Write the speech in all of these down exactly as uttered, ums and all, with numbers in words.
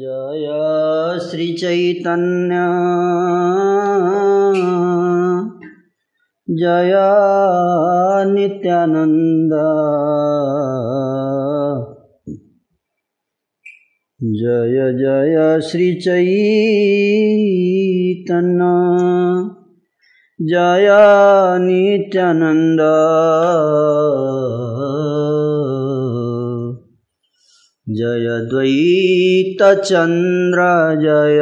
जय श्री चैतन्य जय नित्यानंद जय जय श्री चैतन्य जय नित्यानंद जय द्वैत चंद्र जय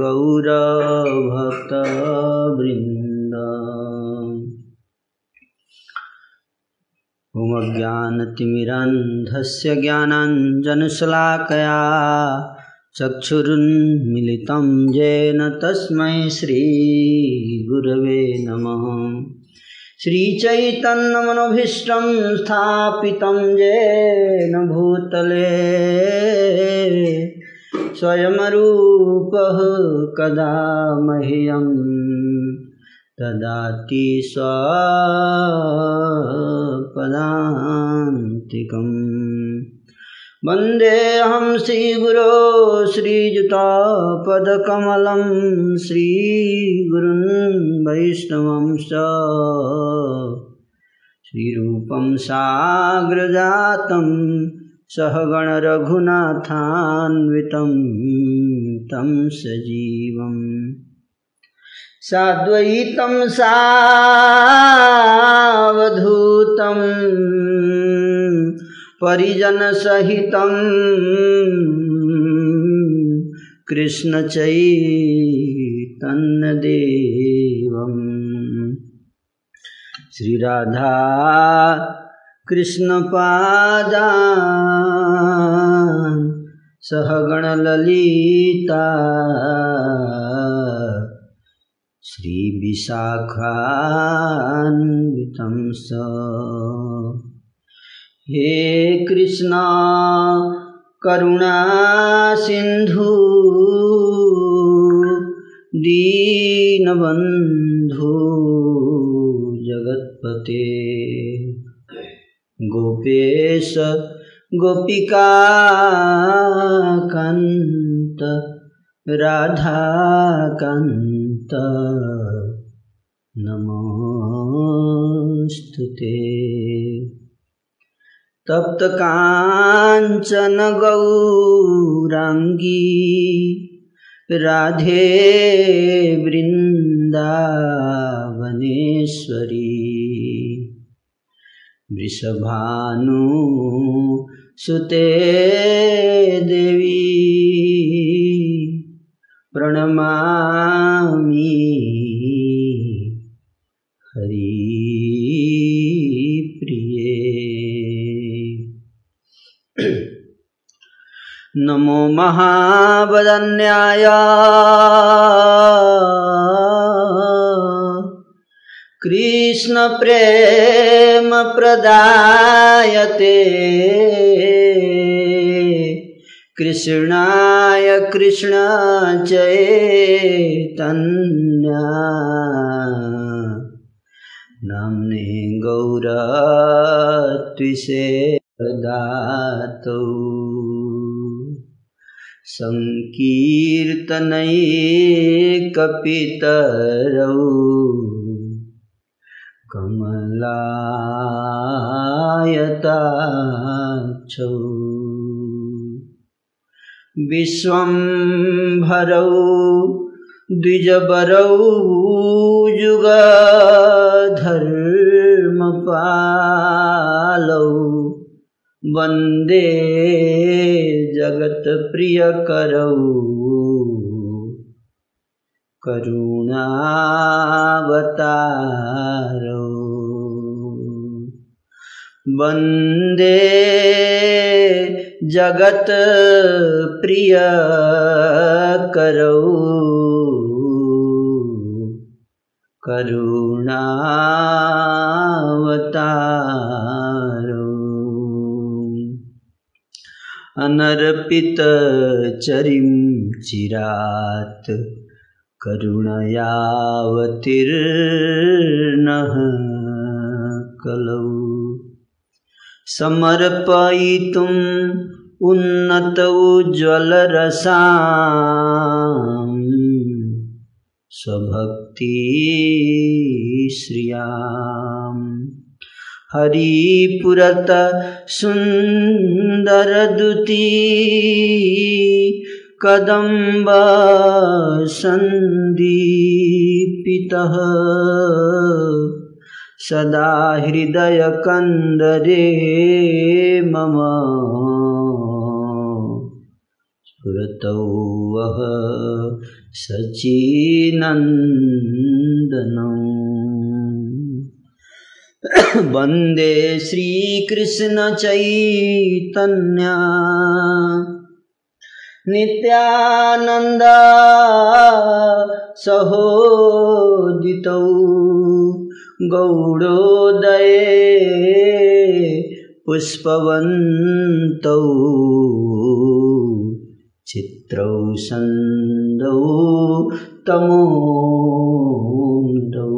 गौर भक्त वृंद। ओम अज्ञानतिमिरन्धस्य ज्ञानाञ्जनशलाकया चक्षुरुन्मीलितं येन तस्मै श्री गुरवे नमः। श्री चैतन्य मनोभीष्टं स्थापितं येन भूतले स्वयं रूपः कदा मह्यं तदाति स्वपदान्तिकम्। वन्देऽहं श्रीगुरो श्रीयुतापदकमलं श्रीगुरुन् वैष्णवं च श्रीरूपं साग्रजातं सहगणरघुनाथान्वितं तं सजीवं साद्वैतं सावधूतं परिजन सहितं कृष्ण चैतन्य देवं श्री राधा कृष्ण पादान् सहगण ललिता श्री विशाखान्वितं स। हे कृष्णा करुणा सिंधु दीनबंधु जगतपते गोपेश गोपिका कांत राधा कांत नमोस्तुते। तप्त कांचन गौरांगी राधे वृंदावनेश्वरी वृषभानु सुते देवी प्रणमामि हरिप्रिये। नमो महावदन्याय कृष्ण प्रेम प्रदायते कृष्णाय कृष्ण चैतन्य नाम्ने गौरत्विषे दातौ संकीर्तनैकपितरौ कमलायताक्षौ विश्वंभरौ द्विजबरौ युगधर्मपालौ वंदे जगत्प्रियकरौ करुणावतारौ वंदे जगत्प्रियकरौ करुणावतारो। अनर्पित चरिम चिरात करुणयावतीर्णः कलौ समर्पयितुं उन्नत उज्ज्वल रसां स्वभक्ति श्रियां। हरिपुरत सुंदर दुती कदम्ब संदीपितः सदा हृदय कंदरे मम स्फुरतौ वः सच्चिनन्दनम्। वंदे श्रीकृष्ण चैतन्य नित्यानंद सहोदितौ गौड़ोदये पुष्पवन्तौ चित्रौ संदौ तमोदौ।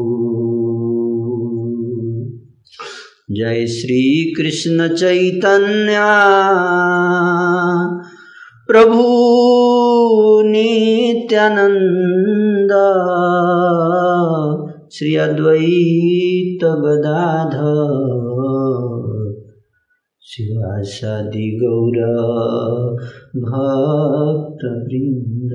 जय श्री कृष्ण चैतन्य प्रभु नित्यानंद श्री अद्वैत गदाधर शिवासादि गौर भक्तवृंद।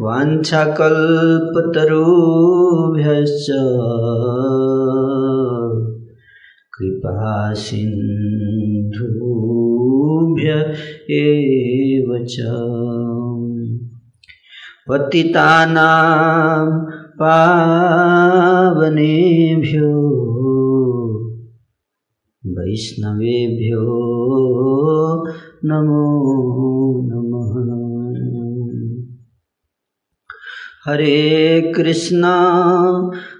वाञ्छाकल्पतरुभ्यश्च कृपा सिन्धुभ्य एव च पतितानां पावनेभ्यो वैष्णवेभ्यो नमो नमः। हरे कृष्णा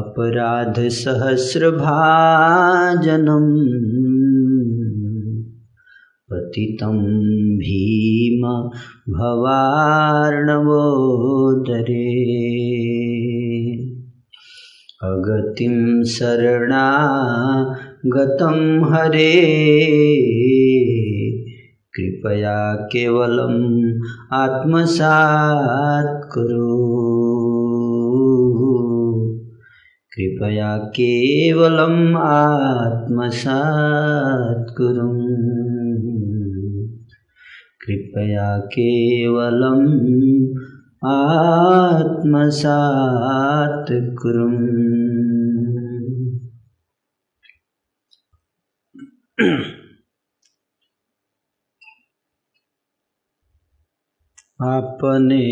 अपराध सहस्रभाजनम् पतितं भीम भवार्णवोदरे अगतिं शरणागतं हरे कृपया केवलम् आत्मसात् कुरु कृपया केवलम् आत्मसात् कुरु कृपया केवलम आत्मसात् कुरुम। आपने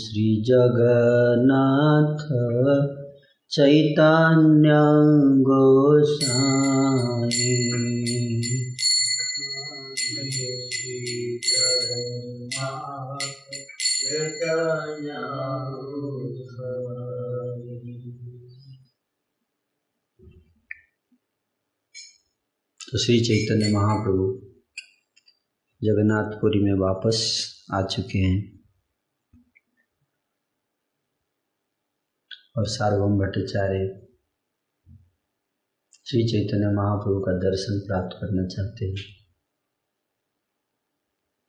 श्री जगन्नाथ चैतन्य गोसाई तो श्री चैतन्य महाप्रभु जगन्नाथपुरी में वापस आ चुके हैं और सार्वभम भट्टाचार्य श्री चैतन्य महाप्रभु का दर्शन प्राप्त करना चाहते हैं।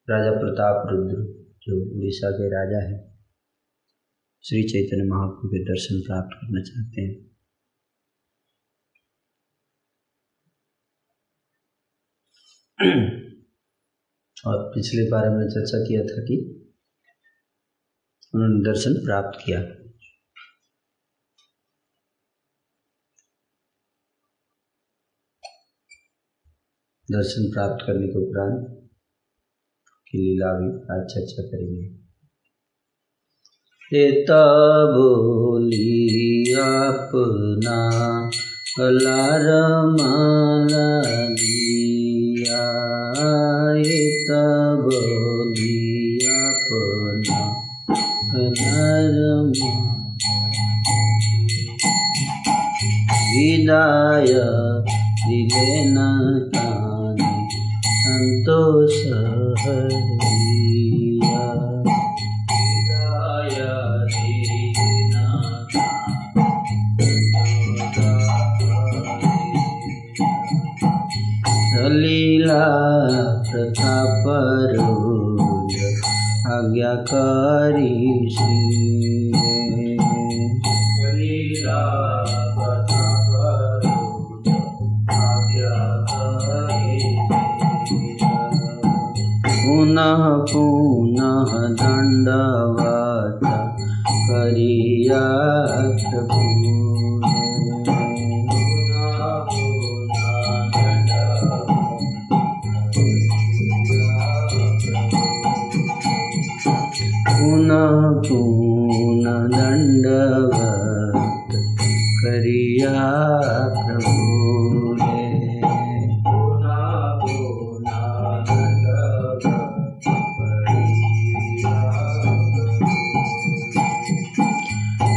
राजा प्रताप रुद्र जो उड़ीसा के राजा हैं श्री चैतन्य महाप्रभु के दर्शन प्राप्त करना चाहते हैं। और पिछले बार हमने चर्चा किया था कि उन्होंने दर्शन प्राप्त किया। दर्शन प्राप्त करने के उपरांत की लीला भी आज चर्चा करेंगे। देता बोली अपना कलारमाला तब जाय दिले न ताने संतोष हरिया जाया दिले न ताने सलीला प्रताप रुद्र आज्ञाकारी सिंह सलीला पुनः पुनः दंडवत करिया पुनः पुनः दंडवत करिया प्रभु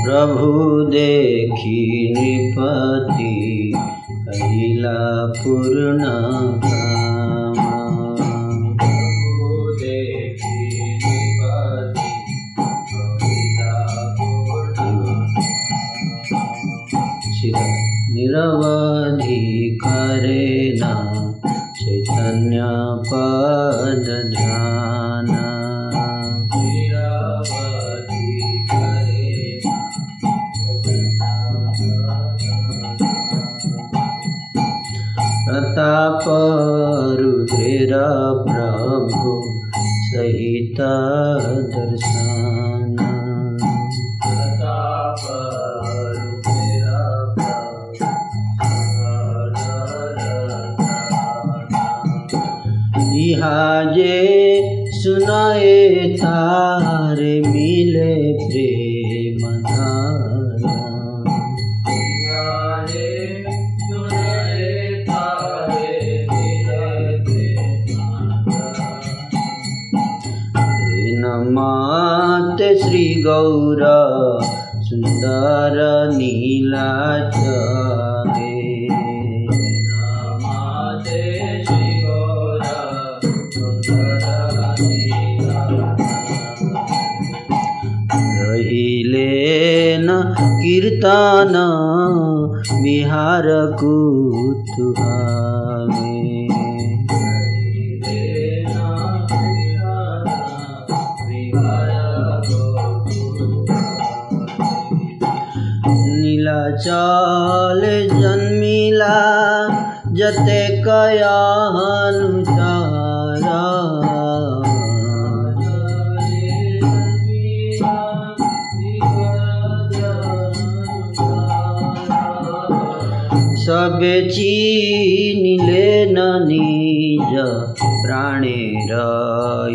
प्रभु देखी नृपति अहिला पूर्ण कामा प्रभु देखी नृपति अहिला पूर्ण कामा निरवधि करे ना चैतन्य पद ध्याना प्रताप रुद्र प्रभु सहित दर्शन प्रताप रुद्र प्रभु बिहाजे सुनाए तारे मिले प्रेम धारा मात श्री गौरा सुंदर नीलाचल माते श्री गौरा सुंदर नीलाचल रहिले न कीर्तन बिहार कुतुहावे नीलाचल जन्मिला जते कया अनुचारा सबे चीनिले न निज प्राणेर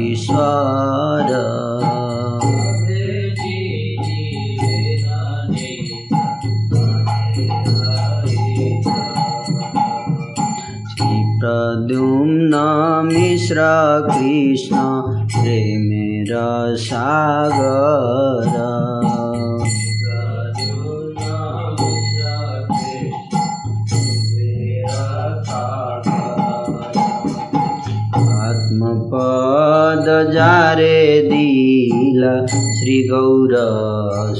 ईश्वर प्रद्युम्न मिश्र कृष्ण प्रेमेर सागर आत्मपद जारे दिला श्री गौर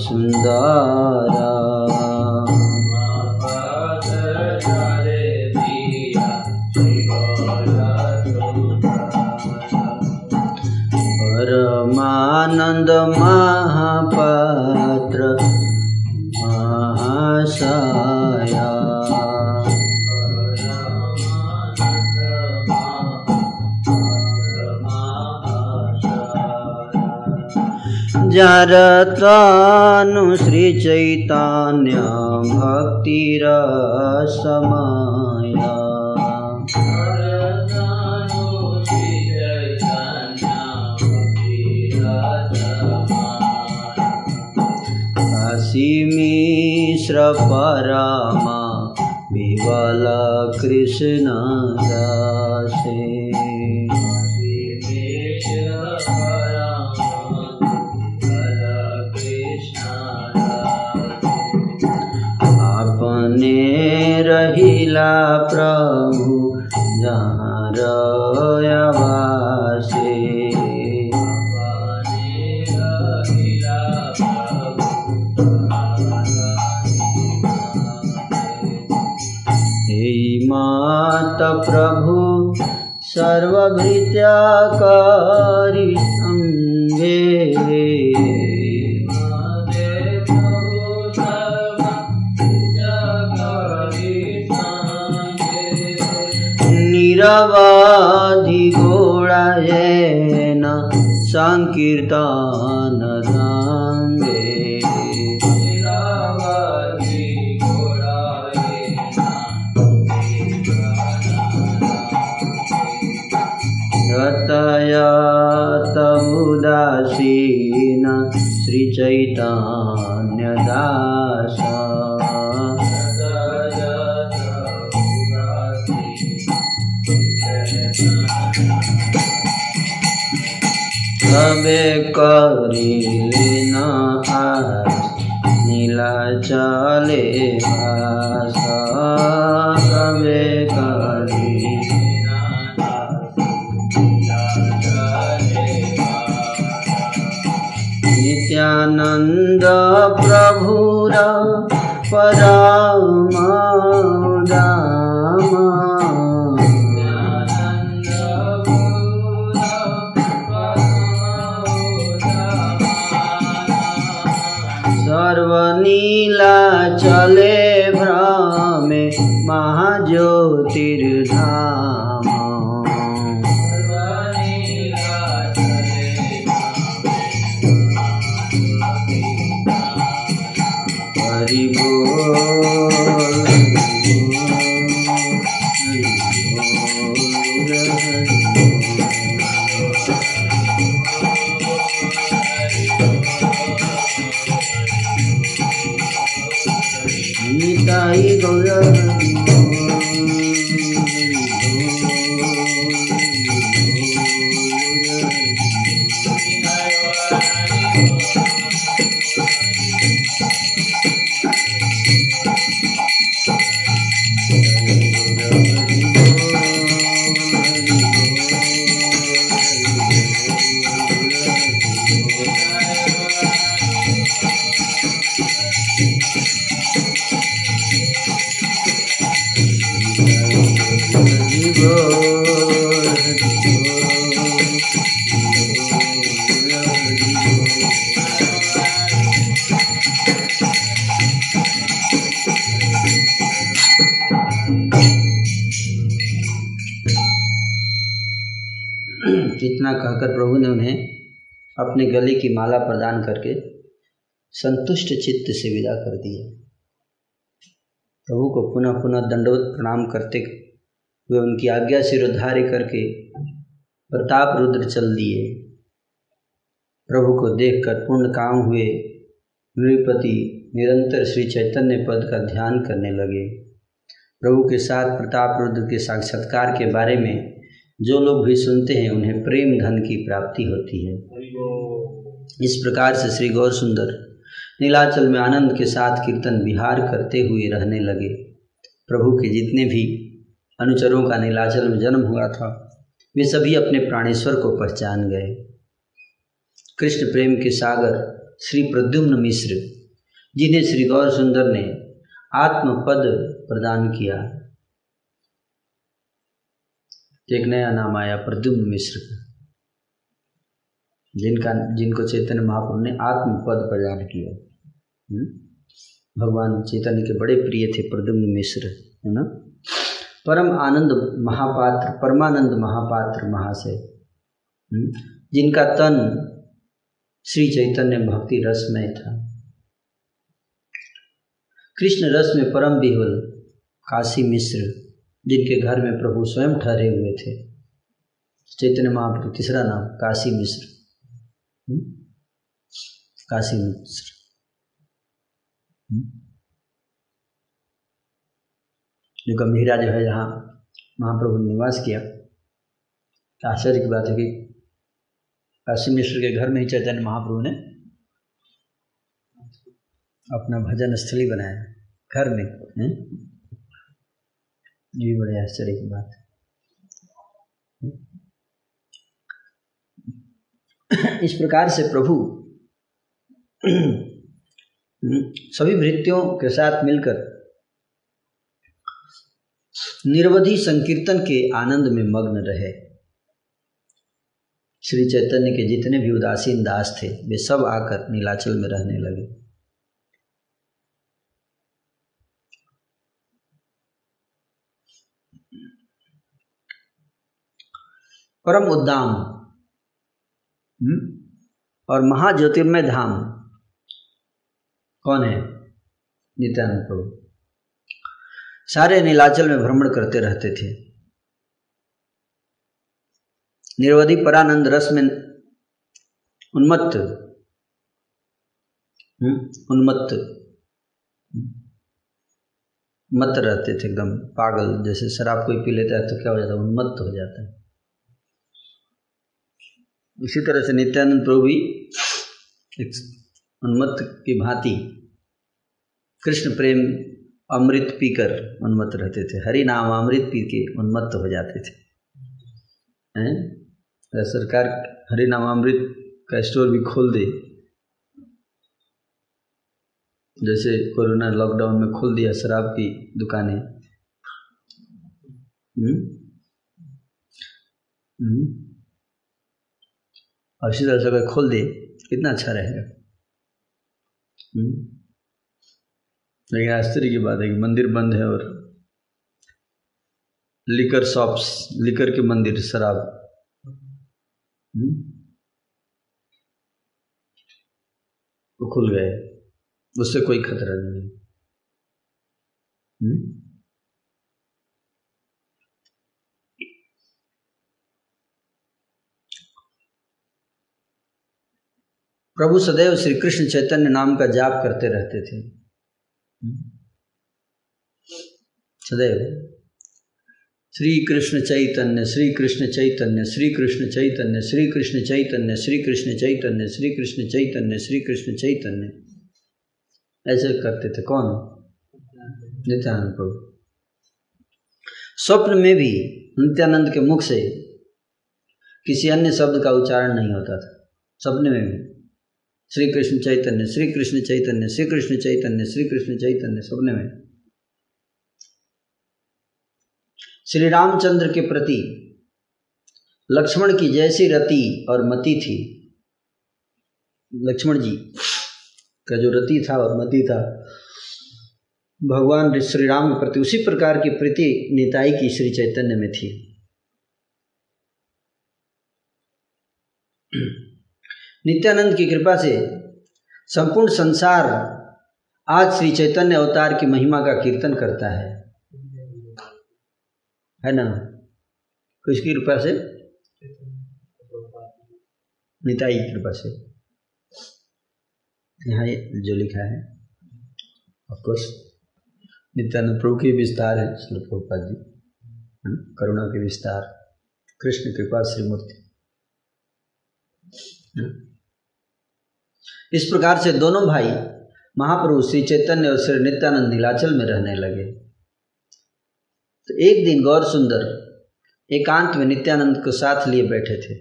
सुंदर परमानंद महापात्र महाशया जार तानु श्री चैतन्य भक्तिर समाया काशी मिश्र परमा विवल कृष्ण दासे आपने र मिला प्रभु जहाँ रयावासे। हे माता प्रभु सर्वभृत्याकारी संगे। निरवाधि घोड़ायन संकीर्तन गांगे। रतयत उदासीन श्री चैतन्य दास। सबे करीन नीलाचल वास। सबे करीन नित्यानंद प्रभुर परमानंद। नीलाचले भ्रामे महाज्योतिर्धाम। इतना कहकर प्रभु ने उन्हें अपने गले की माला प्रदान करके संतुष्ट चित्त से विदा कर दिया। प्रभु को पुनः पुनः दंडवत प्रणाम करते वे उनकी आज्ञा शिरोधार्य करके प्रताप रुद्र चल दिए। प्रभु को देखकर पूर्ण काम हुए नृपति निरंतर श्री चैतन्य पद का ध्यान करने लगे। प्रभु के साथ प्रताप रुद्र के साक्षात्कार के बारे में जो लोग भी सुनते हैं उन्हें प्रेम धन की प्राप्ति होती है। इस प्रकार से श्री गौर सुंदर नीलाचल में आनंद के साथ कीर्तन विहार करते हुए रहने लगे। प्रभु के जितने भी अनुचरों का नीलाचल में जन्म हुआ था वे सभी अपने प्राणेश्वर को पहचान गए। कृष्ण प्रेम के सागर श्री प्रद्युम्न मिश्र जिन्हें श्री गौर सुंदर ने आत्मपद प्रदान किया, एक नया नाम आया प्रद्युम्न मिश्र का, जिनका जिनको चैतन्य महाप्रभु ने आत्मपद प्रदान किया। भगवान चैतन्य के बड़े प्रिय थे प्रद्युम्न मिश्र, है ना। परम आनंद महापात्र, परमानंद महापात्र महाशय, जिनका तन श्री चैतन्य भक्ति रस में था। कृष्ण रस में परम विह्वल काशी मिश्र जिनके घर में प्रभु स्वयं ठहरे हुए थे। चैतन्य महाप्रभु तीसरा नाम काशी मिश्र, काशी मिश्र। जो गंभीरा जो है जहाँ महाप्रभु ने निवास किया, आश्चर्य की बात है कि काशी मिश्र के घर में ही चैतन्य महाप्रभु ने अपना भजन स्थली बनाया घर में। ये बड़े आश्चर्य की बात है। इस प्रकार से प्रभु सभी भृत्यों के साथ मिलकर निर्वधि संकीर्तन के आनंद में मग्न रहे। श्री चैतन्य के जितने भी उदासीन दास थे वे सब आकर नीलाचल में रहने लगे। परम उद्दाम और महाज्योतिर्मय धाम कौन है? नित्यानंद प्रभु सारे नीलाचल में भ्रमण करते रहते थे। निर्वधि परानंद रस में उन्मत्त उन्मत्त मत रहते थे, एकदम पागल। जैसे शराब कोई पी लेता है तो क्या हो जाता है? उन्मत्त हो जाता है। उसी तरह से नित्यानंद प्रभु भी एक उन्मत्त की भांति कृष्ण प्रेम अमृत पीकर उन्मत्त रहते थे। हरि नाम अमृत पी के उन्मत्त हो जाते थे। हैं? तो सरकार हरि नाम अमृत का स्टोर भी खोल दे, जैसे कोरोना लॉकडाउन में खोल दिया शराब की दुकानें। हुँ? हुँ? और इसी तरह से अगर खोल दे कितना अच्छा रहेगा। लेकिन आश्चर्य की बात है कि मंदिर बंद है और लिकर शॉप्स, लिकर के मंदिर, शराब। वो खुल गए, उससे कोई खतरा नहीं है। प्रभु सदैव श्री कृष्ण चैतन्य नाम का जाप करते रहते थे। सदैव श्री कृष्ण चैतन्य श्री कृष्ण चैतन्य श्री कृष्ण चैतन्य श्री कृष्ण चैतन्य श्री कृष्ण चैतन्य श्री कृष्ण चैतन्य श्री कृष्ण चैतन्य ऐसे करते थे। कौन? नित्यानंद प्रभु। स्वप्न में भी नित्यानंद के मुख से किसी अन्य शब्द का उच्चारण नहीं होता था। स्वप्न में भी श्री कृष्ण चैतन्य श्री कृष्ण चैतन्य श्री कृष्ण चैतन्य श्री कृष्ण चैतन्य सपने में। श्री रामचंद्र के प्रति लक्ष्मण की जैसी रति और मति थी, लक्ष्मण जी का जो रति था और मति था, भगवान श्री राम के प्रति उसी प्रकार की प्रीति निताई की श्री चैतन्य में थी। नित्यानंद की कृपा से संपूर्ण संसार आज श्री चैतन्य अवतार की महिमा का कीर्तन करता है, है ना? किसकी कृपा से? निताई की कृपा से। यहाँ जो लिखा है ऑफ कोर्स नित्यानंद प्रभु के विस्तार है, श्रील प्रभुपाद जी करुणा के विस्तार, कृष्ण कृपा श्रीमूर्ति। इस प्रकार से दोनों भाई महाप्रभु श्री चैतन्य और श्री नित्यानंद नीलाचल में रहने लगे। तो एक दिन गौर सुंदर एकांत में नित्यानंद को साथ लिए बैठे थे।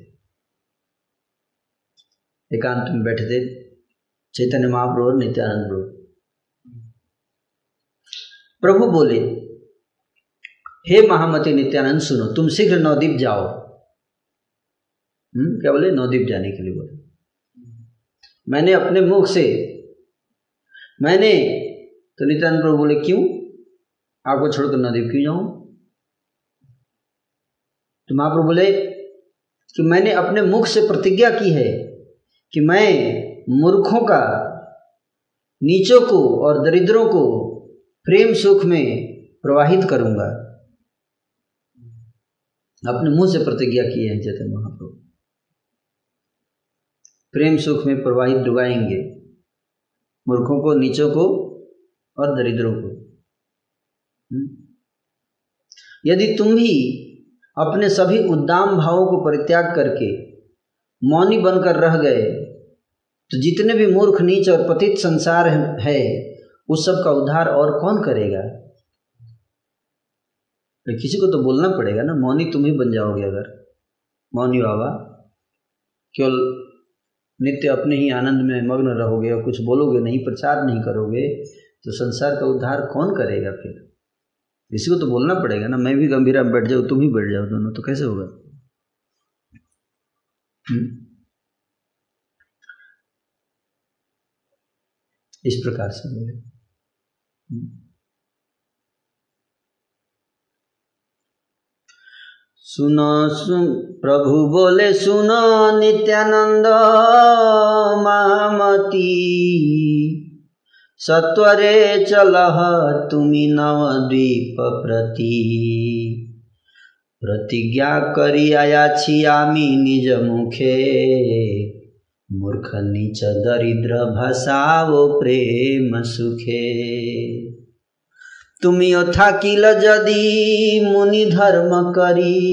एकांत में बैठे थे चैतन्य महाप्रभु और नित्यानंद प्रभु। प्रभु बोले, हे महामति नित्यानंद सुनो, तुम शीघ्र नवदीप जाओ। हम्म क्या बोले? नवदीप जाने के लिए बोले। मैंने अपने मुख से मैंने तो नित्यानंद प्रभु बोले, क्यों आपको छोड़कर नवदीप क्यों जाऊं? तो महाप्रभु बोले कि मैंने अपने मुख से प्रतिज्ञा की है कि मैं मूर्खों का, नीचों को और दरिद्रों को प्रेम सुख में प्रवाहित करूंगा। अपने मुंह से प्रतिज्ञा की है चैतन्य महाप्रभु, प्रेम सुख में प्रवाहित डुबाएंगे मूर्खों को, नीचों को और दरिद्रों को। यदि तुम भी अपने सभी उद्दाम भावों को परित्याग करके मौनी बनकर रह गए तो जितने भी मूर्ख, नीच और पतित संसार है उस सब का उद्धार और कौन करेगा? किसी को तो बोलना पड़ेगा ना, मौनी तुम ही बन जाओगे अगर। मौनी बाबा केवल नित्य अपने ही आनंद में मग्न रहोगे और कुछ बोलोगे नहीं, प्रचार नहीं करोगे तो संसार का उद्धार कौन करेगा फिर? किसी को तो बोलना पड़ेगा ना। मैं भी गंभीरा में बैठ जाऊँ, तुम ही बैठ जाओ, दोनों तो कैसे होगा? इस प्रकार से बोले। सुनो सुन प्रभु बोले, सुनो नित्यानंद मामती, सत्वरे चलह तुमी नवदीप प्रति, प्रतिज्ञा करी आया छी आमी निज मुखे, मूर्ख नीच दरिद्र भसाओ प्रेम सुखे। तुमी थाकिल जदि मुनि धर्म करी,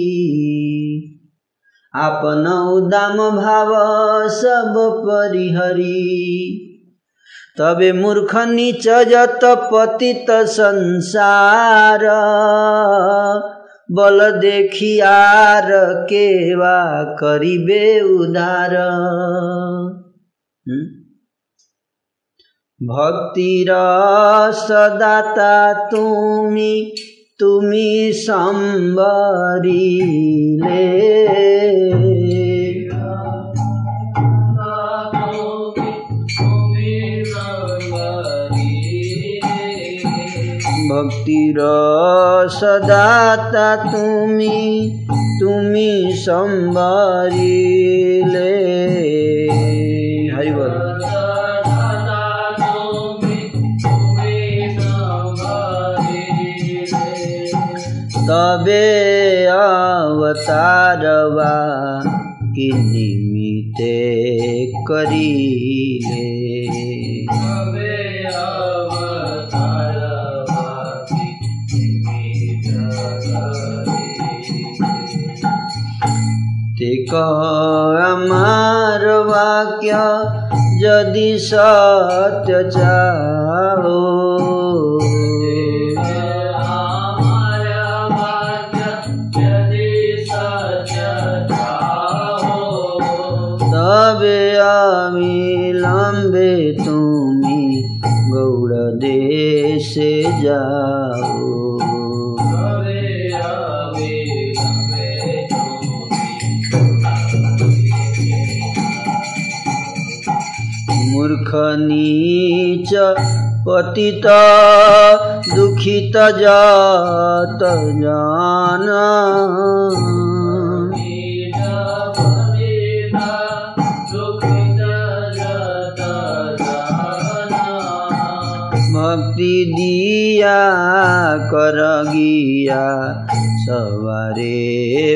आपन उदाम भाव सब परिहरी, तबे मूर्ख नीच जत पतित संसार, बल देखियार केवा करिबे उदार। भक्ति रस दाता तुमी तुमी संबरी ले, भक्ति रस दाता तुमी तुमी संबरी ले। हरि बोल। तबे अवतारवा की निमिते करीले, तबे अवतारवा की निमिते करीले, ते अमर वाक्य यदि सत्य चाहो, लंबे तुमी गौड़ देश जाओ, मूर्ख नीच पतित दुखित जात जाना, दिया कर गिया सवारे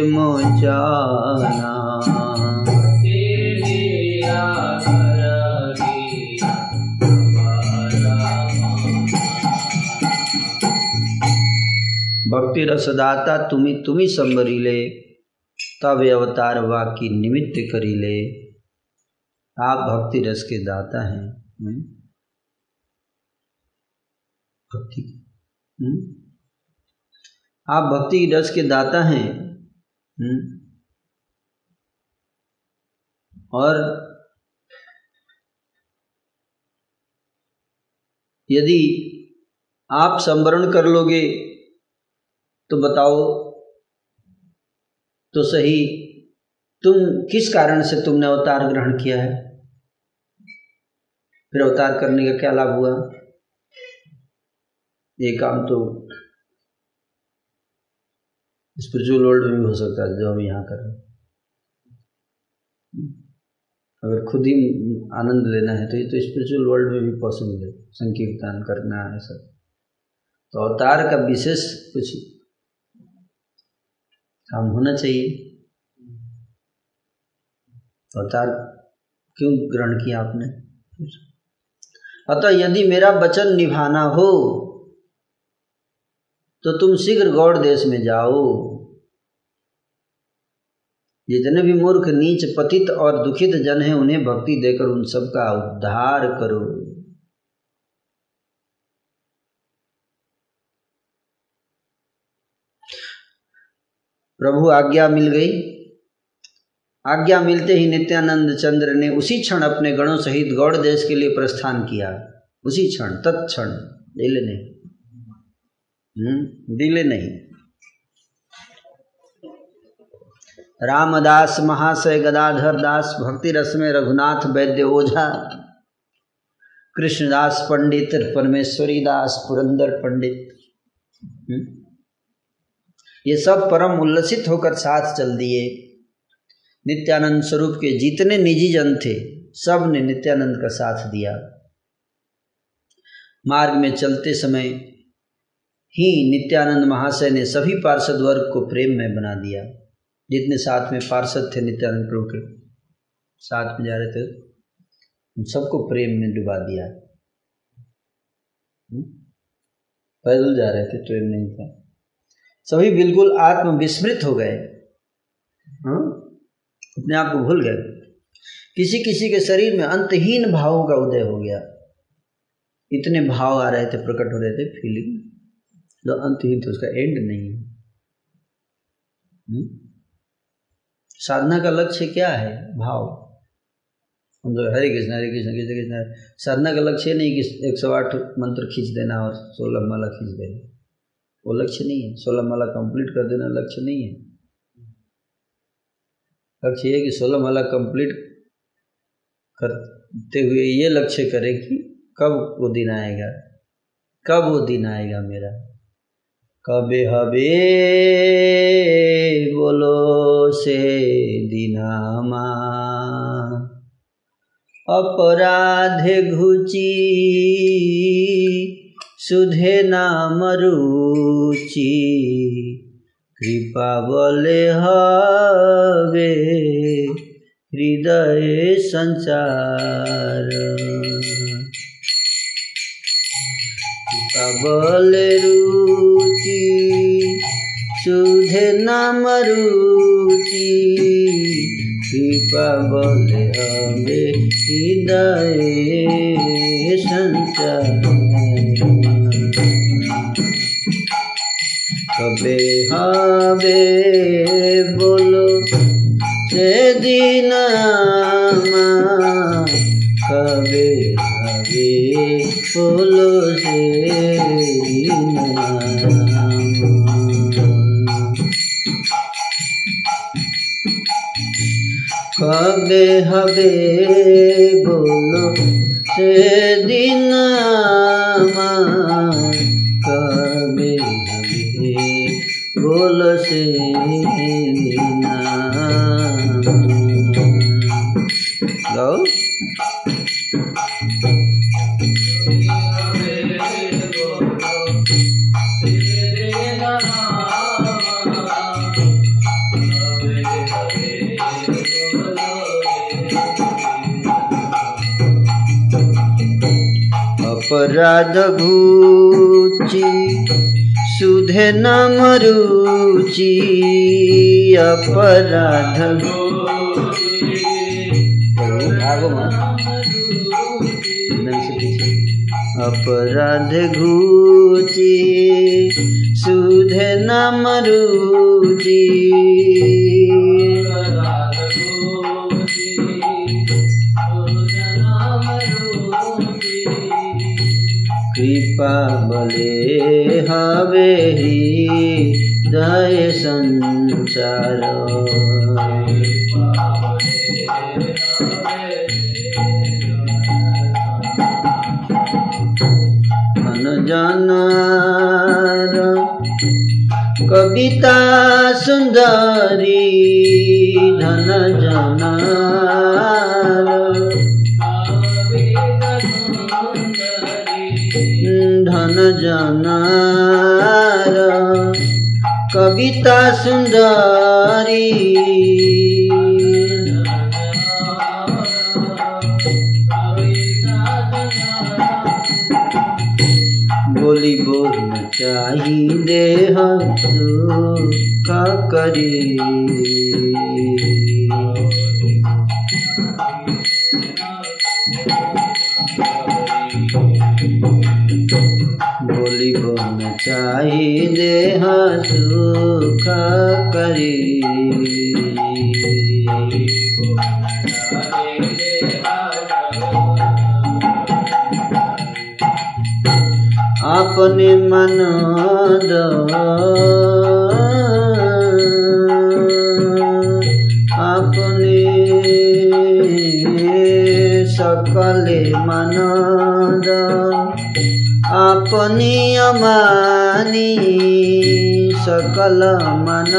मोचना, भक्ति रसदाता तुम्ही तुम्ही संबरीले, तब अवतार वा की निमित्त करीले। आप भक्ति रस के दाता हैं, भक्ति आप भक्ति रस के दाता हैं, और यदि आप संवरण कर लोगे तो बताओ तो सही, तुम किस कारण से तुमने अवतार ग्रहण किया है? फिर अवतार करने का क्या लाभ हुआ? ये काम तो स्पिरिचुअल वर्ल्ड में भी हो सकता है जो हम यहाँ कर रहे हैं। अगर खुद ही आनंद लेना है तो ये तो स्पिरिचुअल वर्ल्ड में भी पॉसिबल है, संकीर्तन करना है सब। तो अवतार का विशेष कुछ काम होना चाहिए। अवतार क्यों ग्रहण किया आपने? अतः यदि मेरा वचन निभाना हो तो तुम शीघ्र गौड़ देश में जाओ। जितने भी मूर्ख नीच पतित और दुखित जन हैं उन्हें भक्ति देकर उन सब का उद्धार करो। प्रभु आज्ञा मिल गई। आज्ञा मिलते ही नित्यानंद चंद्र ने उसी क्षण अपने गणों सहित गौड़ देश के लिए प्रस्थान किया। उसी क्षण, तत्क्षण, दिले नहीं, दिले नहीं। रामदास महाशय गदाधर दास भक्ति रस में रघुनाथ वैद्य ओझा, कृष्णदास पंडित, परमेश्वरी दास, पुरंदर पंडित, ये सब परम उल्लसित होकर साथ चल दिए। नित्यानंद स्वरूप के जितने निजी जन थे सब ने नित्यानंद का साथ दिया। मार्ग में चलते समय ही नित्यानंद महाशय ने सभी पार्षद वर्ग को प्रेम में बना दिया। जितने साथ में पार्षद थे नित्यानंद प्रभु के साथ में जा रहे थे, उन सबको प्रेम में डुबा दिया। पैदल जा रहे थे, ट्रेन नहीं था। सभी बिल्कुल आत्मविस्मृत हो गए, हाँ? अपने आप को भूल गए। किसी किसी के शरीर में अंतहीन भावों का उदय हो गया। इतने भाव आ रहे थे, प्रकट हो रहे थे, फीलिंग जो अंतहीन थे, उसका एंड नहीं है। साधना का लक्ष्य क्या है? भाव। हम लोग हरे कृष्ण हरे कृष्ण कृष्ण कृष्ण, साधना का लक्ष्य नहीं कि एक सौ आठ मंत्र खींच देना और सोलह माला खींच देना, वो लक्ष्य नहीं है। सोलह माला कंप्लीट कर देना लक्ष्य नहीं है। लक्ष्य है कि सोलह माला कंप्लीट करते हुए ये लक्ष्य करें कि कब वो दिन आएगा, कब वो दिन आएगा मेरा। कबे हबे बोलो से दिनामा, अपराध घुची सुधे नाम रुचि, कृपा बोले हवे हृदय संचार, बल रुचि सुधे नाम रुचि, कृपा बल हमे हृदय संचार। कबे हबे बोलो से दीनामा, कबे हबे बोलो से कबे हबे बोलो से दीनामा, कबे हबे बोलो से दीनामा। लो अपराध घुची सुधे नाम रुचि, अपराध अपराध घुची सुधे नाम रुचि, कृपा बले हवे हृदय संचार। अनजानार कविता सुंदरी, धन जानार धन जानार कविता सुंदरी, बोली बोल चाही देह का करी, साई देहा दुखा करी अपने मन दो अपने सकले मन दो अपनी अमानी सकल मन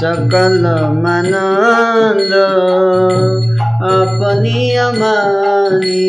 सकल मन अपनी अमानी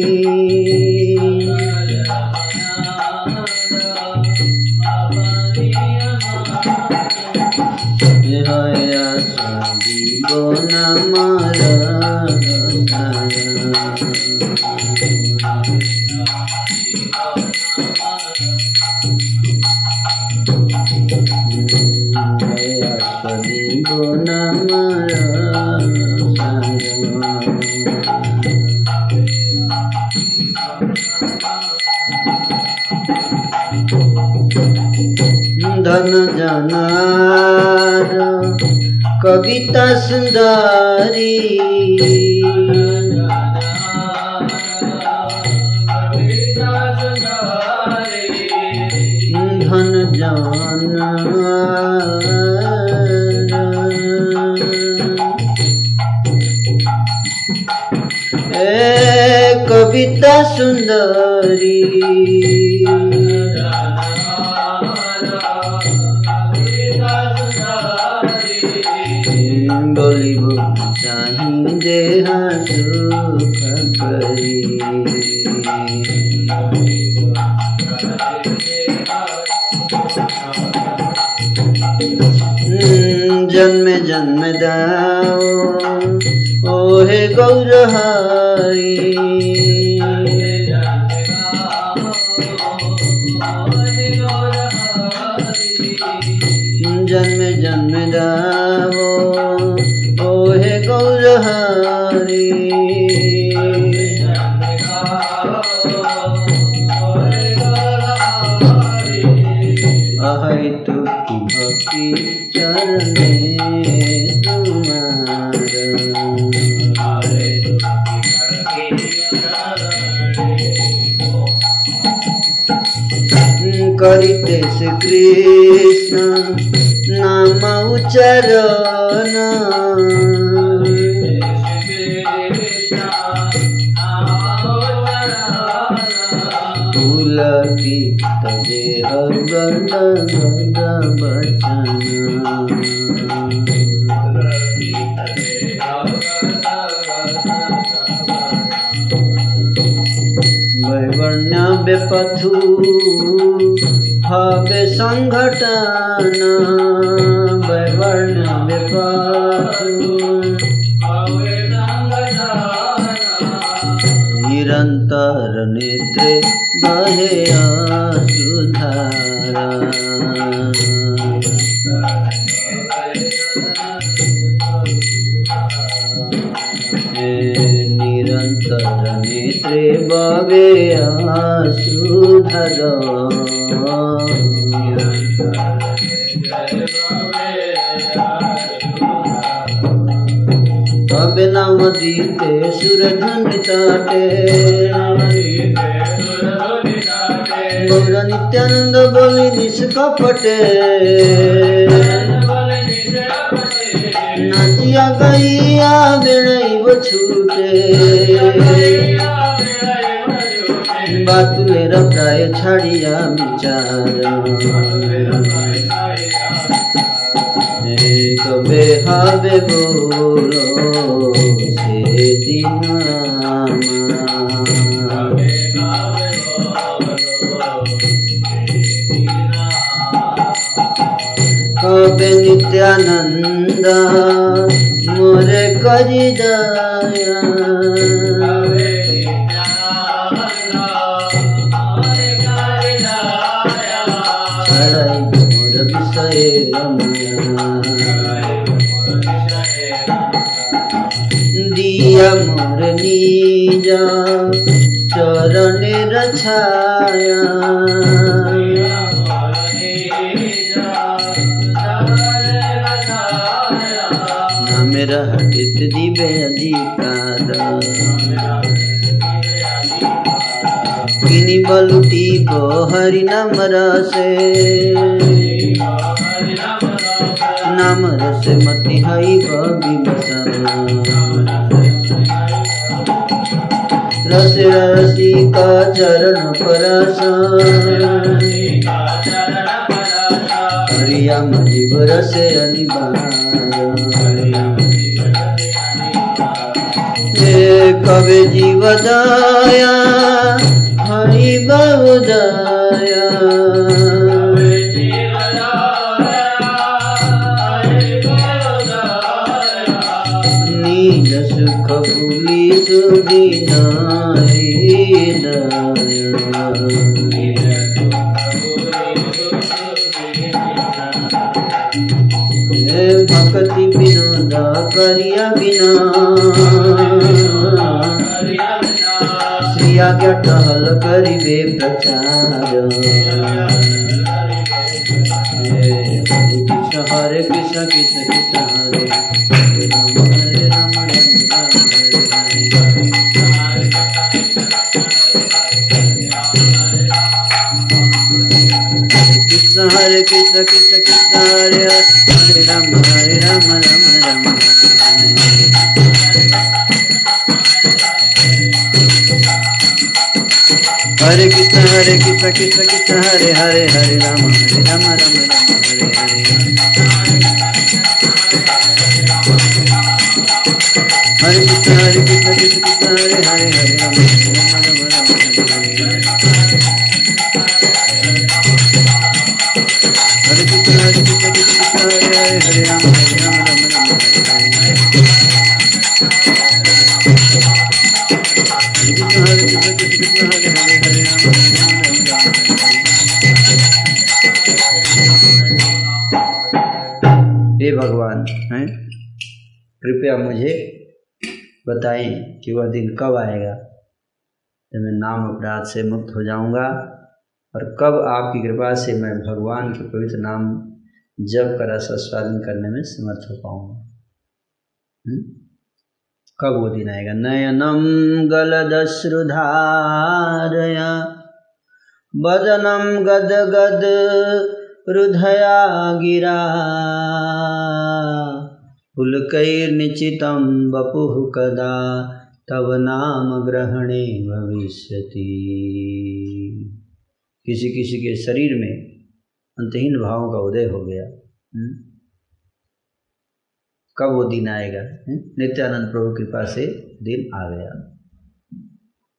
कविता सुंदरी धन जाना कविता सुंदरी जन्म जन्म दाओ ओहे गौरहारी जन्म जन्म दाओ ओहे गौरहारी अहै तुकी भक्ति चरने करिते श्री कृष्ण नाम उच्चारण तुलसी तबे अवगत बचन पथु भव्य संघटन वर्ण निरंतर नेत्र बहे सुधारा निरंतर नेत्र बहे सुधर तब नवदीप सुरधन ताटे गौर नित्यानंद बोले निश कपटे नाचिया गैया बेड़ब छूटे बातुलेर प्राय छाड़िया विचार कबे हबे बोलो से दिन कबे नित्यानंद मोरे करी दया अमर लीजा चरण रछाया न मेरा हटित दिव्य अधिकार किनी बलुटी को हरि नाम रसे नाम रस मति हई रस रसी का चरण परस हरिया मजीव रस कवि जीव दाया हरि बहुदाया नीज सुख भूली सुदिनाई भक्ति विनोदा करिया बिना सिया क्या टहल करिबे प्रचार हरे कृष्ण कृष्ण कृष्ण हरे राम हरे कृष्ण कृष्ण कृष्ण हरे हरे राम हरे राम राम राम हरे कृष्ण हरे कृष्ण कृष्ण कृष्ण हरे हरे हरे राम हरे राम राम राम हरे हरे हरे कृष्ण हरे कृष्ण कृष्ण कृष्ण हरे हरे हरे राम हरे राम हरे राम हरे राम राम राम हरे कृष्ण हरे कृष्ण हरे हरे हरे राम हे भगवान हैं, कृपया मुझे बताएं कि वह दिन कब आएगा जब मैं नाम अपराध से मुक्त हो जाऊंगा और कब आपकी कृपा से मैं भगवान के पवित्र नाम जब का रस आस्वादन करने में समर्थ हो पाऊंगा। कब वो दिन आएगा। नयनम गलदश्रुधारया बदनम गदगद रुधया गिरा पुलकैर्निचितं वपुः कदा तव नाम ग्रहणे भविष्यति। किसी किसी के शरीर में अंतहीन भावों का उदय हो गया। कब वो दिन आएगा। नित्यानंद प्रभु कृपा से दिन आ गया।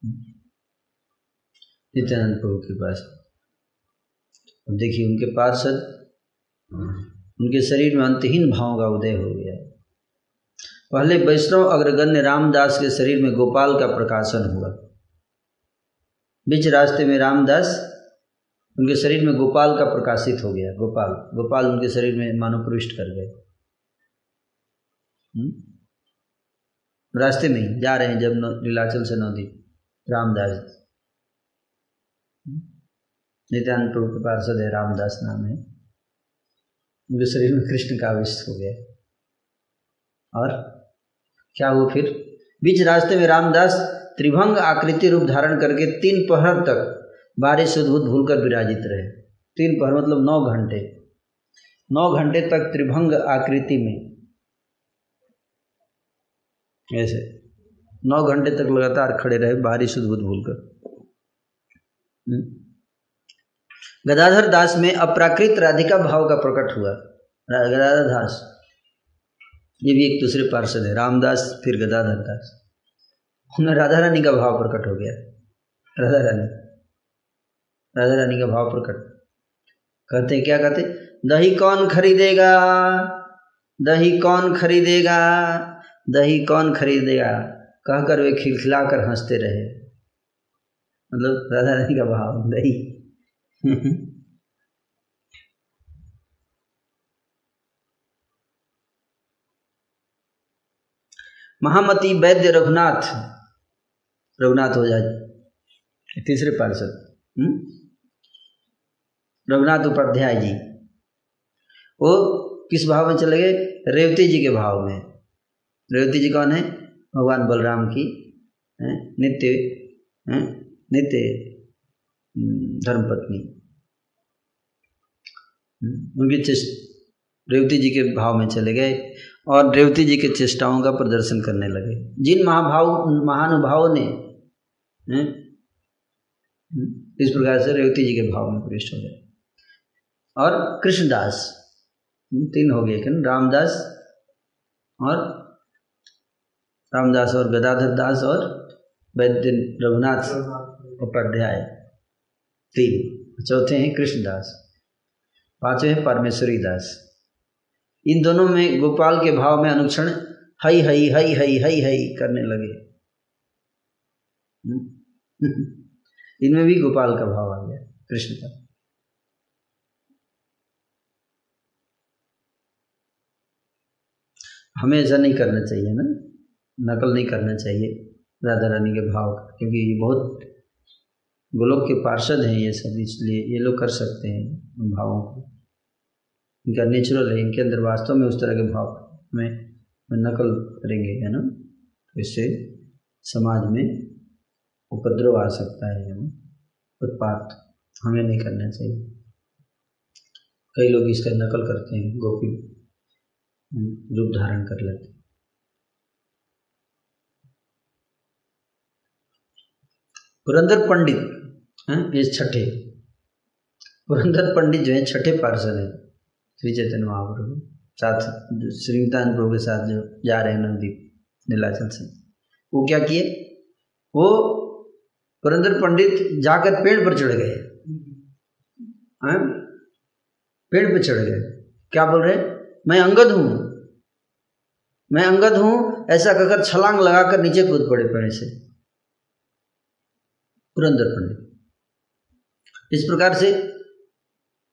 नित्यानंद प्रभु कृपा से देखिए उनके पार्षद उनके शरीर में अंतहीन भावों का उदय हो गया। पहले वैष्णव अग्रगण्य रामदास के शरीर में गोपाल का प्रकाशन हुआ। बीच रास्ते में रामदास उनके शरीर में गोपाल का प्रकाशित हो गया। गोपाल गोपाल उनके शरीर में मानव प्रविष्ट कर गए। रास्ते में ही जा रहे हैं जब नीलाचल से नवदीप रामदास नित्यानंद प्रभु के पार्षद है, रामदास नाम है, उनके शरीर में कृष्ण का आविष्ट हो गया। और क्या हुआ फिर बीच रास्ते में रामदास त्रिभंग आकृति रूप धारण करके तीन पहर तक बारिश उद्भूत भूलकर विराजित रहे। तीन पहर मतलब नौ घंटे नौ घंटे तक त्रिभंग आकृति में ऐसे नौ घंटे तक लगातार खड़े रहे बारिश उद्भूत भूलकर। गदाधर दास में अपराकृत राधिका भाव का प्रकट हुआ। गदाधर दास ये भी एक दूसरे पार्षद है, रामदास फिर गदाधर दास, उनमें राधा रानी का भाव प्रकट हो गया। राधा रानी राधा रानी का भाव प्रकट कहते क्या कहते दही कौन खरीदेगा दही कौन खरीदेगा दही कौन खरीदेगा कहकर वे खिलखिलाकर हंसते रहे। मतलब राधा रानी का भाव दही। महामती वैद्य रघुनाथ रघुनाथ हो जाए तीसरे पार्षद रघुनाथ उपाध्याय जी, वो किस भाव में चले गए? रेवती जी के भाव में। रेवती जी कौन है? भगवान बलराम की नित्य नित्य धर्मपत्नी। उनकी चेष्टा रेवती जी के भाव में चले गए और रेवती जी के चेष्टाओं का प्रदर्शन करने लगे। जिन महाभाव महानुभावों ने इस प्रकार से रेवती जी के भाव में प्रविष्ट हो गए। और कृष्णदास, तीन हो गए, रामदास और रामदास और गदाधर दास और वैद्य रघुनाथ उपाध्याय, तीन। चौथे हैं कृष्णदास, पांचवे हैं परमेश्वरी दास। इन दोनों में गोपाल के भाव में अनुक्षण हई हई हई हई हई हई करने लगे। इनमें भी गोपाल का भाव आ गया, कृष्ण का। हमें ऐसा नहीं करना चाहिए ना, नकल नहीं करना चाहिए राधा रानी के भाव का, क्योंकि ये बहुत गोलोक के पार्षद हैं ये सब, इसलिए ये लोग कर सकते हैं उन भावों को। इनका नेचुरल है, इनके अंदर वास्तव में उस तरह के भाव में नकल करेंगे है ना, इससे समाज में उपद्रव आ सकता है, उत्पात हमें नहीं करना चाहिए। कई लोग इसका नकल करते हैं, गोपी रूप धारण कर लेते हैं। पुरंदर पंडित हैं ये छठे। पुरंदर पंडित जो है छठे पार्षद हैं श्री चैतन्य महाप्रभु साथ श्री नित्यानंद प्रभु के साथ जो जा रहे हैं नवदीप नीलाचल से। वो क्या किए? वो पुरंदर पंडित जाकर पेड़ पर चढ़ गए, पेड़ पर चढ़ गए। क्या बोल रहे? मैं अंगद हूँ, मैं अंगद हूँ, ऐसा कहकर छलांग लगाकर नीचे कूद पड़े पेड़ से पुरंदर पंडित। इस प्रकार से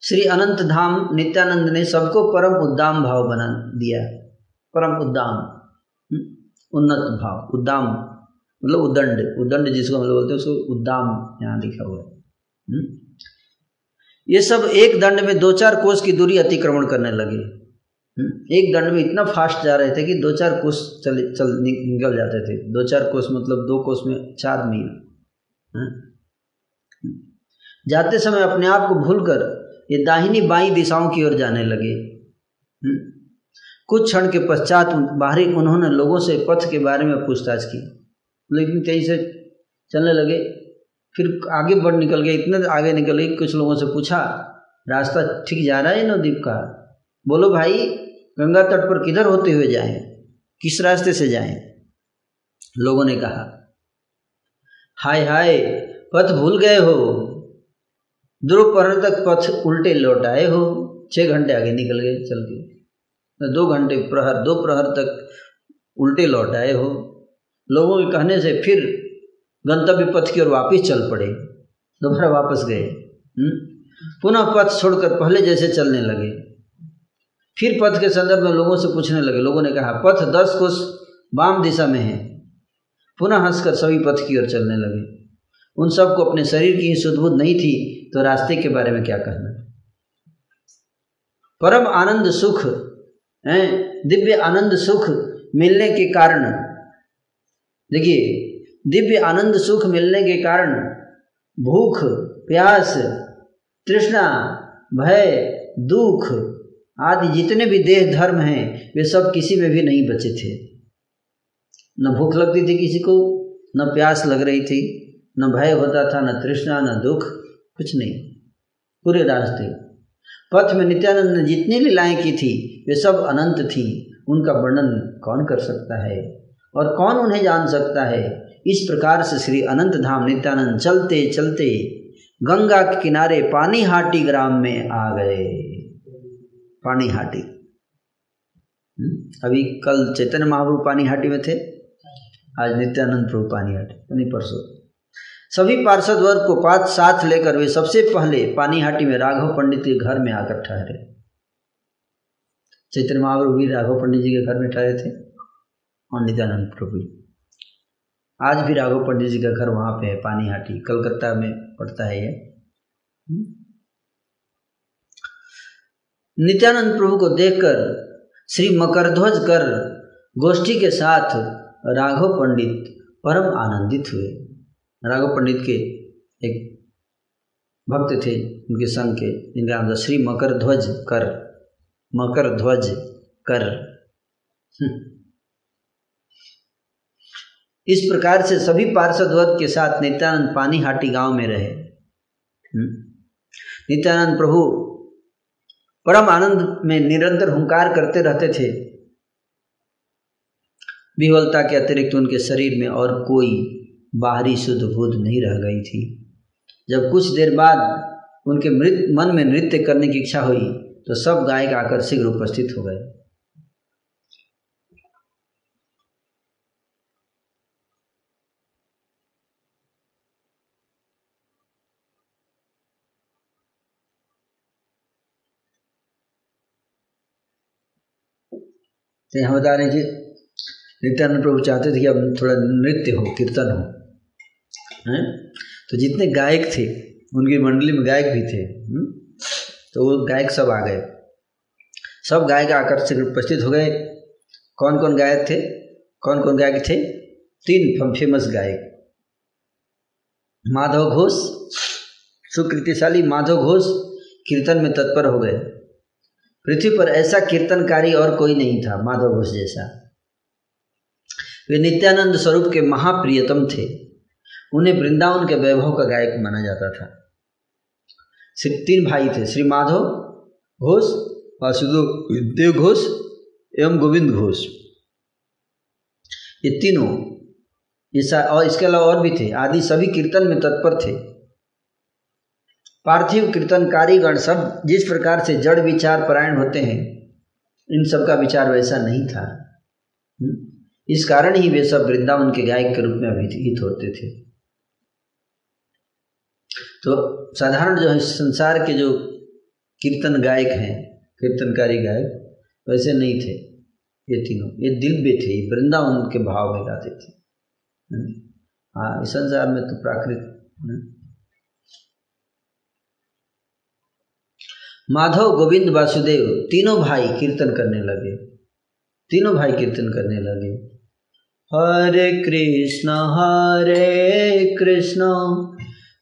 श्री अनंत धाम नित्यानंद ने सबको परम उद्दाम भाव बना दिया। परम उद्दाम, उन्नत भाव, उद्दाम मतलब उद्दंड, उद्दंड जिसको हम लोग बोलते हैं उसको उद्दाम यहाँ लिखा हुआ है। ये सब एक दंड में दो चार कोस की दूरी अतिक्रमण करने लगे। एक दंड में इतना फास्ट जा रहे थे कि दो चार कोस चल चल निकल जाते थे। दो चार कोस मतलब दो कोस में चार मील। जाते समय अपने आप को भूलकर ये दाहिनी बाईं दिशाओं की ओर जाने लगे। कुछ क्षण के पश्चात बाहरी उन्होंने लोगों से पथ के बारे में पूछताछ की, लेकिन तेजी से चलने लगे। फिर आगे बढ़ निकल गए, इतने आगे निकल गए कुछ लोगों से पूछा, रास्ता ठीक जा रहा है नवदीप का? बोलो भाई, गंगा तट पर किधर होते हुए जाएं, किस रास्ते से जाएं? लोगों ने कहा, हाय हाय, पथ भूल गए हो, दोपहर तक पथ उल्टे लौट आए हो। छः घंटे आगे निकल गए चल के, दो घंटे प्रहर दो प्रहर तक उल्टे लौट आए हो। लोगों के कहने से फिर गंतव्य पथ की ओर वापस चल पड़े। दोबारा वापस गए, पुनः पथ छोड़कर पहले जैसे चलने लगे। फिर पथ के संदर्भ में लोगों से पूछने लगे। लोगों ने कहा, पथ दस कोस वाम दिशा में है। पुनः हंसकर सभी पथ की ओर चलने लगे। उन सबको अपने शरीर की ही सुधबुध नहीं थी, तो रास्ते के बारे में क्या कहना। परम आनंद सुख, दिव्य आनंद सुख मिलने के कारण, देखिए, दिव्य आनंद सुख मिलने के कारण भूख, प्यास, तृष्णा, भय, दुख आदि जितने भी देह धर्म हैं वे सब किसी में भी नहीं बचे थे। न भूख लगती थी किसी को, न प्यास लग रही थी, न भय होता था, न तृष्णा, न दुख, कुछ नहीं। पूरे रास्ते पथ में नित्यानंद ने जितनी लीलाएं की थी वे सब अनंत थी। उनका वर्णन कौन कर सकता है और कौन उन्हें जान सकता है। इस प्रकार से श्री अनंत धाम नित्यानंद चलते चलते गंगा के किनारे पानीहाटी ग्राम में आ गए। पानीहाटी, अभी कल चैतन्य महाप्रभु पानीहाटी में थे, आज नित्यानंद प्रभु पानीहाटी, यानी परसों। सभी पार्षद वर्ग को पाँच साथ लेकर वे सबसे पहले पानीहाटी में राघव पंडित के घर में आकर ठहरे। चैतन्य महाप्रभु भी राघव पंडित जी के घर में ठहरे थे और नित्यानंद प्रभु। आज भी राघव पंडित जी का घर वहाँ पे है, पानीहाटी, कलकत्ता में पड़ता है ये। नित्यानंद प्रभु को देखकर श्री मकरध्वज कर गोष्ठी के साथ राघव पंडित परम आनंदित हुए। राघव पंडित के एक भक्त थे उनके संग के, जिनका नाम था श्री मकरध्वज कर, मकरध्वज कर। इस प्रकार से सभी पार्षद वर्ग के साथ नित्यानंद पानीहाटी गांव में रहे। नित्यानंद प्रभु परम आनंद में निरंतर हुंकार करते रहते थे। विह्वलता के अतिरिक्त उनके शरीर में और कोई बाहरी शुद्ध बुद्ध नहीं रह गई थी। जब कुछ देर बाद उनके मृत मन में नृत्य करने की इच्छा हुई तो सब गायक आकर शीघ्र उपस्थित हो गए। तो हम बता रहे हैं कि नित्यानंद प्रभु चाहते थे कि अब थोड़ा नृत्य हो, कीर्तन हो। तो जितने गायक थे उनकी मंडली में गायक भी थे, तो वो गायक सब आ गए। सब गायक आकर से उपस्थित हो गए। कौन कौन गायक थे? कौन कौन गायक थे? तीन फेमस गायक, माधव घोष, सुकृतिशाली माधव घोष कीर्तन में तत्पर हो गए। पृथ्वी पर ऐसा कीर्तनकारी और कोई नहीं था माधव घोष जैसा। वे नित्यानंद स्वरूप के महाप्रियतम थे। उन्हें वृंदावन के वैभव का गायक माना जाता था। सिर्फ तीन भाई थे, श्री माधव घोष, वासुदेव घोष एवं गोविंद घोष, ये तीनों। इस और इसके अलावा और भी थे आदि, सभी कीर्तन में तत्पर थे। पार्थिव कीर्तनकारीगण सब जिस प्रकार से जड़ विचार परायण होते हैं, इन सब का विचार वैसा नहीं था। इस कारण ही वे सब वृंदावन के गायक के रूप में अभिहित होते थे। तो साधारण जो संसार के जो कीर्तन गायक हैं, कीर्तनकारी गायक, वैसे नहीं थे ये तीनों। ये दिव्य थे, वृंदावन के भाव में गाते थे। हाँ, इस संसार में तो प्राकृत माधव, गोविंद, वासुदेव तीनों भाई कीर्तन करने लगे। तीनों भाई कीर्तन करने लगे। हरे कृष्ण हरे कृष्ण,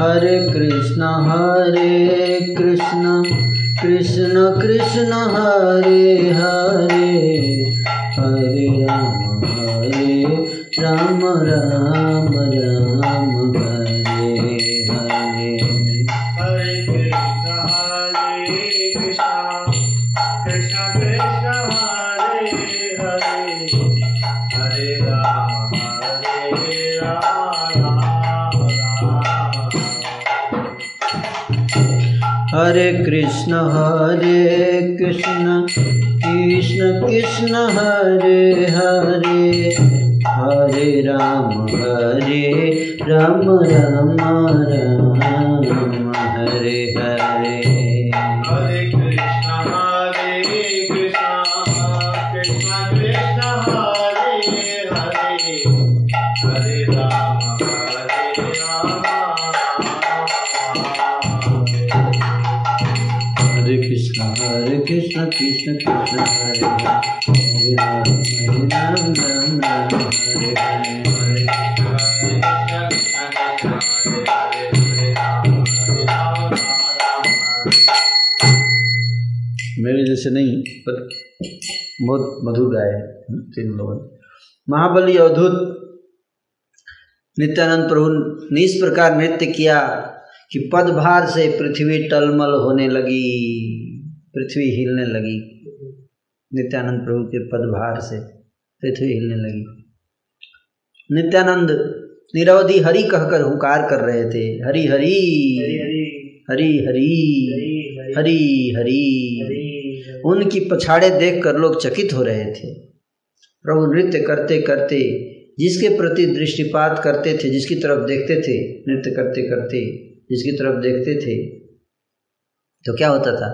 हरे कृष्ण हरे कृष्ण, कृष्ण कृष्ण हरे हरे, हरे राम हरे राम, राम राम हरे हरे। हरे कृष्ण हरे कृष्ण, कृष्ण कृष्ण हरे हरे, हरे राम हरे राम। हरे कृष्ण हरे कृष्ण, कृष्ण कृष्ण हरे हरे, हरे राम हरे राम, राम राम हरे हरे। हरे कृष्ण हरे कृष्ण, कृष्ण कृष्ण हरे हरे, हरे राम हरे राम। हरे कृष्ण कृष्ण कृष्ण हरे हरे, हरे राम राम राम हरे हरे। हरे मेरे जैसे नहीं पर बहुत मधुर गाए तीन लोगों ने। महाबली अवधूत नित्यानंद प्रभु ने इस प्रकार नृत्य किया कि पदभार से पृथ्वी टलमल होने लगी। पृथ्वी हिलने लगी नित्यानंद प्रभु के पदभार से। पृथ्वी हिलने लगी। नित्यानंद निरवधि हरि कहकर हुकार कर रहे थे। हरि हरि हरि हरि हरि हरि। उनकी पछाड़े देखकर लोग चकित हो रहे थे। प्रभु नृत्य करते करते जिसके प्रति दृष्टिपात करते थे, जिसकी तरफ देखते थे, नृत्य करते करते जिसकी तरफ देखते थे तो क्या होता था,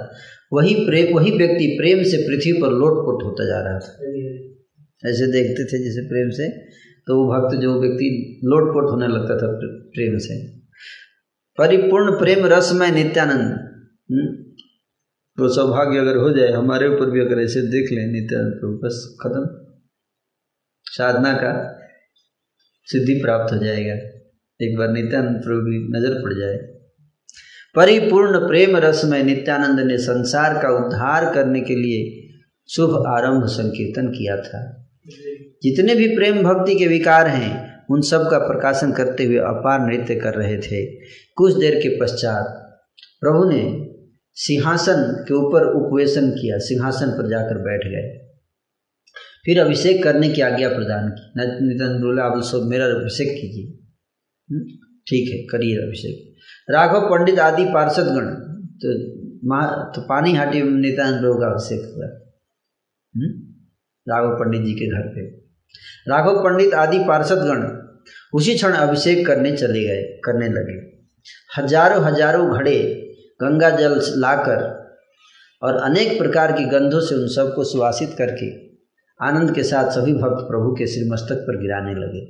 वही प्रेम वही व्यक्ति प्रेम से पृथ्वी पर लोटपोट होता जा रहा था। ऐसे देखते थे जैसे प्रेम से, तो वो भक्त जो व्यक्ति लोटपोट होने लगता था प्रेम से। परिपूर्ण प्रेम रस में नित्यानंद, तो सौभाग्य अगर हो जाए हमारे ऊपर भी अगर ऐसे देख लें नित्यानंद प्रभु, बस खत्म, साधना का सिद्धि प्राप्त हो जाएगा। एक बार नित्यानंद प्रभु की नजर पड़ जाए। परिपूर्ण प्रेम रस में नित्यानंद ने संसार का उद्धार करने के लिए शुभ आरंभ संकीर्तन किया था। जितने भी प्रेम भक्ति के विकार हैं उन सब का प्रकाशन करते हुए अपार नृत्य कर रहे थे। कुछ देर के पश्चात प्रभु ने सिंहासन के ऊपर उपवेशन किया, सिंहासन पर जाकर बैठ गए। फिर अभिषेक करने की आज्ञा प्रदान की। नित्यानंद बोला, आप सब मेरा अभिषेक कीजिए। ठीक है, करिए अभिषेक। राघव पंडित आदि पार्षदगण तो महा तो पानीहाटी में नित्यानंद प्रभु का अभिषेक हुआ, राघव पंडित जी के घर पे। राघव पंडित आदि पार्षदगण उसी क्षण अभिषेक करने चले गए, करने लगे। हजारों हजारों घड़े गंगा जल लाकर और अनेक प्रकार की गंधों से उन सबको सुवासित करके आनंद के साथ सभी भक्त प्रभु के श्रीमस्तक पर गिराने लगे।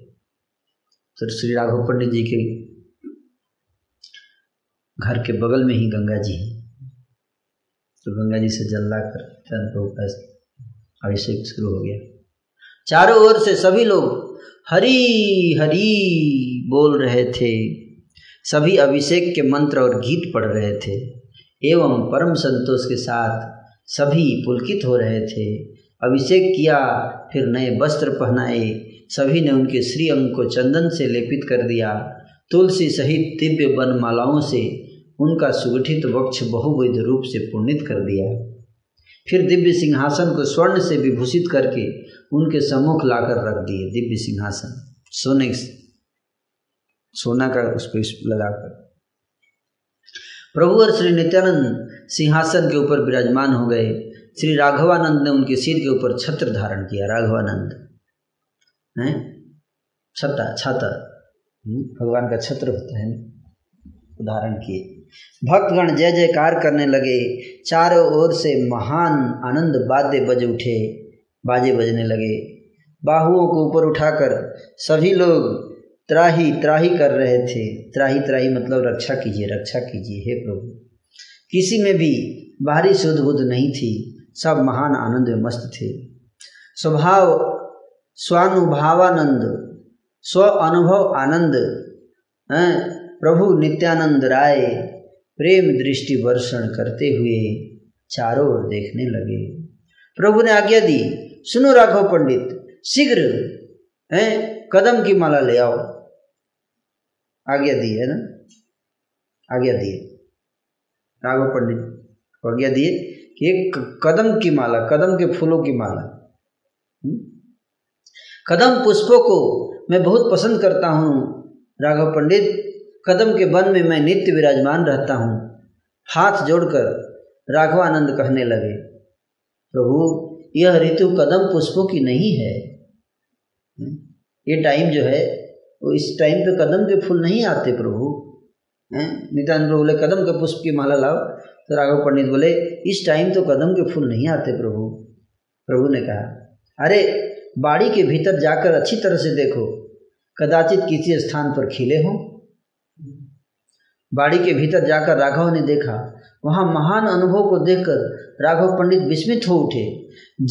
तो श्री राघव पंडित जी के घर के बगल में ही गंगा जी है, तो गंगा जी से जल लाकर प्रभु का अभिषेक शुरू हो गया। चारों ओर से सभी लोग हरि हरि बोल रहे थे। सभी अभिषेक के मंत्र और गीत पढ़ रहे थे एवं परम संतोष के साथ सभी पुलकित हो रहे थे। अभिषेक किया, फिर नए वस्त्र पहनाए। सभी ने उनके श्री अंग को चंदन से लेपित कर दिया। तुलसी सहित दिव्य वनमालाओं से उनका सुगठित वक्ष बहुविध रूप से पूर्णित कर दिया। फिर दिव्य सिंहासन को स्वर्ण से विभूषित करके उनके सम्मुख लाकर रख दिए। दिव्य सिंहासन सोने सोना का उस पर लगाकर प्रभु और श्री नित्यानंद सिंहासन के ऊपर विराजमान हो गए। श्री राघवानंद ने उनके सिर के ऊपर छत्र धारण किया। राघवानंद है छता, छाता भगवान का छत्र होता है, धारण किए। भक्तगण जय जयकार करने लगे। चारों ओर से महान आनंद वाद्य बज उठे, बाजे बजने लगे। बाहुओं को ऊपर उठाकर सभी लोग त्राही त्राही कर रहे थे। त्राही त्राही मतलब रक्षा कीजिए, रक्षा कीजिए हे प्रभु। किसी में भी बाहरी सुध बुध नहीं थी, सब महान आनंद में मस्त थे। स्वभाव स्वानुभावानंद, स्व अनुभव आनंद, प्रभु नित्यानंद राय प्रेम दृष्टि वर्षण करते हुए चारों ओर देखने लगे। प्रभु ने आज्ञा दी, सुनो राघव पंडित, शीघ्र हैं कदम की माला ले आओ। आज्ञा दी है ना, आज्ञा दिए राघव पंडित को, आज्ञा दिए कि एक कदम की माला, कदम के फूलों की माला, कदम पुष्पों को मैं बहुत पसंद करता हूँ राघव पंडित। कदम के वन में मैं नित्य विराजमान रहता हूँ। हाथ जोड़कर राघवानंद कहने लगे, प्रभु यह ऋतु कदम पुष्पों की नहीं है, ये टाइम जो है वो इस टाइम पे कदम के फूल नहीं आते प्रभु। नित्यानंद बोले, कदम के पुष्प की माला लाओ। तो राघव पंडित बोले, इस टाइम तो कदम के फूल नहीं आते प्रभु। प्रभु ने कहा, अरे बाड़ी के भीतर जाकर अच्छी तरह से देखो, कदाचित किसी स्थान पर खिले हों। बाड़ी के भीतर जाकर राघव ने देखा। वहाँ महान अनुभव को देखकर राघव पंडित विस्मित हो उठे।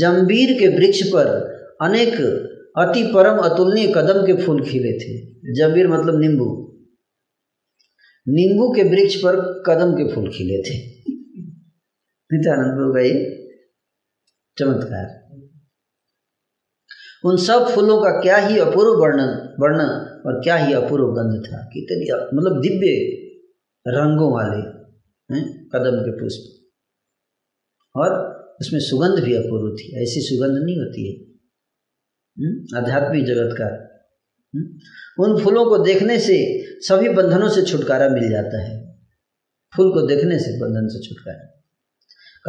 जंबीर के वृक्ष पर अनेक अति परम अतुलनीय कदम के फूल खिले थे। जंबीर मतलब नींबू, नींबू के वृक्ष पर कदम के फूल खिले थे। नित्यानंद हो गए चमत्कार। उन सब फूलों का क्या ही अपूर्व वर्णन वर्णन और क्या ही अपूर्व गंध था। कितनी मतलब दिव्य रंगों वाले हैं कदम के पुष्प, और उसमें सुगंध भी अपूर्व थी। ऐसी सुगंध नहीं होती है आध्यात्मिक जगत का। उन फूलों को देखने से सभी बंधनों से छुटकारा मिल जाता है। फूल को देखने से बंधन से छुटकारा।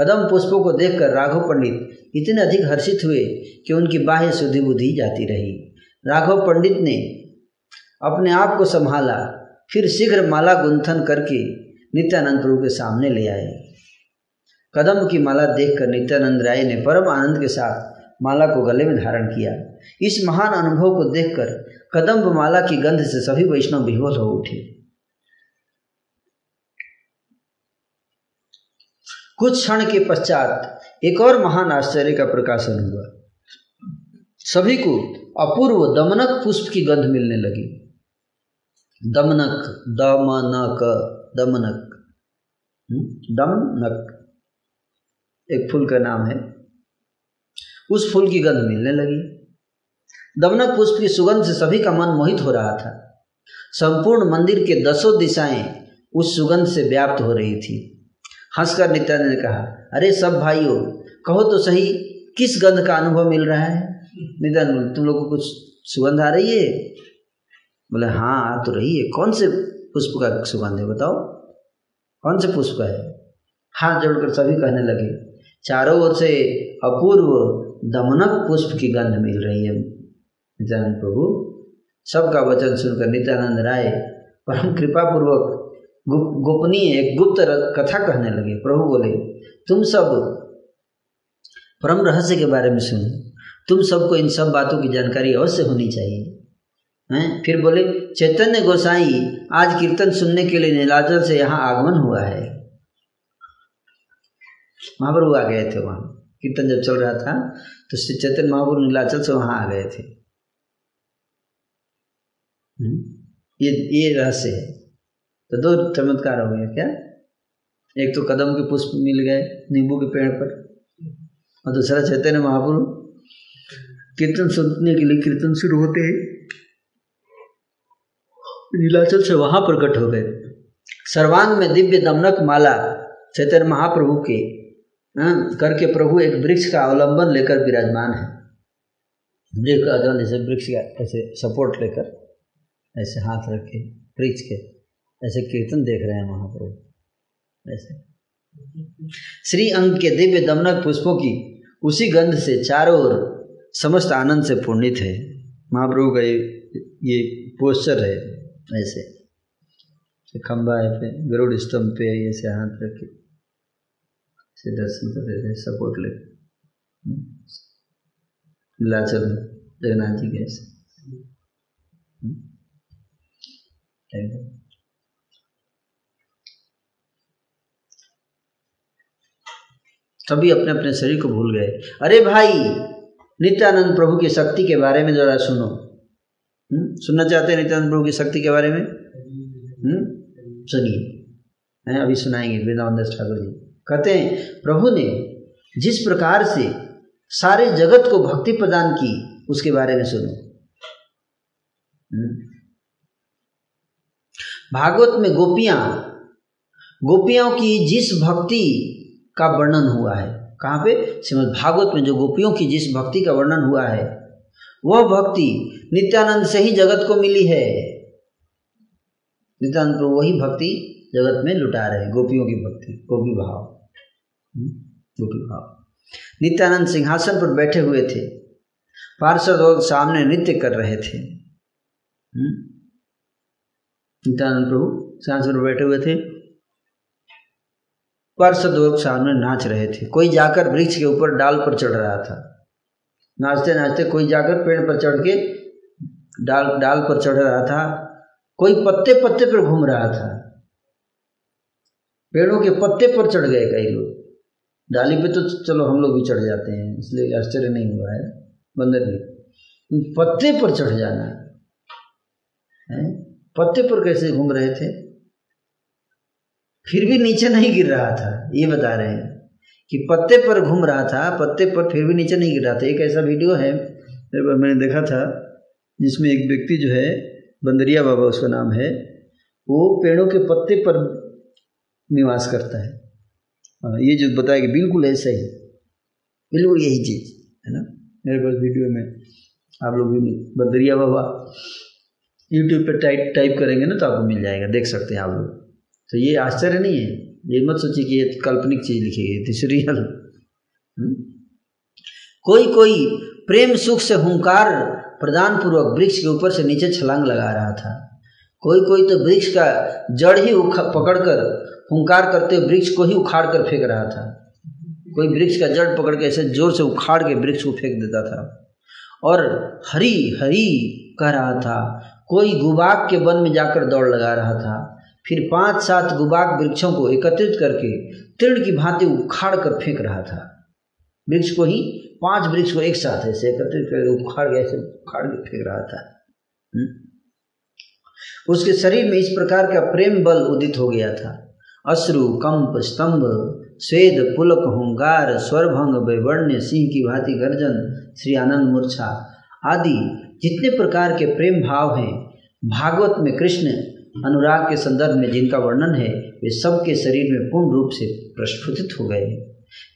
कदम पुष्पों को देखकर राघव पंडित इतने अधिक हर्षित हुए कि उनकी बाह्य शुद्धि बुद्धि जाती रही। राघव पंडित ने अपने आप को संभाला, फिर शीघ्र माला गुंथन करके नित्यानंद प्रभु के सामने ले आए। कदम की माला देखकर नित्यानंद राय ने परम आनंद के साथ माला को गले में धारण किया। इस महान अनुभव को देखकर कदम्ब माला की गंध से सभी वैष्णव विह्वल हो उठे। कुछ क्षण के पश्चात एक और महान आश्चर्य का प्रकाशन हुआ। सभी को अपूर्व दमनक पुष्प की गंध मिलने लगी। दमनक दमनक दमनक दमनक एक फूल का नाम है। उस फूल की गंध मिलने लगी। दमनक पुष्प की सुगंध से सभी का मन मोहित हो रहा था। संपूर्ण मंदिर के दसों दिशाएं उस सुगंध से व्याप्त हो रही थी। हंसकर नित्यानंद ने कहा, अरे सब भाइयों कहो तो सही, किस गंध का अनुभव मिल रहा है? नित्यानंद, तुम लोगों को कुछ सुगंध आ रही है? बोले हाँ आ तो रही है। कौन से पुष्प का सुगंध है बताओ, कौन से पुष्प है? हाथ जोड़कर सभी कहने लगे, चारों ओर से अपूर्व दमनक पुष्प की गंध मिल रही है नित्यानंद प्रभु। सबका वचन सुनकर नित्यानंद राय परम कृपापूर्वक गोपनीय एक गुप्त कथा कहने लगे। प्रभु बोले, तुम सब परम रहस्य के बारे में सुनो, तुम सबको इन सब बातों की जानकारी अवश्य होनी चाहिए। हैं? फिर बोले, चैतन्य गोसाई आज कीर्तन सुनने के लिए नीलाचल से यहाँ आगमन हुआ है। महाप्रभु आ गए थे वहाँ, कीर्तन जब चल रहा था तो श्री चैतन्य महाप्रभु नीलाचल से वहाँ आ गए थे। ये ये रहस्य है। तो दो चमत्कार हो गए क्या, एक तो कदम के पुष्प मिल गए नींबू के पेड़ पर, और दूसरा चैतन्य महाप्रभु कीर्तन सुनने के लिए कीर्तन शुरू होते ही नीलाचल से वहां प्रकट हो गए। सर्वांग में दिव्य दमनक माला चैतन्य महाप्रभु के करके प्रभु एक वृक्ष का अवलंबन लेकर विराजमान है। जैसे वृक्ष का ऐसे सपोर्ट लेकर ऐसे हाथ रखे वृक्ष के, ऐसे कीर्तन देख रहे हैं महाप्रभु। ऐसे श्री अंग के दिव्य दमनक पुष्पों की उसी गंध से चारों ओर समस्त आनंद से पूर्णित है। महाप्रभु का ये ये पोस्चर है, ऐसे खंभा है पे गरुड़ स्तंभ पे ऐसे हाथ रखे ऐसे दर्शन कर रहे थे, सपोर्ट ले नीलाचल जगन्नाथ जी के ऐसे। सभी अपने अपने शरीर को भूल गए। अरे भाई नित्यानंद प्रभु की शक्ति के बारे में जरा सुनो। सुनना चाहते हैं नित्यानंद प्रभु की शक्ति के बारे में? सुनिए, अभी सुनाएंगे वृंदावन दास ठाकुर जी। कहते हैं, प्रभु ने जिस प्रकार से सारे जगत को भक्ति प्रदान की उसके बारे में सुनो। भागवत में गोपियां गोपियों की जिस भक्ति का वर्णन हुआ है, कहाँ पे? श्रीमद् भागवत में जो गोपियों की जिस भक्ति का वर्णन हुआ है वह भक्ति नित्यानंद से ही जगत को मिली है। नित्यानंद प्रभु वही भक्ति जगत में लुटा रहे हैं, गोपियों की भक्ति, गोपी भाव, गोपी भाव। नित्यानंद सिंहासन पर बैठे हुए थे, पार्षद और सामने नृत्य कर रहे थे। नित्यानंद प्रभु सिंहासन पर बैठे हुए थे, पार्षद लोग सामने नाच रहे थे। कोई जाकर वृक्ष के ऊपर डाल पर चढ़ रहा था, नाचते नाचते कोई जाकर पेड़ पर चढ़ के डाल डाल पर चढ़ रहा था, कोई पत्ते पत्ते पर घूम रहा था, पेड़ों के पत्ते पर चढ़ गए कई लोग। डाली पे तो चलो हम लोग भी चढ़ जाते हैं, इसलिए आश्चर्य नहीं हुआ है, बंदर भी पत्ते पर चढ़ जाना है। पत्ते पर कैसे घूम रहे थे, फिर भी नीचे नहीं गिर रहा था। ये बता रहे हैं कि पत्ते पर घूम रहा था, पत्ते पर फिर भी नीचे नहीं गिर रहा था। एक ऐसा वीडियो है मैंने देखा था जिसमें एक व्यक्ति जो है, बंदरिया बाबा उसका नाम है, वो पेड़ों के पत्ते पर निवास करता है। ये जो बताया कि बिल्कुल ऐसा ही, बिल्कुल यही चीज़ है ना। मेरे पास वीडियो में आप लोग भी बदरिया बाबा यूट्यूब पर टाइप टाइप करेंगे ना तो आपको मिल जाएगा, देख सकते हैं आप लोग। तो ये आश्चर्य नहीं है, ये मत सोचिए कि ये काल्पनिक चीज़ लिखी गई थी, सीरियल। कोई कोई प्रेम सुख से हुंकार प्रदान पूर्वक वृक्ष के ऊपर से नीचे छलांग लगा रहा था, कोई कोई तो वृक्ष का जड़ ही पकड़कर हुंकार करते वृक्ष को ही उखाड़ कर फेंक रहा था, कोई वृक्ष का जड़ पकड़ के ऐसे जोर से उखाड़ के वृक्ष को फेंक देता था, और हरी हरी कह रहा था, कोई गुबाक के वन में जाकर दौड़ लगा रहा था, फिर पांच सात गुबाक वृक्षों को एकत्रित करके तृण की भांति उखाड़ कर फेंक रहा था, वृक्ष को ही पांच वृक्ष को एक साथ ऐसे एकत्रित करके उखाड़ के ऐसे उखाड़ के फेंक रहा था। उसके शरीर में इस प्रकार का प्रेम बल उदित हो गया था, अश्रु कंप स्तंभ स्वेद पुलक हुंगार स्वरभंग वैवर्ण्य सिंह की भांति गर्जन श्री आनंद मूर्छा आदि जितने प्रकार के प्रेम भाव हैं भागवत में कृष्ण अनुराग के संदर्भ में जिनका वर्णन है वे सबके शरीर में पूर्ण रूप से प्रस्फुटित हो गए।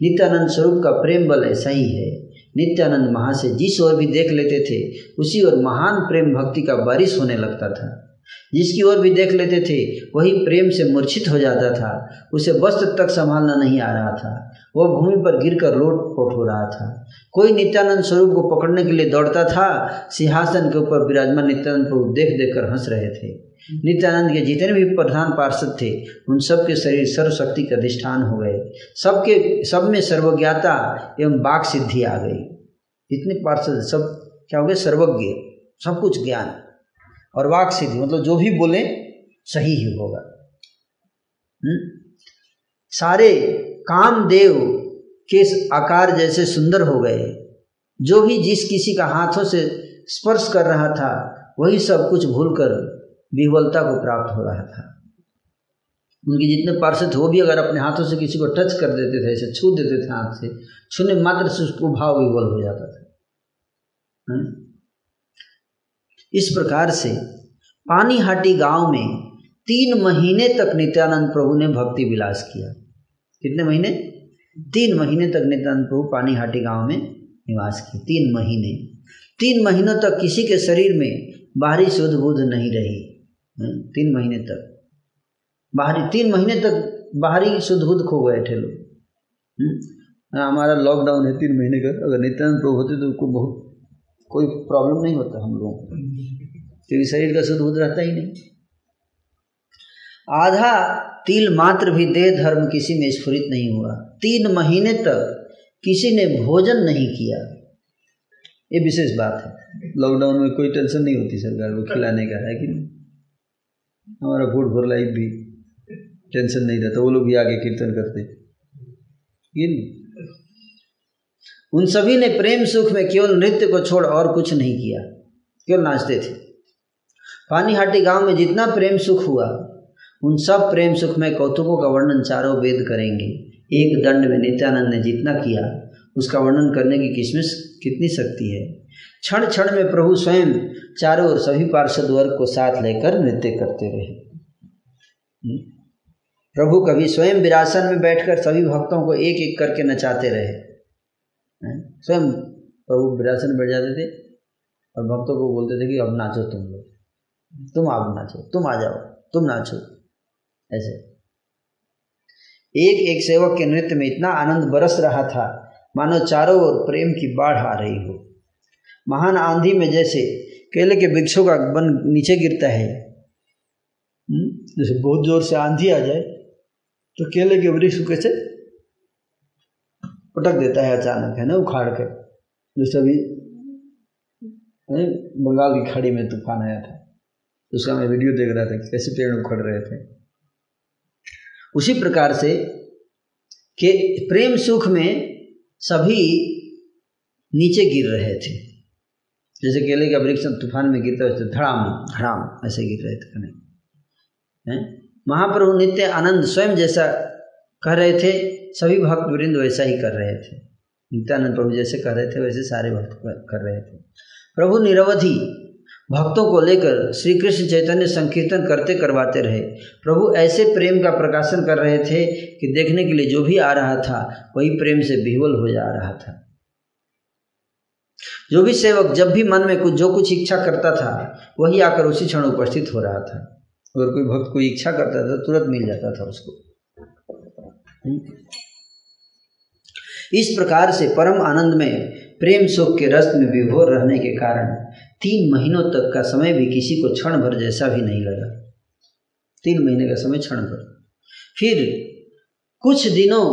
नित्यानंद स्वरूप का प्रेम बल ऐसा ही है। नित्यानंद महा से जिस ओर भी देख लेते थे उसी ओर महान प्रेम भक्ति का बारिश होने लगता था, जिसकी ओर भी देख लेते थे वही प्रेम से मूर्छित हो जाता था, उसे वस्त्र तक संभालना नहीं आ रहा था, वह भूमि पर गिरकर लोटपोट हो रहा था। कोई नित्यानंद स्वरूप को पकड़ने के लिए दौड़ता था, सिंहासन के ऊपर विराजमान नित्यानंद प्रभु देख देख कर हंस रहे थे। नित्यानंद के जितने भी प्रधान पार्षद थे उन सबके शरीर सर्वशक्ति का अधिष्ठान हो गए, सबके सब में सर्वज्ञता एवं वाक् सिद्धि आ गई। जितने पार्षद सब क्या हो गए, सर्वज्ञ, सब कुछ ज्ञान और वाक सिद्धि, मतलब जो भी बोले सही ही होगा। सारे कामदेव के आकार जैसे सुंदर हो गए, जो भी जिस किसी का हाथों से स्पर्श कर रहा था वही सब कुछ भूलकर विह्वलता को प्राप्त हो रहा था। उनके जितने पार्षद हो भी अगर अपने हाथों से किसी को टच कर देते थे, ऐसे छू देते थे हाथ से, छूने मात्र से उसको भाव विह्वल हो जाता था। इस प्रकार से पानीहाटी गांव में तीन महीने तक नित्यानंद प्रभु ने भक्ति विलास किया। कितने महीने? तीन महीने तक नित्यानंद प्रभु पानीहाटी गांव में निवास किए। तीन महीने तीन महीनों तक किसी के शरीर में बाहरी शुद्ध बुद्ध नहीं रही। तीन महीने तक बाहरी तीन महीने तक बाहरी शुद्ध बुद्ध खो गए थे लोग। हमारा लॉकडाउन है तीन महीने का, अगर नित्यानंद प्रभु होते तो उनको बहुत कोई प्रॉब्लम नहीं होता हम लोगों को, क्योंकि शरीर का शुद्ध बुद्ध रहता ही नहीं। आधा तिल मात्र भी देह धर्म किसी में स्फुरित नहीं हुआ। तीन महीने तक किसी ने भोजन नहीं किया। ये विशेष बात है, लॉकडाउन में कोई टेंशन नहीं होती सरकार को खिलाने का, है कि नहीं? हमारा फूड फॉर लाइफ भी टेंशन नहीं रहता, वो लोग भी आगे कीर्तन करते। ये उन सभी ने प्रेम सुख में केवल नृत्य को छोड़ और कुछ नहीं किया, केवल नाचते थे। पानीहाटी गांव में जितना प्रेम सुख हुआ उन सब प्रेम सुख में कौतुकों का वर्णन चारों वेद करेंगे। एक दंड में नित्यानंद ने जितना किया उसका वर्णन करने की किशमिश कितनी शक्ति है। क्षण क्षण में प्रभु स्वयं चारों ओर सभी पार्षद वर्ग को साथ लेकर नृत्य करते रहे। प्रभु कभी स्वयं विरासन में बैठकर सभी भक्तों को एक एक करके नचाते रहे। स्वयं प्रभु विरासत में बैठ जाते थे और भक्तों को बोलते थे कि अब नाचो तुम लोग, तुम आप नाचो, तुम आ जाओ, तुम नाचो। ऐसे एक एक सेवक के नृत्य में इतना आनंद बरस रहा था मानो चारों ओर प्रेम की बाढ़ आ रही हो। महान आंधी में जैसे केले के वृक्षों का बन नीचे गिरता है, जैसे बहुत जोर से आंधी आ जाए तो केले के वृक्ष कैसे पटक देता है अचानक, है ना, उखाड़ कर। जो सभी बंगाल की खाड़ी में तूफान आया था उसका मैं वीडियो देख रहा था कि कैसे पेड़ उखड़ रहे थे। उसी प्रकार से के प्रेम सुख में सभी नीचे गिर रहे थे, जैसे केले का वृक्ष तूफान में गिरता है धड़ाम धड़ाम ऐसे गिर रहे थे। नहीं, महाप्रभु नित्य आनंद स्वयं जैसा कह रहे थे सभी भक्त वृंद वैसा ही कर रहे थे। नित्यानंद प्रभु जैसे कर रहे थे वैसे सारे भक्त कर रहे थे। प्रभु निरवधि भक्तों को लेकर श्री कृष्ण चैतन्य संकीर्तन करते करवाते रहे। प्रभु ऐसे प्रेम का प्रकाशन कर रहे थे कि देखने के लिए जो भी आ रहा था वही प्रेम से विह्वल हो जा रहा था। जो भी सेवक जब भी मन में कुछ जो कुछ इच्छा करता था वही आकर उसी क्षण उपस्थित हो रहा था। अगर कोई भक्त कोई इच्छा करता था तुरंत मिल जाता था उसको। इस प्रकार से परम आनंद में प्रेम शोक के रस में विभोर रहने के कारण तीन महीनों तक का समय भी किसी को क्षण भर जैसा भी नहीं लगा। तीन महीने का समय क्षण भर। फिर कुछ दिनों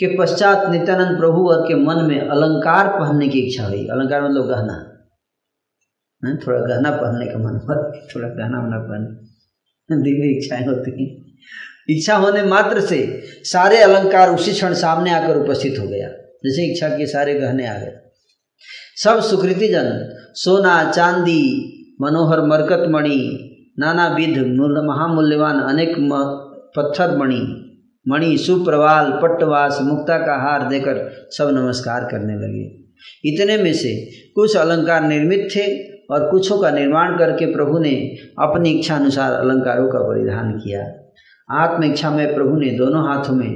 के पश्चात नित्यानंद प्रभु और के मन में अलंकार पहनने की इच्छा हुई। अलंकार मतलब गहना, है थोड़ा गहना पहनने का मन हुआ, थोड़ा गहना वहना पहन। दिव्य इच्छाएं होती हैं। इच्छा होने मात्र से सारे अलंकार उसी क्षण सामने आकर उपस्थित हो गया। जैसे इच्छा के सारे गहने आ गए। सब सुकृति जन सोना चांदी मनोहर मरकत मणि नानाविध महामूल्यवान अनेक पत्थर मणि मणि सुप्रवाल पट्टवास मुक्ता का हार देकर सब नमस्कार करने लगे। इतने में से कुछ अलंकार निर्मित थे और कुछों का निर्माण करके प्रभु ने अपनी इच्छा अनुसार अलंकारों का परिधान किया। आत्म इच्छा में प्रभु ने दोनों हाथों में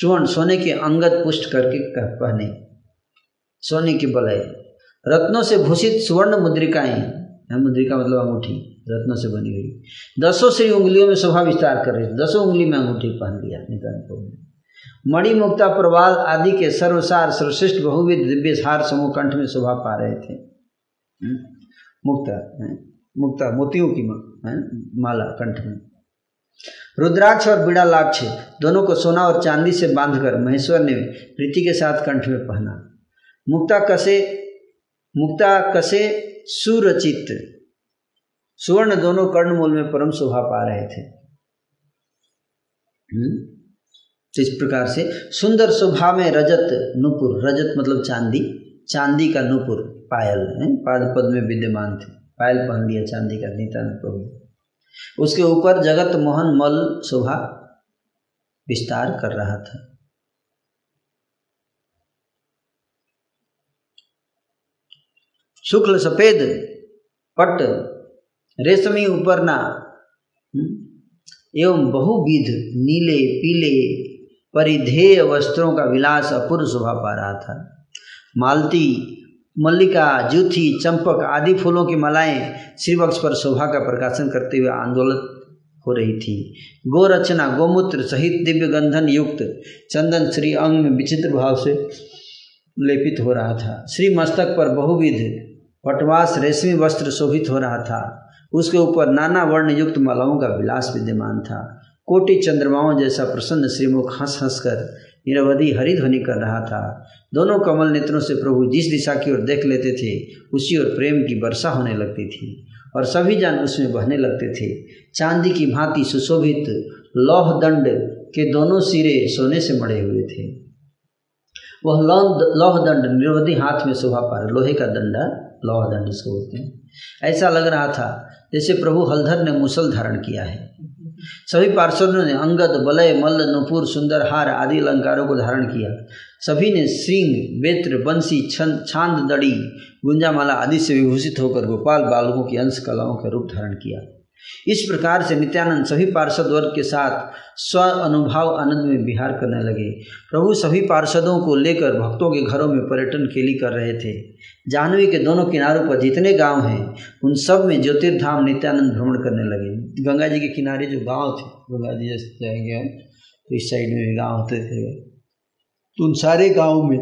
स्वर्ण सोने के अंगद पुष्ट करके कर पहने सोने के बलय रत्नों से भूषित सुवर्ण मुद्रिकाएं, मुद्रिका मतलब अंगूठी रत्नों से बनी हुई, दसों से उंगलियों में शोभा विस्तार कर रही थी। दसों उंगली में अंगूठी पहन लिया नित्यानंद प्रभु ने। मणि मुक्ता प्रवाल आदि के सर्वसार सर्वश्रेष्ठ बहुविध दिव्य हार समूह कंठ में शोभा पा रहे थे। मुक्ता मुक्ता मोतियों की माला कंठ में। रुद्राक्ष और बिड़ालाक्ष दोनों को सोना और चांदी से बांधकर महेश्वर ने प्रीति के साथ कंठ में पहना। मुक्ता कसे मुक्ता कसे सुरचित सुवर्ण दोनों कर्णमूल में परम शोभा पा रहे थे। इस प्रकार से सुंदर शोभा में रजत नूपुर, रजत मतलब चांदी, चांदी का नूपुर पायल पाद पद में विद्यमान थे। पायल पहन लिया चांदी का नित्यानंद प्रभु। उसके ऊपर जगत मोहन मल शोभा विस्तार कर रहा था। शुक्ल सफेद पट रेशमी उपरना एवं बहुविध नीले पीले परिधेय वस्त्रों का विलास अपूर्व शोभा पा रहा था। मालती मल्लिका जूथी चंपक आदि फूलों की मालाएं श्रीवक्ष पर शोभा का प्रकाशन करते हुए आंदोलित हो रही थी। गोरचना गोमूत्र सहित दिव्य गंधन युक्त चंदन श्री अंग में विचित्र भाव से लेपित हो रहा था। श्री मस्तक पर बहुविध पटवास रेशमी वस्त्र शोभित हो रहा था। उसके ऊपर नाना वर्ण युक्त मालाओं का विलास विद्यमान था। कोटि चंद्रमाओं जैसा प्रसन्न श्रीमुख हंस हंसकर निरवधि हरिध्वनि कर रहा था। दोनों कमल नेत्रों से प्रभु जिस दिशा की ओर देख लेते थे उसी ओर प्रेम की वर्षा होने लगती थी और सभी जन उसमें बहने लगते थे। चांदी की भांति सुशोभित लौह दंड के दोनों सिरे सोने से मढ़े हुए थे। वह लौह दंड निरवधि हाथ में शोभा पा रहा, लोहे का दंडा लौह दंड इसको बोलते हैं। ऐसा लग रहा था जैसे प्रभु हलधर ने मुसल धारण किया है। सभी पार्षदों ने अंगद बलय मल्ल नूपुर सुंदर हार आदि अलंकारों को धारण किया। सभी ने श्रृंग बेत्र बंसी छांद दड़ी गुंजामाला आदि से विभूषित होकर गोपाल बालकों की अंश कलाओं का रूप धारण किया। इस प्रकार से नित्यानंद सभी पार्षद वर्ग के साथ स्व अनुभव आनंद में विहार करने लगे। प्रभु सभी पार्षदों को लेकर भक्तों के घरों में पर्यटन के लिए कर रहे थे। जाह्नवी के दोनों किनारों पर जितने गांव हैं उन सब में ज्योतिर्धाम नित्यानंद भ्रमण करने लगे। गंगा जी के किनारे जो गांव थे, गंगा जी जैसे जाएंगे हम तो इस साइड में भी गाँव होते थे, तो उन सारे गाँव में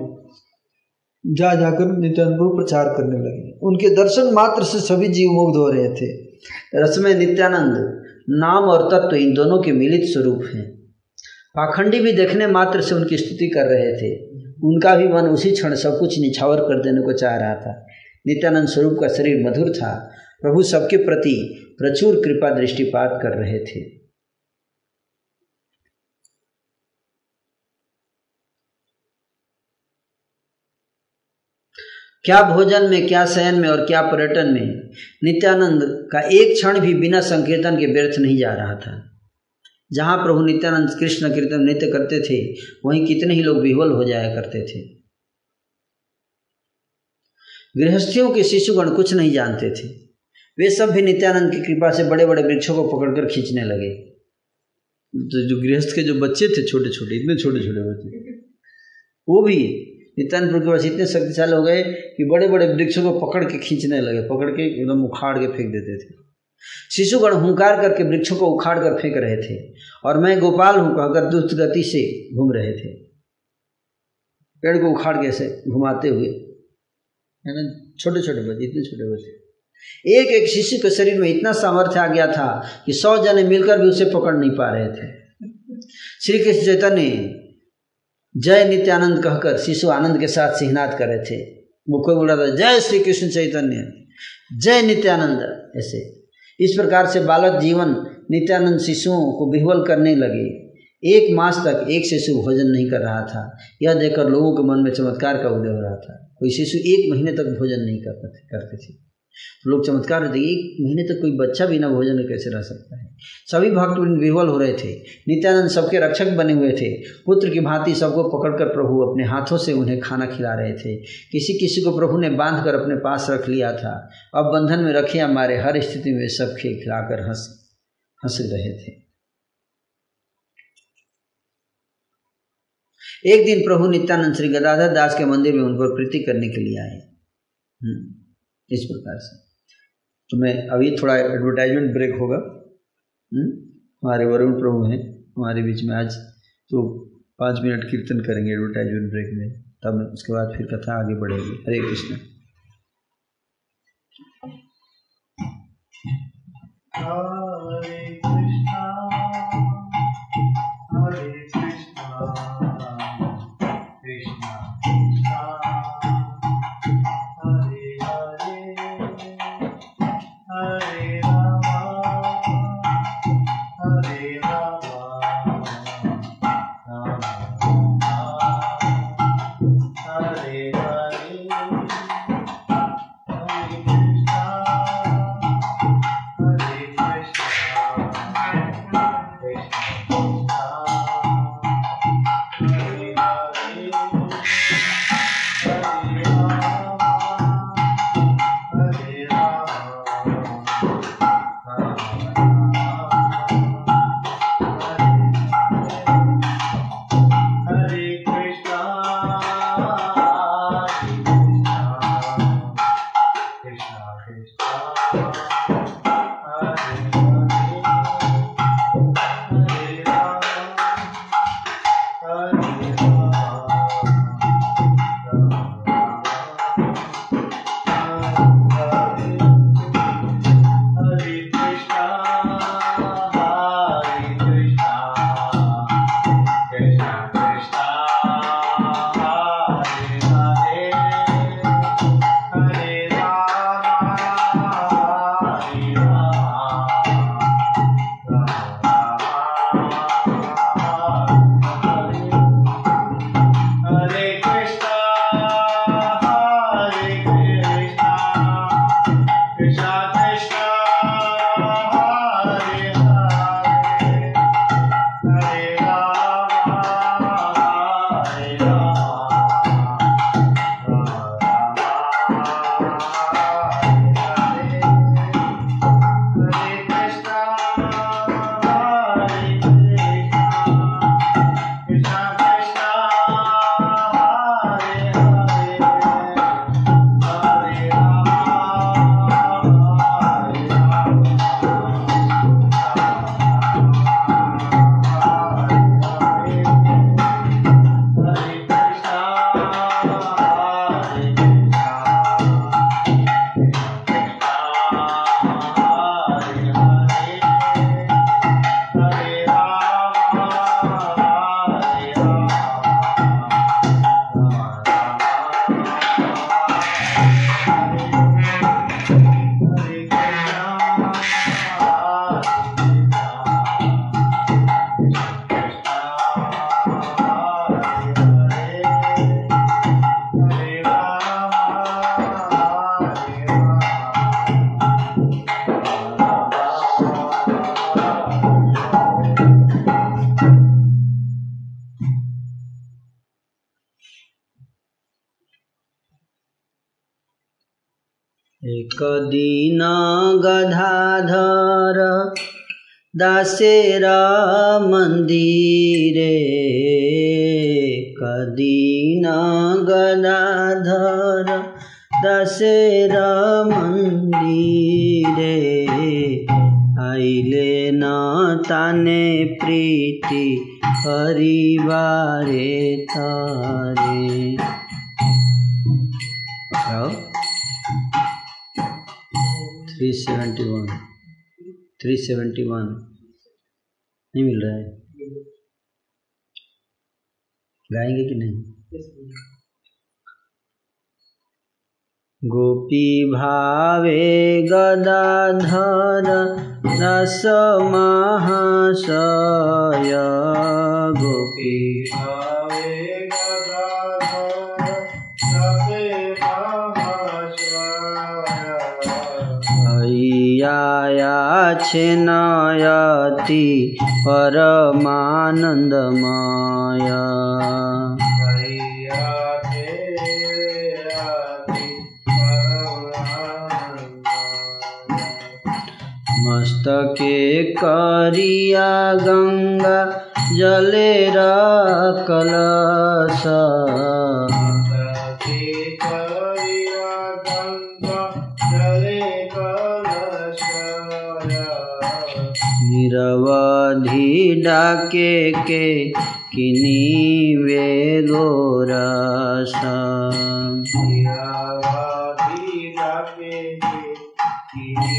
जा जाकर नित्यानंद प्रभु प्रचार करने लगे। उनके दर्शन मात्र से सभी जीव मुग्ध हो रहे थे। रस में नित्यानंद नाम और तत्व इन दोनों के मिलित स्वरूप हैं। पाखंडी भी देखने मात्र से उनकी स्तुति कर रहे थे। उनका भी मन उसी क्षण सब कुछ निछावर कर देने को चाह रहा था। नित्यानंद स्वरूप का शरीर मधुर था। प्रभु सबके प्रति प्रचुर कृपा दृष्टिपात कर रहे थे। क्या भोजन में, क्या शयन में और क्या पर्यटन में नित्यानंद का एक क्षण भी बिना संकीर्तन के व्यर्थ नहीं जा रहा था। जहाँ प्रभु नित्यानंद कृष्ण कीर्तन नृत्य करते थे वहीं कितने ही लोग विह्वल हो जाया करते थे। गृहस्थियों के शिशुगण कुछ नहीं जानते थे। वे सब भी नित्यानंद की कृपा से बड़े बड़े वृक्षों को पकड़कर खींचने लगे। तो जो गृहस्थ के जो बच्चे थे छोटे छोटे, इतने छोटे छोटे बच्चे, वो भी नित्यानंदपुर के पास इतने शक्तिशाली हो गए कि बड़े बड़े वृक्षों को पकड़ के खींचने लगे, पकड़ के एकदम उखाड़ के फेंक देते थे। शिशुगण हुंकार करके वृक्षों को उखाड़ कर फेंक रहे थे और मैं गोपाल हूँ कहकर दुष्ट गति से घूम रहे थे। पेड़ को उखाड़ के ऐसे घुमाते हुए, है ना, छोटे छोटे बच्चे, इतने छोटे बच्चे। एक एक शिशु के शरीर में इतना सामर्थ्य आ गया था कि सौ जने मिलकर भी उसे पकड़ नहीं पा रहे थे। श्री कृष्ण चैतन्य जय नित्यानंद कहकर शिशु आनंद के साथ सिंहनाद कर रहे थे। वो कोई बोल रहा था जय श्री कृष्ण चैतन्य, जय नित्यानंद। ऐसे इस प्रकार से बालक जीवन नित्यानंद शिशुओं को विह्वल करने लगे। एक मास तक एक शिशु भोजन नहीं कर रहा था। यह देखकर लोगों के मन में चमत्कार का उदय हो रहा था। कोई शिशु एक महीने तक भोजन नहीं करते करते थे। लोग चमत्कार होते, एक महीने तक कोई बच्चा बिना भोजन में कैसे रह सकता है। सभी भक्तवृंद विह्वल हो रहे थे। नित्यानंद सबके रक्षक बने हुए थे। पुत्र की भांति सबको पकड़कर प्रभु अपने हाथों से उन्हें खाना खिला रहे थे। किसी किसी को प्रभु ने बांध कर अपने पास रख लिया था। अब बंधन में रखे हमारे, हर स्थिति में सब खिलाकर हंस हंस रहे थे। एक दिन प्रभु नित्यानंद श्री गदाधर दास के मंदिर में उन पर प्रीति करने के लिए आए। इस प्रकार से तो मैं अभी थोड़ा एडवर्टाइजमेंट ब्रेक होगा। हमारे वरुण प्रभु हैं हमारे बीच में आज, तो पाँच मिनट कीर्तन करेंगे एडवर्टाइजमेंट ब्रेक में, तब उसके बाद फिर कथा आगे बढ़ेगी। हरे कृष्ण। हरे कृष्णा हरे कृष्णा दीना गदाधर दासेरा मंदिरे, कदीना गदाधर दशरा मंदिरे आइले न ताने प्रीति परिवारे तारे। Three seventy one three seventy one नहीं मिल रहा है, गाएंगे कि नहीं? गोपी भावे गदाधर रस महाशय, गोपी भावे गदाधर रस महाशय, आया छिनायति परमानंदमय, मस्तके करिया गंगा जलेरा कलश, मस्तके करिया गंगा जले कलश, निरवधि डाके के किनी वे गोरस, निरवधि डाके के किनी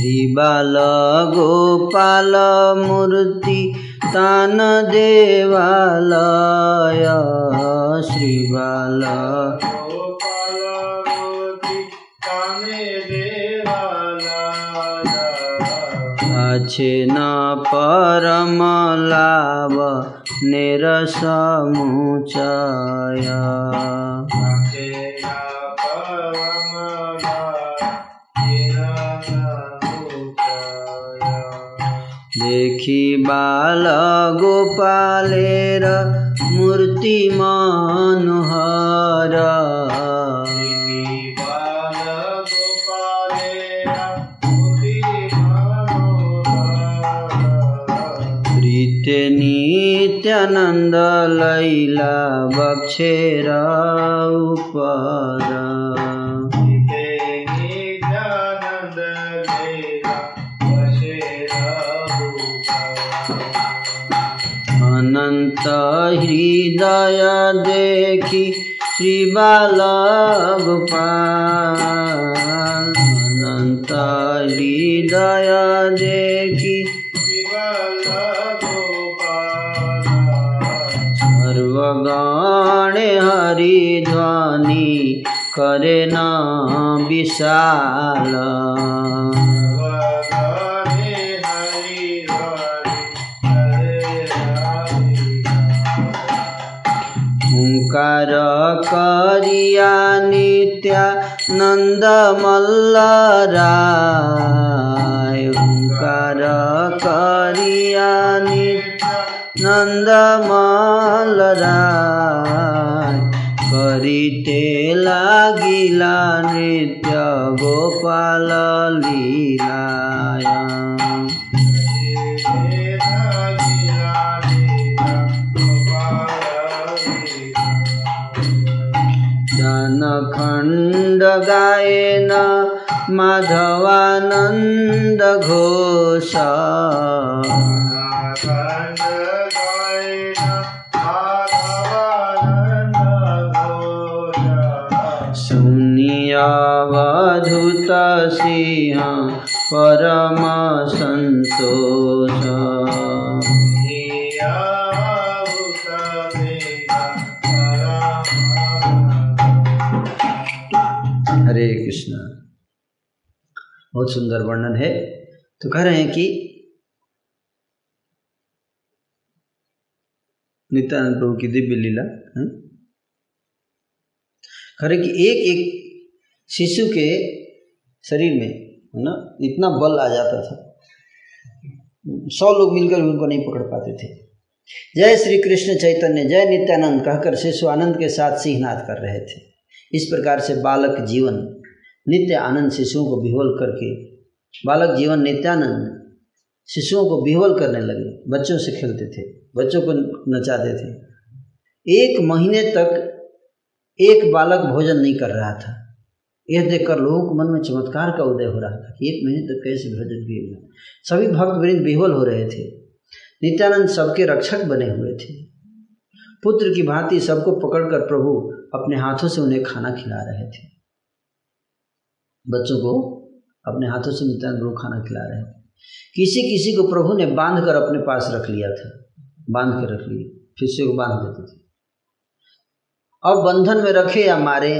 श्री बाल गोपाल मूर्ति तान देवालय, श्री बाल गोपाल मूर्ति तान देवालय, अच्छे न परम लाभ निरस मुचय, देखी बाल गोपालेर मूर्ति मनोहर, देखी बाल गोपालेर मूर्ति मनोहर, प्रीते नित्यानंद लैला बक्षेर उपर, अनंत हृदय देखी श्री बाल गोपाल, अनंत हृदय देखी श्री बाल गोपाल, सर्वगण हरि ध्वनि करे न विशाल, ओंकार करिया नित्यानंद मल्लराय, ओंकार करिया नित्यानंद मल्लराय, करिते लागिला नित्य गोपाल लीलाया, खंड गायन माधवानंद घोष, खंड गायन माधवानंद घोष, सुनिया वधूत सिंह परम संतोष, हरे कृष्णा। बहुत सुंदर वर्णन है। तो कह रहे हैं कि नित्यानंद प्रभु की दिव्य लीला खरे कि एक एक शिशु के शरीर में है ना इतना बल आ जाता था, सौ लोग मिलकर भी उनको नहीं पकड़ पाते थे। जय श्री कृष्ण चैतन्य जय नित्यानंद कहकर शिशु आनंद के साथ सिंहनाद कर रहे थे। इस प्रकार से बालक जीवन नित्य आनंद शिशुओं को विह्वल करके बालक जीवन नित्यानंद शिशुओं को बिहवल करने लगे, बच्चों से खेलते थे, बच्चों को नचाते थे। एक महीने तक एक बालक भोजन नहीं कर रहा था। यह देखकर लोगों के मन में चमत्कार का उदय हो रहा था कि एक महीने तक कैसे भोजन भी हुआ। सभी भक्तवृंद बिहवल हो रहे थे। नित्यानंद सबके रक्षक बने हुए थे। पुत्र की भांति सबको पकड़कर प्रभु अपने हाथों से उन्हें खाना खिला रहे थे। बच्चों को अपने हाथों से नित्यानंद प्रभु खाना खिला रहे थे। किसी किसी को प्रभु ने बांध कर अपने पास रख लिया था, बांध कर रख लिए, फिर से बांध देते थे। अब बंधन में रखे या मारे,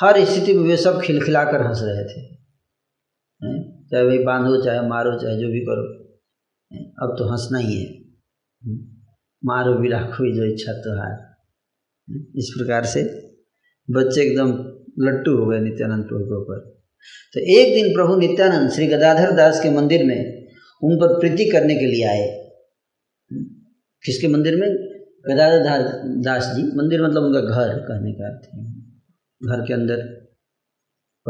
हर स्थिति में वे सब खिलखिलाकर हंस रहे थे। चाहे भाई बांधो, चाहे मारो, चाहे जो भी करो, अब तो हंसना ही है। मारो भी राखो जो इच्छा तो है। इस प्रकार से बच्चे एकदम लट्टू हो गए नित्यानंद प्रभु के ऊपर। तो एक दिन प्रभु नित्यानंद श्री गदाधर दास के मंदिर में उन पर प्रीति करने के लिए आए। किसके मंदिर में? गदाधर दास जी मंदिर, मतलब उनका घर कहने का अर्थ है। घर के अंदर,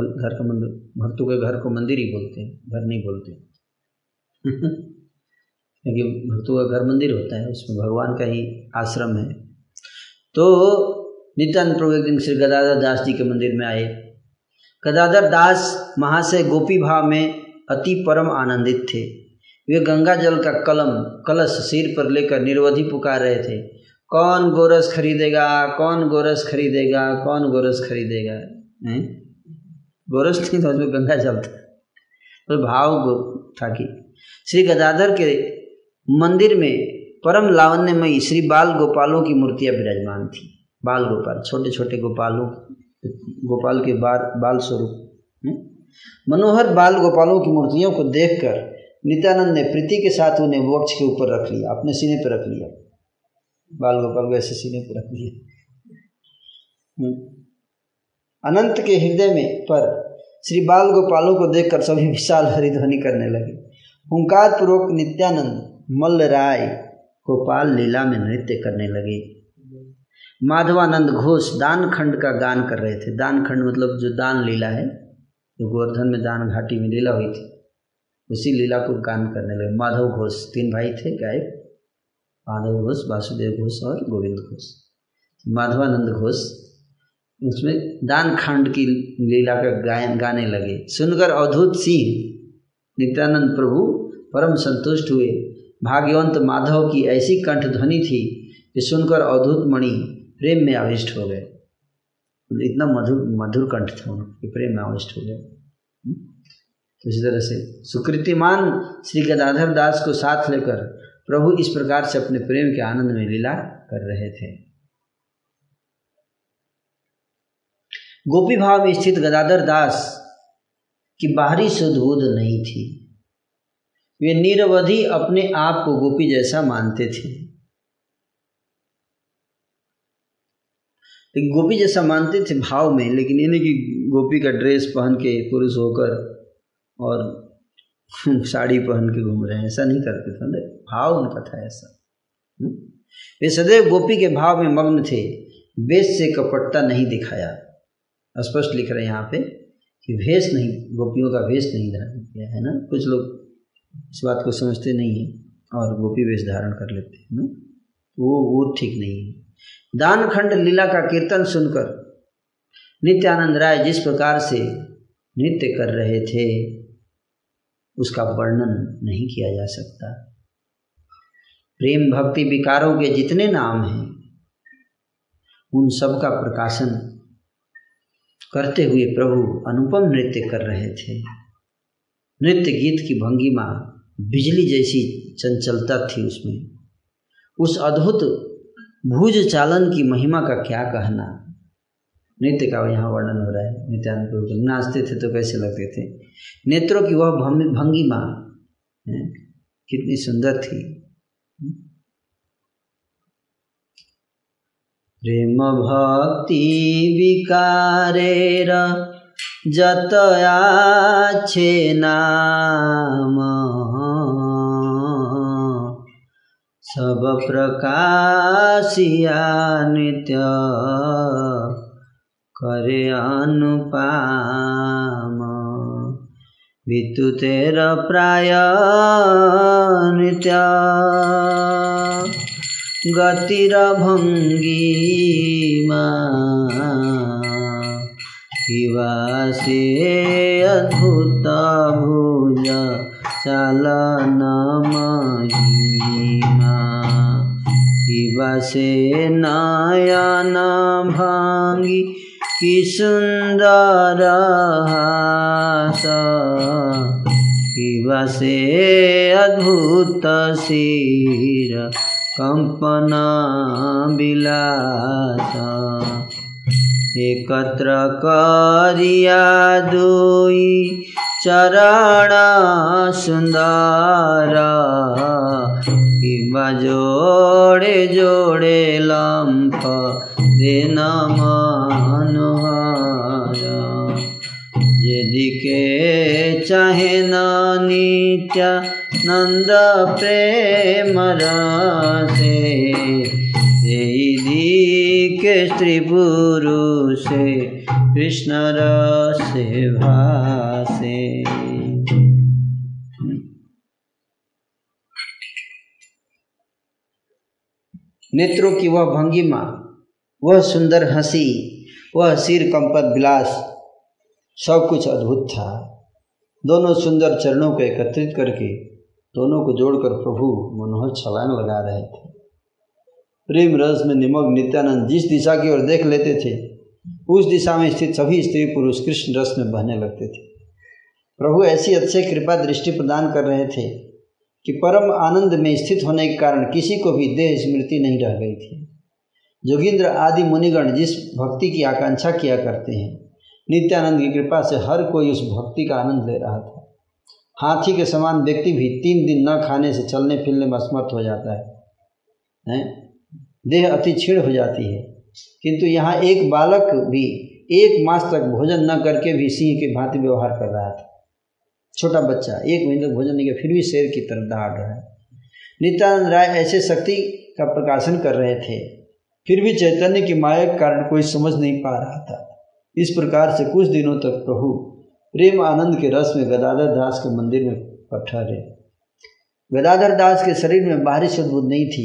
घर का मंदिर, भक्तों के घर को मंदिर ही बोलते हैं, घर नहीं बोलते क्योंकि भक्तों का घर मंदिर होता है, उसमें भगवान का ही आश्रम है। तो नित्यानंद प्रभु एक दिन श्री गदाधर दास जी के मंदिर में आए। गदाधर दास महाशय गोपी भाव में अति परम आनंदित थे। वे गंगा जल का कलम कलश सिर पर लेकर निर्वधि पुकार रहे थे, कौन गोरस खरीदेगा, कौन गोरस खरीदेगा, कौन गोरस खरीदेगा। हैं, गोरस थी तो उसमें गंगा जल था, तो भाव गो था कि श्री गदाधर के मंदिर में परम लावण्य में श्री बाल गोपालों की मूर्तियाँ विराजमान थी। बाल गोपाल, छोटे छोटे गोपालों, गोपाल के बार बाल स्वरूप मनोहर बाल गोपालों की मूर्तियों को देखकर नित्यानंद ने प्रीति के साथ उन्हें वक्ष के ऊपर रख लिया, अपने सीने पर रख लिया। बाल गोपाल को ऐसे सीने पर रख लिया। अनंत के हृदय में पर श्री बाल गोपालों को देखकर सभी विशाल हरिध्वनि करने लगे। हुंकार पूर्वक नित्यानंद मल्ल राय गोपाल लीला में नृत्य करने लगे। माधवानंद घोष दान खंड का गान कर रहे थे। दान खंड मतलब जो दान लीला है, जो गोवर्धन में दान घाटी में लीला हुई थी, उसी लीला को गान करने लगे। माधव घोष, तीन भाई थे गायक, माधव घोष, वासुदेव घोष और गोविंद घोष। माधवानंद घोष उसमें दान खंड की लीला का गायन गाने लगे। सुनकर अवधूत सिंह नित्यानंद प्रभु परम संतुष्ट हुए। भाग्यवंत माधव की ऐसी कंठ ध्वनि थी कि सुनकर अवधूत मणि प्रेम में आविष्ट हो गए। इतना मधुर मधुर कंठ था उनके, प्रेम में आविष्ट हो गए। तो इसी तरह से सुकृतिमान श्री गदाधर दास को साथ लेकर प्रभु इस प्रकार से अपने प्रेम के आनंद में लीला कर रहे थे। गोपी भाव में स्थित गदाधर दास की बाहरी सुधबुध नहीं थी। वे निरवधि अपने आप को गोपी जैसा मानते थे। लेकिन गोपी जैसा मानते थे भाव में, लेकिन यानी कि गोपी का ड्रेस पहन के पुरुष होकर और साड़ी पहन के घूम रहे हैं, ऐसा नहीं करते थे। भाव उनका था ऐसा। वे सदैव गोपी के भाव में मग्न थे। वेश से कपटता नहीं दिखाया। स्पष्ट लिख रहे हैं यहाँ पे कि वेश नहीं, गोपियों का वेश नहीं धारण किया है ना। कुछ लोग इस बात को समझते नहीं है और गोपी वेश धारण कर लेते हैं ना, वो वो ठीक नहीं है। दान खंड लीला का कीर्तन सुनकर नित्यानंद राय जिस प्रकार से नृत्य कर रहे थे उसका वर्णन नहीं किया जा सकता। प्रेम भक्ति विकारों के जितने नाम हैं उन सब का प्रकाशन करते हुए प्रभु अनुपम नृत्य कर रहे थे। नृत्य गीत की भंगिमा बिजली जैसी चंचलता थी उसमें। उस अद्भुत भुज चालन की महिमा का क्या कहना। नृत्य का यहाँ वर्णन हो रहा है। नित्यानंद प्रभु नाचते थे तो कैसे लगते थे। नेत्रों की वह भंगिमा कितनी सुंदर थी। प्रेम भक्ति विकारेर जतया छे नाम सब प्रकाशिया नित्य करे अनुपाम बीतु तेरा प्राय नृत्या गतिर भंगीमा शिवा से अद्भुत भुजा चलनमहिमा शिवा से नयन भांगी कि सुंदर हास शिवा से अद्भुत सिर कंपना बिलास एकत्र करिया दुई चरण सुंदर किंबा जोड़े जोड़े लंप देन मनोहर यदि के चाहे न नित्यानंद प्रेम रसे के स्त्री पुरुष कृष्ण रसे भासे। नेत्रों की वह भंगिमा, वह सुंदर हंसी, वह सिर कंपन विलास सब कुछ अद्भुत था। दोनों सुंदर चरणों को एकत्रित करके दोनों को जोड़कर प्रभु मनोहर छलांग लगा रहे थे। प्रेम रस में निमग्न नित्यानंद जिस दिशा की ओर देख लेते थे उस दिशा में स्थित सभी स्त्री पुरुष कृष्ण रस में बहने लगते थे। प्रभु ऐसी अच्छे कृपा दृष्टि प्रदान कर रहे थे कि परम आनंद में स्थित होने के कारण किसी को भी देह स्मृति नहीं रह गई थी। जोगिंद्र आदि मुनिगण जिस भक्ति की आकांक्षा किया करते हैं, नित्यानंद की कृपा से हर कोई उस भक्ति का आनंद ले रहा था। हाथी के समान व्यक्ति भी तीन दिन न खाने से चलने फिरने में असमर्थ हो जाता है, देह अति क्षीण हो जाती है, किंतु यहाँ एक बालक भी एक मास तक भोजन न करके भी सिंह के भांति व्यवहार कर रहा था। छोटा बच्चा एक महीने तक भोजन नहीं किया फिर भी शेर की तरह दहाड़ रहा है। नित्यानंद राय ऐसे शक्ति का प्रकाशन कर रहे थे, फिर भी चैतन्य की माया के कारण कोई समझ नहीं पा रहा था। इस प्रकार से कुछ दिनों तक प्रभु प्रेम आनंद के रस में गदाधर दास के मंदिर में पधारे। गदाधर दास के शरीर में बाहरी सद्बुद्धि नहीं थी,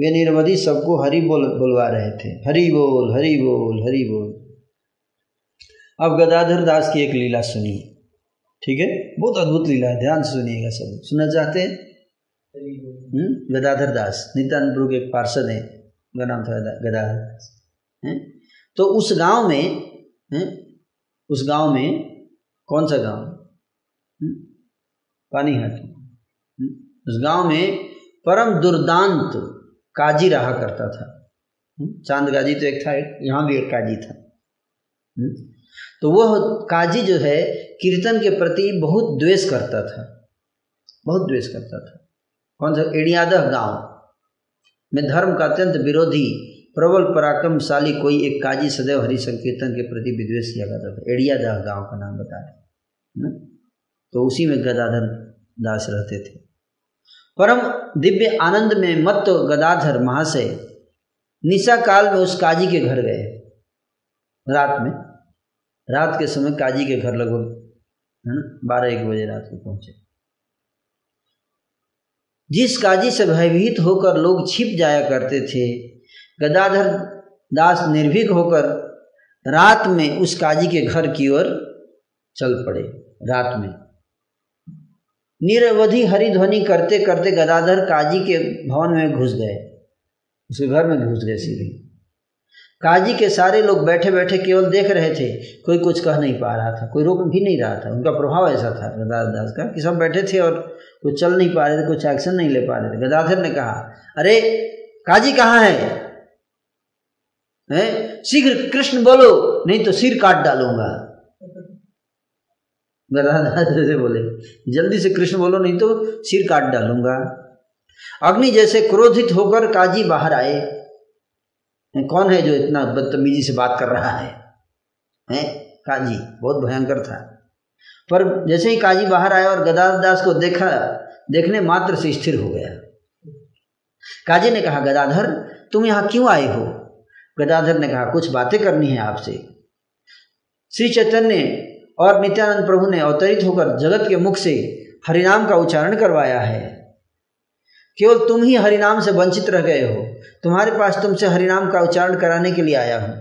वे निरवधि सबको हरि बोल बोलवा रहे थे, हरि बोल हरि बोल हरि बोल। अब गदाधर दास की एक लीला सुनिए, ठीक है, बहुत अद्भुत लीला है, ध्यान से सुनिएगा सब। सुनना चाहते हैं? गदाधर दास नित्यानंदपुर के एक पार्षद हैं, उनका नाम था गदाधर दास। तो उस गांव में है? उस गांव में कौन सा गांव? पानीहाटी। उस गांव में परम दुर्दांत काजी रहा करता था। चांद काजी तो एक था, यहाँ भी एक काजी था। तो वह काजी जो है कीर्तन के प्रति बहुत द्वेष करता था, बहुत द्वेष करता था। कौन सा? एड़ियादह गांव में धर्म का अत्यंत विरोधी प्रबल पराक्रमशाली कोई एक काजी सदैव हरि संकीर्तन के प्रति विद्वेष किया करता था। एड़ियादह गांव का नाम बता रहे, तो उसी में गदाधर दास रहते थे। परम दिव्य आनंद में मत्त गदाधर महाशय निशा काल में उस काजी के घर गए। रात में, रात के समय काजी के घर लगभग है ना बारह एक बजे रात को पहुंचे। जिस काजी से भयभीत होकर लोग छिप जाया करते थे, गदाधर दास निर्भीक होकर रात में उस काजी के घर की ओर चल पड़े। रात में निरवधि हरिध्वनि करते करते गदाधर काजी के भवन में घुस गए, उसके घर में घुस गए सीधे। काजी के सारे लोग बैठे बैठे केवल देख रहे थे, कोई कुछ कह नहीं पा रहा था, कोई रोक भी नहीं रहा था। उनका प्रभाव ऐसा था गदाधर दास का कि सब बैठे थे और कुछ चल नहीं पा रहे थे, कुछ एक्शन नहीं ले पा रहे थे। गदाधर ने कहा, अरे काजी कहाँ है, है? शीघ्र कृष्ण बोलो नहीं तो सिर काट डालूंगा। गदाधर जैसे बोले, जल्दी से कृष्ण बोलो नहीं तो सिर काट डालूंगा। अग्नि जैसे क्रोधित होकर काजी बाहर आए। कौन है जो इतना बदतमीजी से बात कर रहा है, हैं? काजी बहुत भयंकर था। पर जैसे ही काजी बाहर आया और गदाधर दास को देखा, देखने मात्र से स्थिर हो गया। काजी ने कहा, गदाधर तुम यहाँ क्यों आए हो? गदाधर ने कहा, कुछ बातें करनी है आपसे। श्री चैतन्य और नित्यानंद प्रभु ने अवतरित होकर जगत के मुख से हरिनाम का उच्चारण करवाया है। केवल तुम ही हरिनाम से वंचित रह गए हो, तुम्हारे पास तुमसे हरिनाम का उच्चारण कराने के लिए आया हूँ।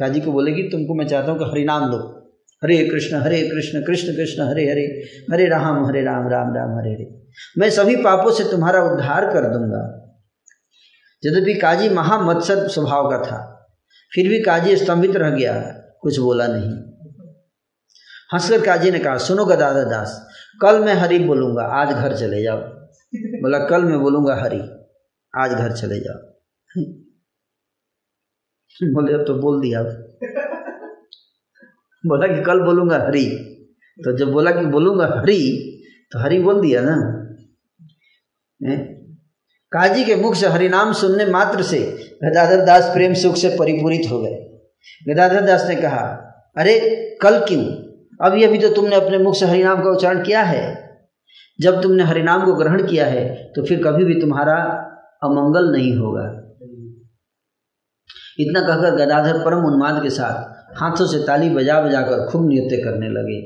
काजी को बोलेगी तुमको मैं चाहता हूँ कि हरिनाम दो, हरे कृष्ण हरे कृष्ण कृष्ण कृष्ण हरे हरे, हरे राम हरे राम राम राम हरे हरे, मैं सभी पापों से तुम्हारा उद्धार कर दूंगा। यद्यपि काजी महामत्सर स्वभाव का था, फिर भी काजी स्तंभित रह गया, कुछ बोला नहीं। हंसकर काजी ने कहा, सुनो गदाधर दास, कल मैं हरि बोलूँगा, आज घर चले जाओ। बोला, कल मैं बोलूँगा हरि, आज घर चले जाओ। बोले, अब तो बोल दिया। बोला कि कल बोलूँगा हरि, तो जब बोला कि बोलूँगा हरि तो हरि बोल दिया ना। काजी के मुख से हरिनाम सुनने मात्र से गदाधर दास प्रेम सुख से परिपूरित हो गए। गदाधर दास ने कहा, अरे कल क्यों, अभी अभी तो तुमने अपने मुख से हरिनाम का उच्चारण किया है। जब तुमने हरिनाम को ग्रहण किया है तो फिर कभी भी तुम्हारा अमंगल नहीं होगा। इतना कहकर गदाधर परम उन्माद के साथ हाथों से ताली बजा बजाकर खूब नृत्य करने लगे।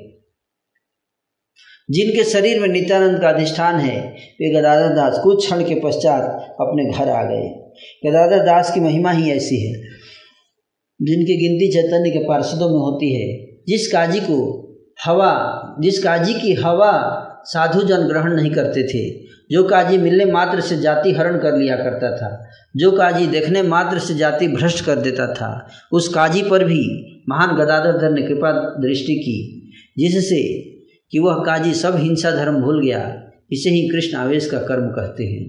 जिनके शरीर में नित्यानंद का अधिष्ठान है वे गदाधर दास कुछ क्षण के पश्चात अपने घर आ गए। गदाधर दास की महिमा ही ऐसी है जिनकी गिनती चैतन्य के पार्षदों में होती है। जिस काजी को हवा जिस काजी की हवा साधु जन ग्रहण नहीं करते थे, जो काजी मिलने मात्र से जाति हरण कर लिया करता था, जो काजी देखने मात्र से जाति भ्रष्ट कर देता था, उस काजी पर भी महान गदाधर ने कृपा दृष्टि की, जिससे कि वह काजी सब हिंसा धर्म भूल गया। इसे ही कृष्ण आवेश का कर्म कहते हैं।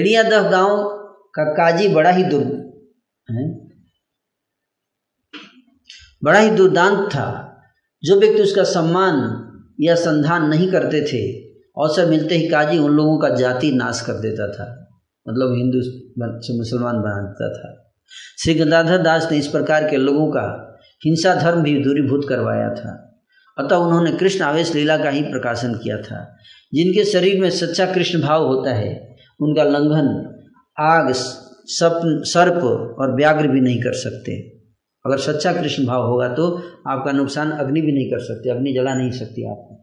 एड़ियादह गांव का काजी बड़ा ही दुर् बड़ा ही दुर्दांत था। जो व्यक्ति उसका सम्मान या संधान नहीं करते थे, अवसर मिलते ही काजी उन लोगों का जाति नाश कर देता था, मतलब हिंदू से मुसलमान बना देता था। श्री गदाधर दास ने इस प्रकार के लोगों का हिंसा धर्म भी दूरीभूत करवाया था। अतः उन्होंने कृष्ण आवेश लीला का ही प्रकाशन किया था। जिनके शरीर में सच्चा कृष्ण भाव होता है उनका लंघन आग, सप्न, सर्प और व्याघ्र भी नहीं कर सकते। अगर सच्चा कृष्ण भाव होगा तो आपका नुकसान अग्नि भी नहीं कर सकती, अग्नि जला नहीं सकती आपको।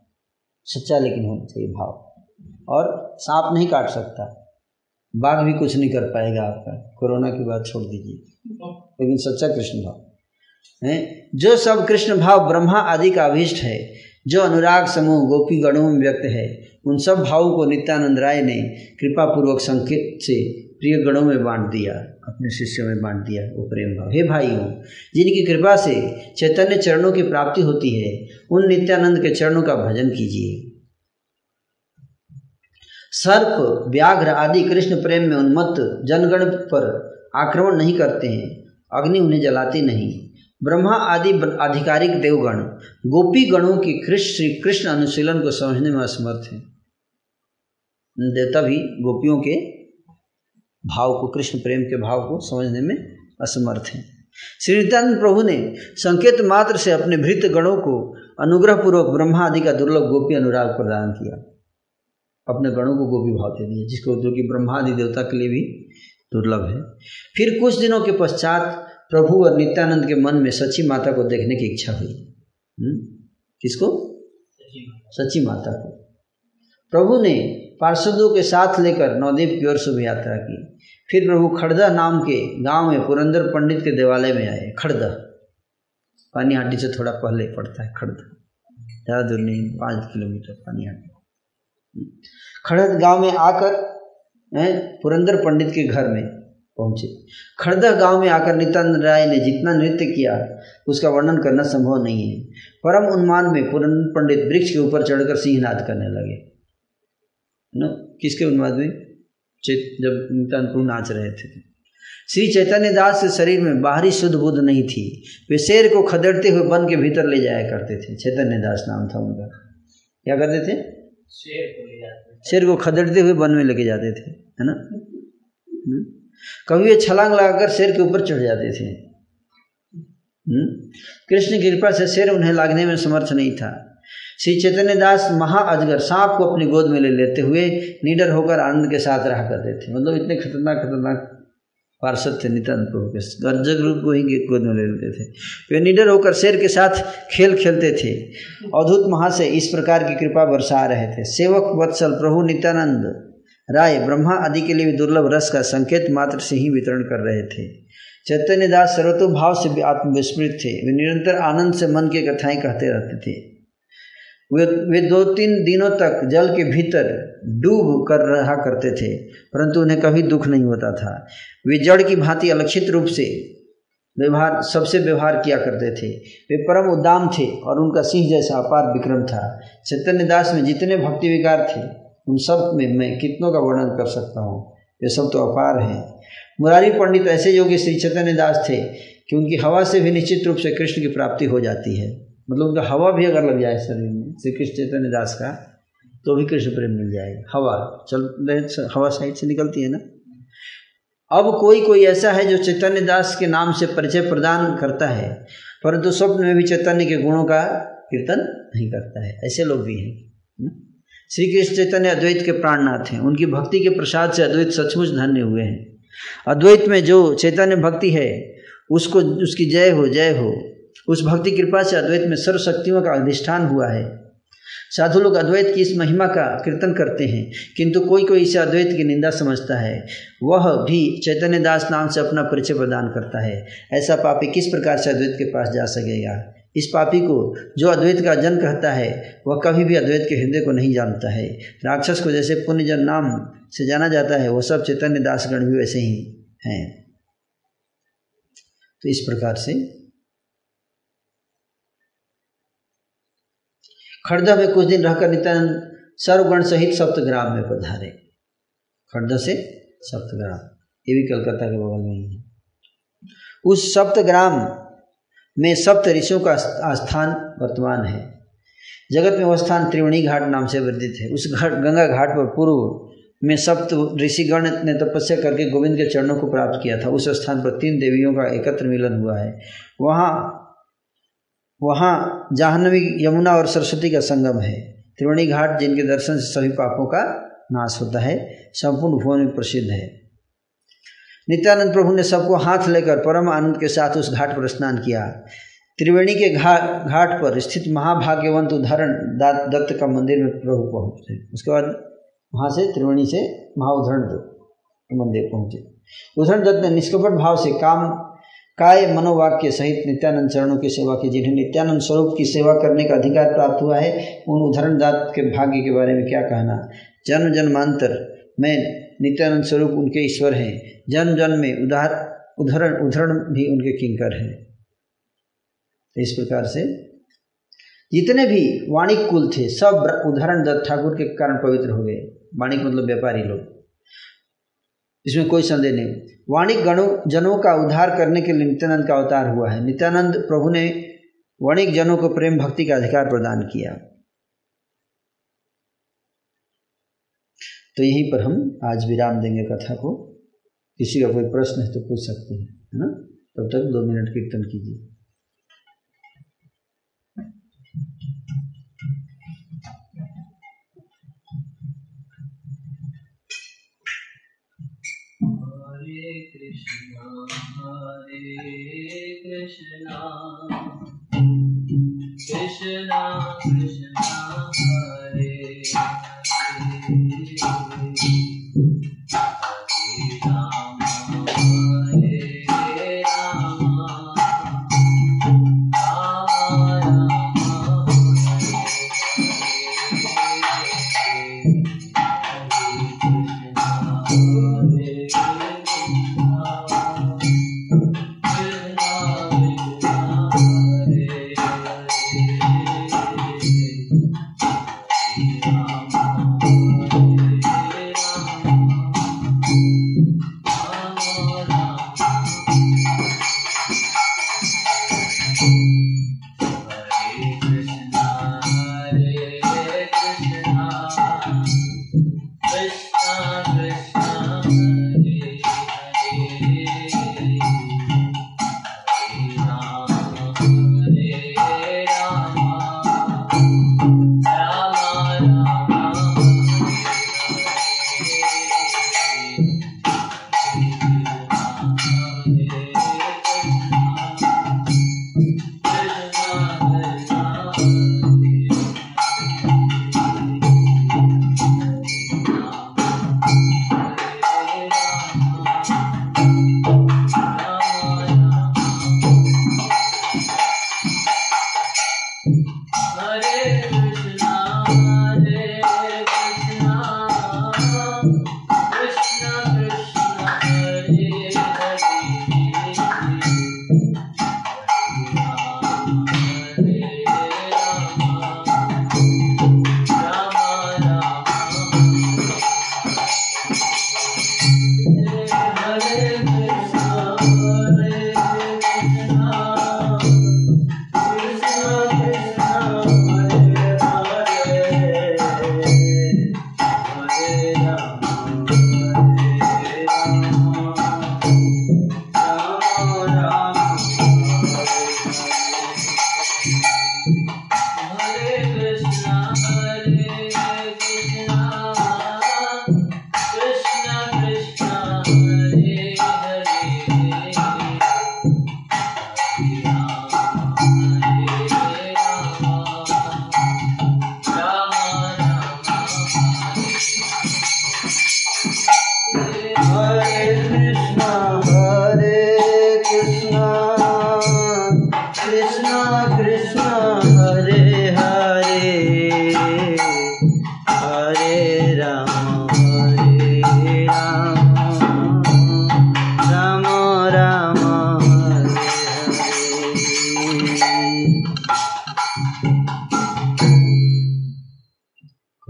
सच्चा लेकिन होना चाहिए भाव। और सांप नहीं काट सकता, बाघ भी कुछ नहीं कर पाएगा आपका। कोरोना की बात छोड़ दीजिए, लेकिन सच्चा कृष्ण भाव है। जो सब कृष्ण भाव ब्रह्मा आदि का अभिष्ट है, जो अनुराग समूह गोपी गणों में व्यक्त है, उन सब भावों को नित्यानंद राय ने कृपा पूर्वक संकेत से प्रिय गणों में बांट दिया, अपने शिष्यों में बांट दिया वो प्रेम भाव। हे भाइयों, जिनकी कृपा से चैतन्य चरणों की प्राप्ति होती है उन नित्यानंद के चरणों का भजन कीजिए। सर्प, व्याघ्र आदि कृष्ण प्रेम में उन्मत्त जनगण पर आक्रमण नहीं करते हैं, अग्नि उन्हें जलाती नहीं। ब्रह्मा आदि आधिकारिक देवगण गोपी गणों के कृष्ण श्री कृष्ण अनुशीलन को समझने में असमर्थ हैं। देवता भी गोपियों के भाव को, कृष्ण प्रेम के भाव को समझने में असमर्थ हैं। श्री नित्यानंद प्रभु ने संकेत मात्र से अपने भृत्य गणों को अनुग्रह पूर्वक ब्रह्मा आदि का दुर्लभ गोपी अनुराग प्रदान किया। अपने गणों को गोपी भाव दे दिया, जिसको जो कि ब्रह्मा आदि देवता के लिए भी दुर्लभ है। फिर कुछ दिनों के पश्चात प्रभु और नित्यानंद के मन में सची माता को देखने की इच्छा हुई। किसको? सची माता को प्रभु ने पार्षदों के साथ लेकर नवदीप की ओर शुभ यात्रा की। फिर प्रभु खड़द नाम के गांव में पुरंदर पंडित के देवालय में आए। खड़द पानीहाटी से थोड़ा पहले पड़ता है। खड़द ज़्यादा दूर नहीं, पाँच किलोमीटर पानीहाटी। खड़द गांव में आकर पुरंदर पंडित के घर में पहुंचे। खड़द गांव में आकर नित्यानंद राय ने जितना नृत्य किया उसका वर्णन करना संभव नहीं है। परम उन्माद में पुरंदर पंडित वृक्ष के ऊपर चढ़कर सिंहनाद करने लगे। न किसके उन्माद में? चेत जब नित्यानंद नाच रहे थे। श्री चैतन्य दास के शरीर में बाहरी शुद्ध बुद्ध नहीं थी, वे शेर को खदेड़ते हुए बन के भीतर ले जाया करते थे। चैतन्य दास नाम था उनका। क्या करते थे? शेर को ले जाते थे, शेर को खदेड़ते हुए बन में लेके जाते थे, है ना। कभी वे छलांग लगाकर शेर के ऊपर चढ़ जाते थे। कृष्ण की कृपा से शेर उन्हें लागने में समर्थ नहीं था। श्री चैतन्य दास महाअजगर सांप को अपनी गोद में ले लेते हुए निडर होकर आनंद के साथ रहा करते थे। मतलब इतने खतरनाक खतरनाक पार्षद थे नित्यानंद प्रभु के, गर्जक रूप को ही गोद में ले लेते थे। वे निडर होकर शेर के साथ खेल खेलते थे। अवधूत महा से इस प्रकार की कृपा बरसा रहे थे। सेवक वत्सल प्रभु नित्यानंद राय ब्रह्मा आदि के लिए दुर्लभ रस का संकेत मात्र से ही वितरण कर रहे थे। चैतन्य दास सर्वतोभाव से भी आत्मविस्मृत थे। वे निरंतर आनंद से मन के कथाएं कहते रहते थे। वे वे दो तीन दिनों तक जल के भीतर डूब कर रहा करते थे, परंतु उन्हें कभी दुख नहीं होता था। वे जड़ की भांति अलक्षित रूप से व्यवहार सबसे व्यवहार किया करते थे। वे परम उद्दाम थे और उनका सिंह जैसा अपार विक्रम था। चैतन्य दास में जितने भक्ति विकार थे उन सब में मैं कितनों का वर्णन कर सकता हूँ, ये सब तो अपार हैं। मुरारी पंडित ऐसे योगी श्री चैतन्य दास थे कि उनकी हवा से भी निश्चित रूप से कृष्ण की प्राप्ति हो जाती है। मतलब उनका हवा भी अगर लग जाए शरीर में श्री कृष्ण चैतन्य दास का, तो भी कृष्ण प्रेम मिल जाएगा। हवा चल रहे हवा साइड से निकलती है ना। अब कोई कोई ऐसा है जो चैतन्य दास के नाम से परिचय प्रदान करता है, परंतु स्वप्न में भी चैतन्य के गुणों का कीर्तन नहीं करता है, ऐसे लोग भी हैं। श्री कृष्ण चैतन्य अद्वैत के प्राणनाथ हैं। उनकी भक्ति के प्रसाद से अद्वैत सचमुच धन्य हुए हैं। अद्वैत में जो चैतन्य भक्ति है उसको उसकी जय हो जय हो। उस भक्ति कृपा से अद्वैत में सर्वशक्तियों का अधिष्ठान हुआ है। साधु लोग अद्वैत की इस महिमा का कीर्तन करते हैं, किंतु कोई कोई इसे अद्वैत की निंदा समझता है। वह भी चैतन्य दास नाम से अपना परिचय प्रदान करता है। ऐसा पापी किस प्रकार से अद्वैत के पास जा सकेगा? इस पापी को जो अद्वैत का जन कहता है वह कभी भी अद्वैत के हृदय को नहीं जानता है। राक्षस को जैसे पुण्यजन नाम से जाना जाता है, वह सब चैतन्य दासगण भी वैसे ही हैं। तो इस प्रकार से खड़द में कुछ दिन रहकर नित्यानंद सर्वगण सहित सप्तग्राम में पधारे। खड़द से सप्तग्राम, ये भी कलकत्ता के बगल में ही है। उस सप्तग्राम में सप्त ऋषियों का स्थान वर्तमान है। जगत में वह स्थान त्रिवेणी घाट नाम से वर्धित है। उस घाट गंगा घाट पर पूर्व में सप्त ऋषिगण ने तपस्या करके गोविंद के चरणों को प्राप्त किया था। उस स्थान पर तीन देवियों का एकत्र मिलन हुआ है। वहाँ वहाँ जाह्नवी, यमुना और सरस्वती का संगम है। त्रिवेणी घाट जिनके दर्शन से सभी पापों का नाश होता है, संपूर्ण भुवन में प्रसिद्ध है। नित्यानंद प्रभु ने सबको हाथ लेकर परम आनंद के साथ उस घाट पर स्नान किया। त्रिवेणी के घाट घाट पर स्थित महाभाग्यवंत उधरण दत्त का मंदिर में प्रभु पहुँचे। उसके बाद वहाँ से त्रिवेणी से महाउधरण दत्त मंदिर पहुँचे। उधरण दत्त ने निष्कपट भाव से काम काय मनोवाक्य सहित नित्यानंद चरणों की सेवा की। जिन्हें नित्यानंद स्वरूप की सेवा करने का अधिकार प्राप्त हुआ है, उन उधरण दत्त के भाग्य के बारे में क्या कहना। जन्म जन्मांतर में नित्यानंद स्वरूप उनके ईश्वर हैं। जन्म जन्म में उदाहर उदाहरण उदाहरण भी उनके किंकर हैं। इस प्रकार से जितने भी वाणिक कुल थे सब उदाहरण दत्त ठाकुर के कारण पवित्र हो गए। वाणिक मतलब व्यापारी लोग, इसमें कोई संदेह नहीं। वाणिक गणों जनों का उद्धार करने के लिए नित्यानंद का अवतार हुआ है। नित्यानंद प्रभु ने वाणिक जनों को प्रेम भक्ति का अधिकार प्रदान किया। तो यहीं पर हम आज विराम देंगे कथा को। किसी का कोई प्रश्न है तो पूछ सकते हैं, है ना। तब तक दो मिनट कीर्तन कीजिए। हरे कृष्णा हरे कृष्णा कृष्णा कृष्णा हरे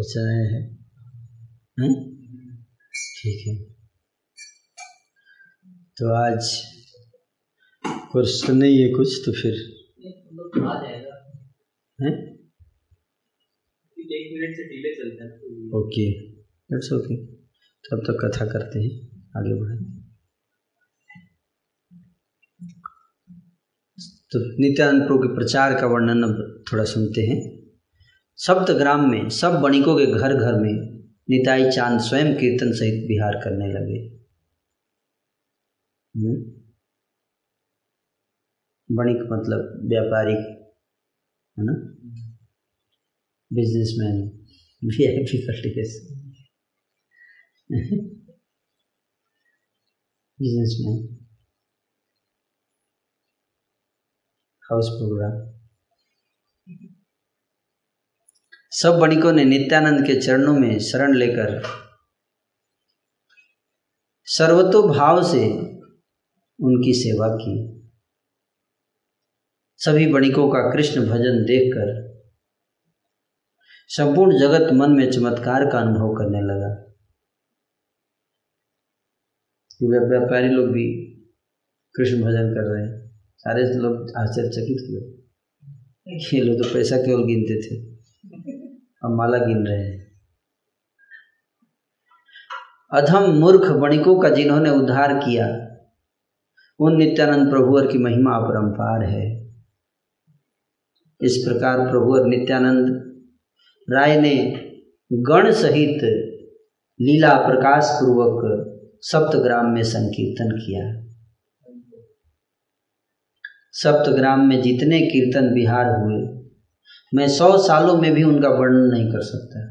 बच्चा आया है, हैं? ठीक है। तो आज क्वेश्चन नहीं है कुछ, तो फिर हैं एक मिनट से डिले चलता है। Okay, it's okay. तब तक कथा करते हैं, आगे बढ़ेंगे। तो नित्यानंद प्रभु के प्रचार का वर्णन अब थोड़ा सुनते हैं। सप्तग्राम में सब वणिकों के घर घर में निताई चांद स्वयं कीर्तन सहित विहार करने लगे। वणिक मतलब व्यापारी है ना, businessman, V I P category businessman, house programme. सब वणिकों ने नित्यानंद के चरणों में शरण लेकर सर्वतोभाव से उनकी सेवा की। सभी वणिकों का कृष्ण भजन देखकर संपूर्ण जगत मन में चमत्कार का अनुभव करने लगा। व्यापारी लोग भी कृष्ण भजन कर रहे हैं, सारे लोग आश्चर्यचकित हुए। ये लोग तो पैसा केवल गिनते थे, अब माला गिन रहे हैं। अधम मूर्ख वणिकों का जिन्होंने उद्धार किया, उन नित्यानंद प्रभुवर की महिमा अपरंपार है। इस प्रकार प्रभुवर नित्यानंद राय ने गण सहित लीला प्रकाश पूर्वक सप्तग्राम में संकीर्तन किया। सप्तग्राम में जितने कीर्तन विहार हुए, मैं सौ सालों में भी उनका वर्णन नहीं कर सकता।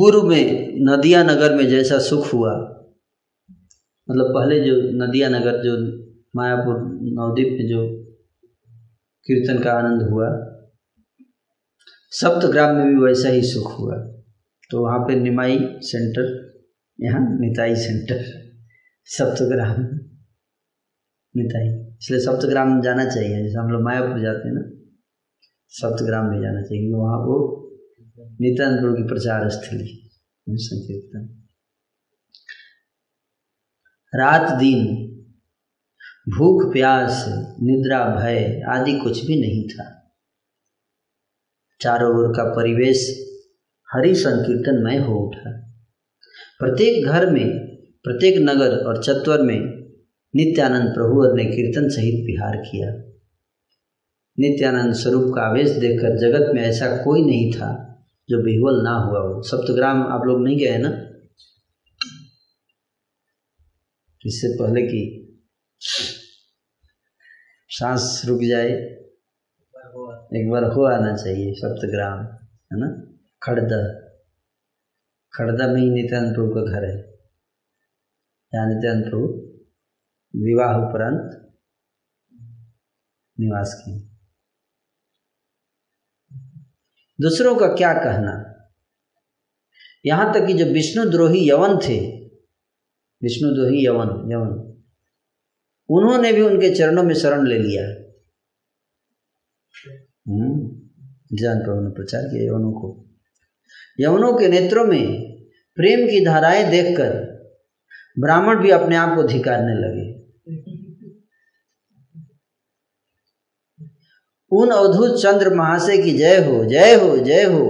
पूर्व में नदिया नगर में जैसा सुख हुआ, मतलब पहले जो नदिया नगर, जो मायापुर नवदीप में जो कीर्तन का आनंद हुआ, सप्तग्राम में भी वैसा ही सुख हुआ। तो वहाँ पे निमाई सेंटर, यहाँ निताई सेंटर, सप्तग्राम निताई। इसलिए सप्तग्राम जाना चाहिए, जैसे हम लोग मायापुर जाते हैं ना, सप्तग्राम में जाना चाहिए। वहाँ वो नित्यानंद प्रभु की प्रचार स्थली संकीर्तन। रात दिन भूख प्यास निद्रा भय आदि कुछ भी नहीं था। चारों ओर का परिवेश हरि संकीर्तनमय हो उठा। प्रत्येक घर में, प्रत्येक नगर और चत्वर में नित्यानंद प्रभुवर ने कीर्तन सहित विहार किया। नित्यानंद स्वरूप का आवेश देखकर जगत में ऐसा कोई नहीं था जो विह्वल ना हुआ हो। सप्तग्राम आप लोग नहीं गए ना, इससे पहले कि सांस रुक जाए एक बार हो आना चाहिए सप्तग्राम, है ना। खड़द, खड़द में ही नित्यानंद प्रभु का घर है। यहाँ नित्यानंद प्रभु विवाह उपरांत निवास किए। दूसरों का क्या कहना, यहाँ तक कि जो विष्णुद्रोही यवन थे, विष्णुद्रोही यवन यवन उन्होंने भी उनके चरणों में शरण ले लिया। जान पर उन्होंने प्रचार किया यवनों को। यवनों के नेत्रों में प्रेम की धाराएं देखकर ब्राह्मण भी अपने आप को धिकारने लगे। उन अवधूत चंद्र महाशय की जय हो, जय हो, जय हो,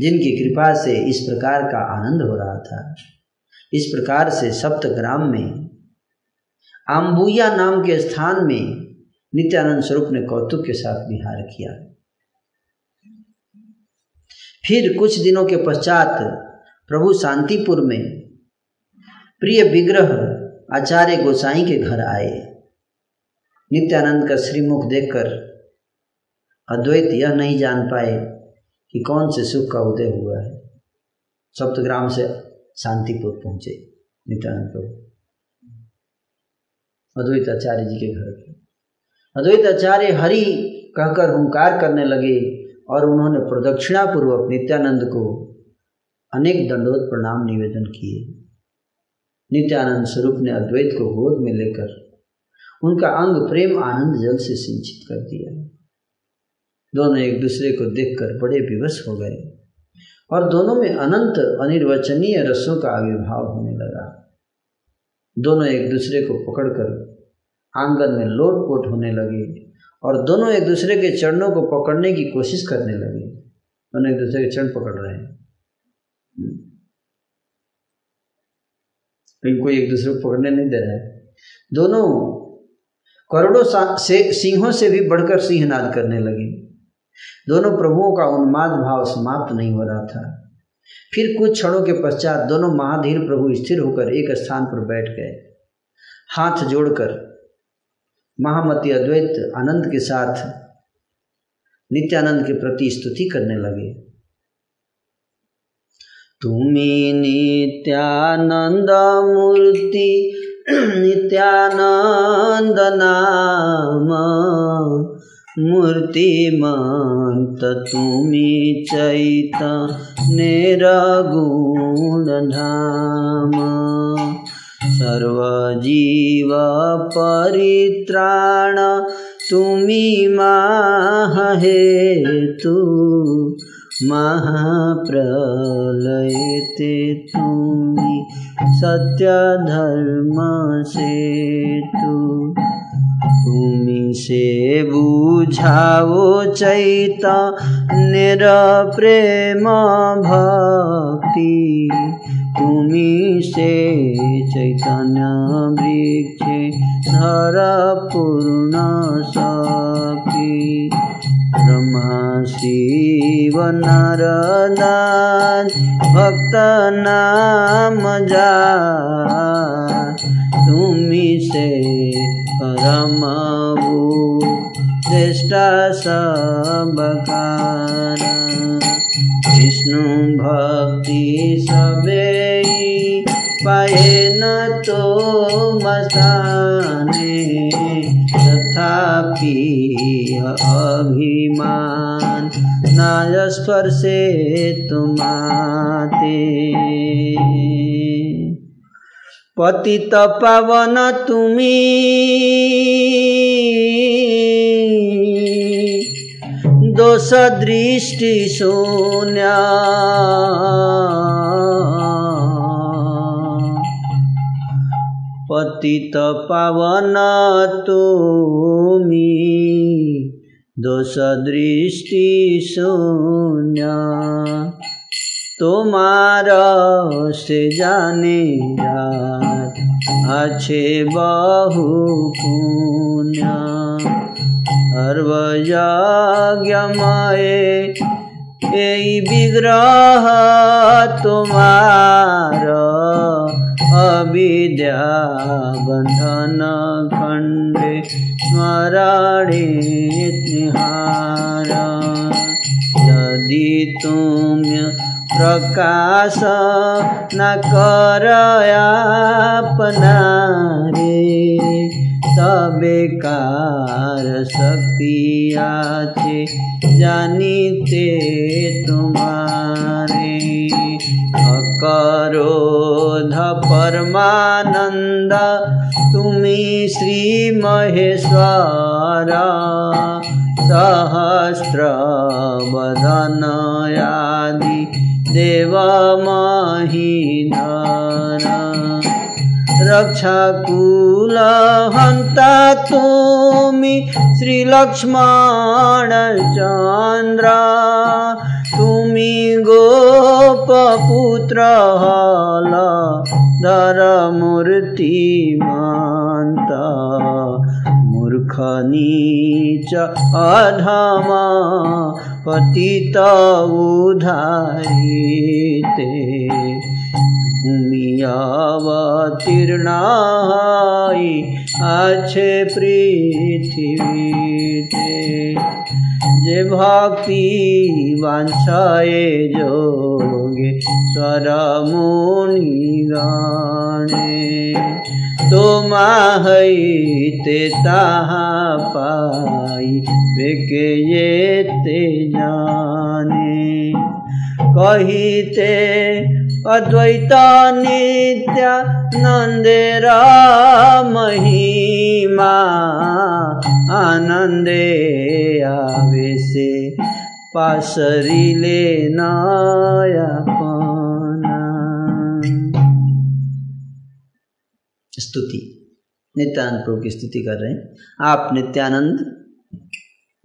जिनकी कृपा से इस प्रकार का आनंद हो रहा था। इस प्रकार से सप्तग्राम में आम्बुया नाम के स्थान में नित्यानंद स्वरूप ने कौतुक के साथ विहार किया। फिर कुछ दिनों के पश्चात प्रभु शांतिपुर में प्रिय विग्रह आचार्य गोसाई के घर आए। नित्यानंद का श्रीमुख देखकर अद्वैत यह नहीं जान पाए कि कौन से सुख का उदय हुआ है। सप्तग्राम से शांतिपुर पहुंचे नित्यानंद प्रभु अद्वैत आचार्य जी के घर पर। अद्वैत आचार्य हरि कहकर हुंकार करने लगे और उन्होंने प्रदक्षिणा पूर्वक नित्यानंद को अनेक दंडोत प्रणाम निवेदन किए। नित्यानंद स्वरूप ने अद्वैत को गोद में लेकर उनका अंग प्रेम आनंद जल से सिंचित कर दिया। दोनों एक दूसरे को देखकर बड़े विवश हो गए और दोनों में अनंत अनिर्वचनीय रसों का आविर्भाव होने लगा। दोनों एक दूसरे को पकड़कर आंगन में लोटपोट होने लगे और दोनों एक दूसरे के चरणों को पकड़ने की कोशिश करने लगे। दोनों एक दूसरे के चरण पकड़ रहे हैं, लेकिन कोई एक दूसरे को पकड़ने नहीं दे रहा है। दोनों करोड़ों से सिंहों से भी बढ़कर सिंहनाद करने लगे। दोनों प्रभुओं का उन्माद भाव समाप्त नहीं हो रहा था। फिर कुछ क्षणों के पश्चात दोनों महाधीर प्रभु स्थिर होकर एक स्थान पर बैठ गए। हाथ जोड़कर महामती अद्वैत आनंद के साथ नित्यानंद के प्रति स्तुति करने लगे। तुम्ही नित्यानंद मूर्ति नित्यानंद नाम मूर्तिमंत तुमी चैतन्य रघुनाम सर्वजीव परित्राण तुमी माहेतु महाप्रलयते तुमी सत्य धर्म सेतु तुमी से बुझाओ चैतन्य प्रेम भक्ति तुमी से चैतन्य वृक्षे धर पूर्ण सखी ब्रह्मा शिव नारद भक्त नाम जात तुमी से परम श्रेष्ठ सबकार विष्णु भक्ति सबे पाए न तो मसाने तथापि अभिमान नाय स्पर्शे तुम्हाते पतित पावन तुमी दोष दृष्टि शून्य पतित पावन तुमी दोष दृष्टि शून्य तुम्हारा से जाने अच्छे बहु पुण्य सर्वज्ञमय ए विग्रह तुम्हारा अविद्या बंधन खंडे स्मरणे निहारा यदि तुम प्रकाश न कर अपना रे बेकार शक्ति आचे जानीते तुम्हारे अकरोध परमानंद तुमी श्री महेश्वर सहस्र वदन आदि देव महिनारा रक्षा कुल हंता तुमी श्री लक्ष्मण चंद्र तुमी गोपपुत्र हलाधर मूर्तिमंत मूर्ख नीच अधम पतित उधारिते अवतीर्णाई अच्छे पृथ्वी ते जे भक्ति वांछाए जोगे स्वर मुनि गाने तो माहते ताहा पाई बेके ये ते जाने कहिते अद्वैत नित्यानंद महिमा आनंदे आवे से पासरी ले नाया पाना। स्तुति, नित्यानंद प्रभु की स्तुति कर रहे हैं। आप नित्यानंद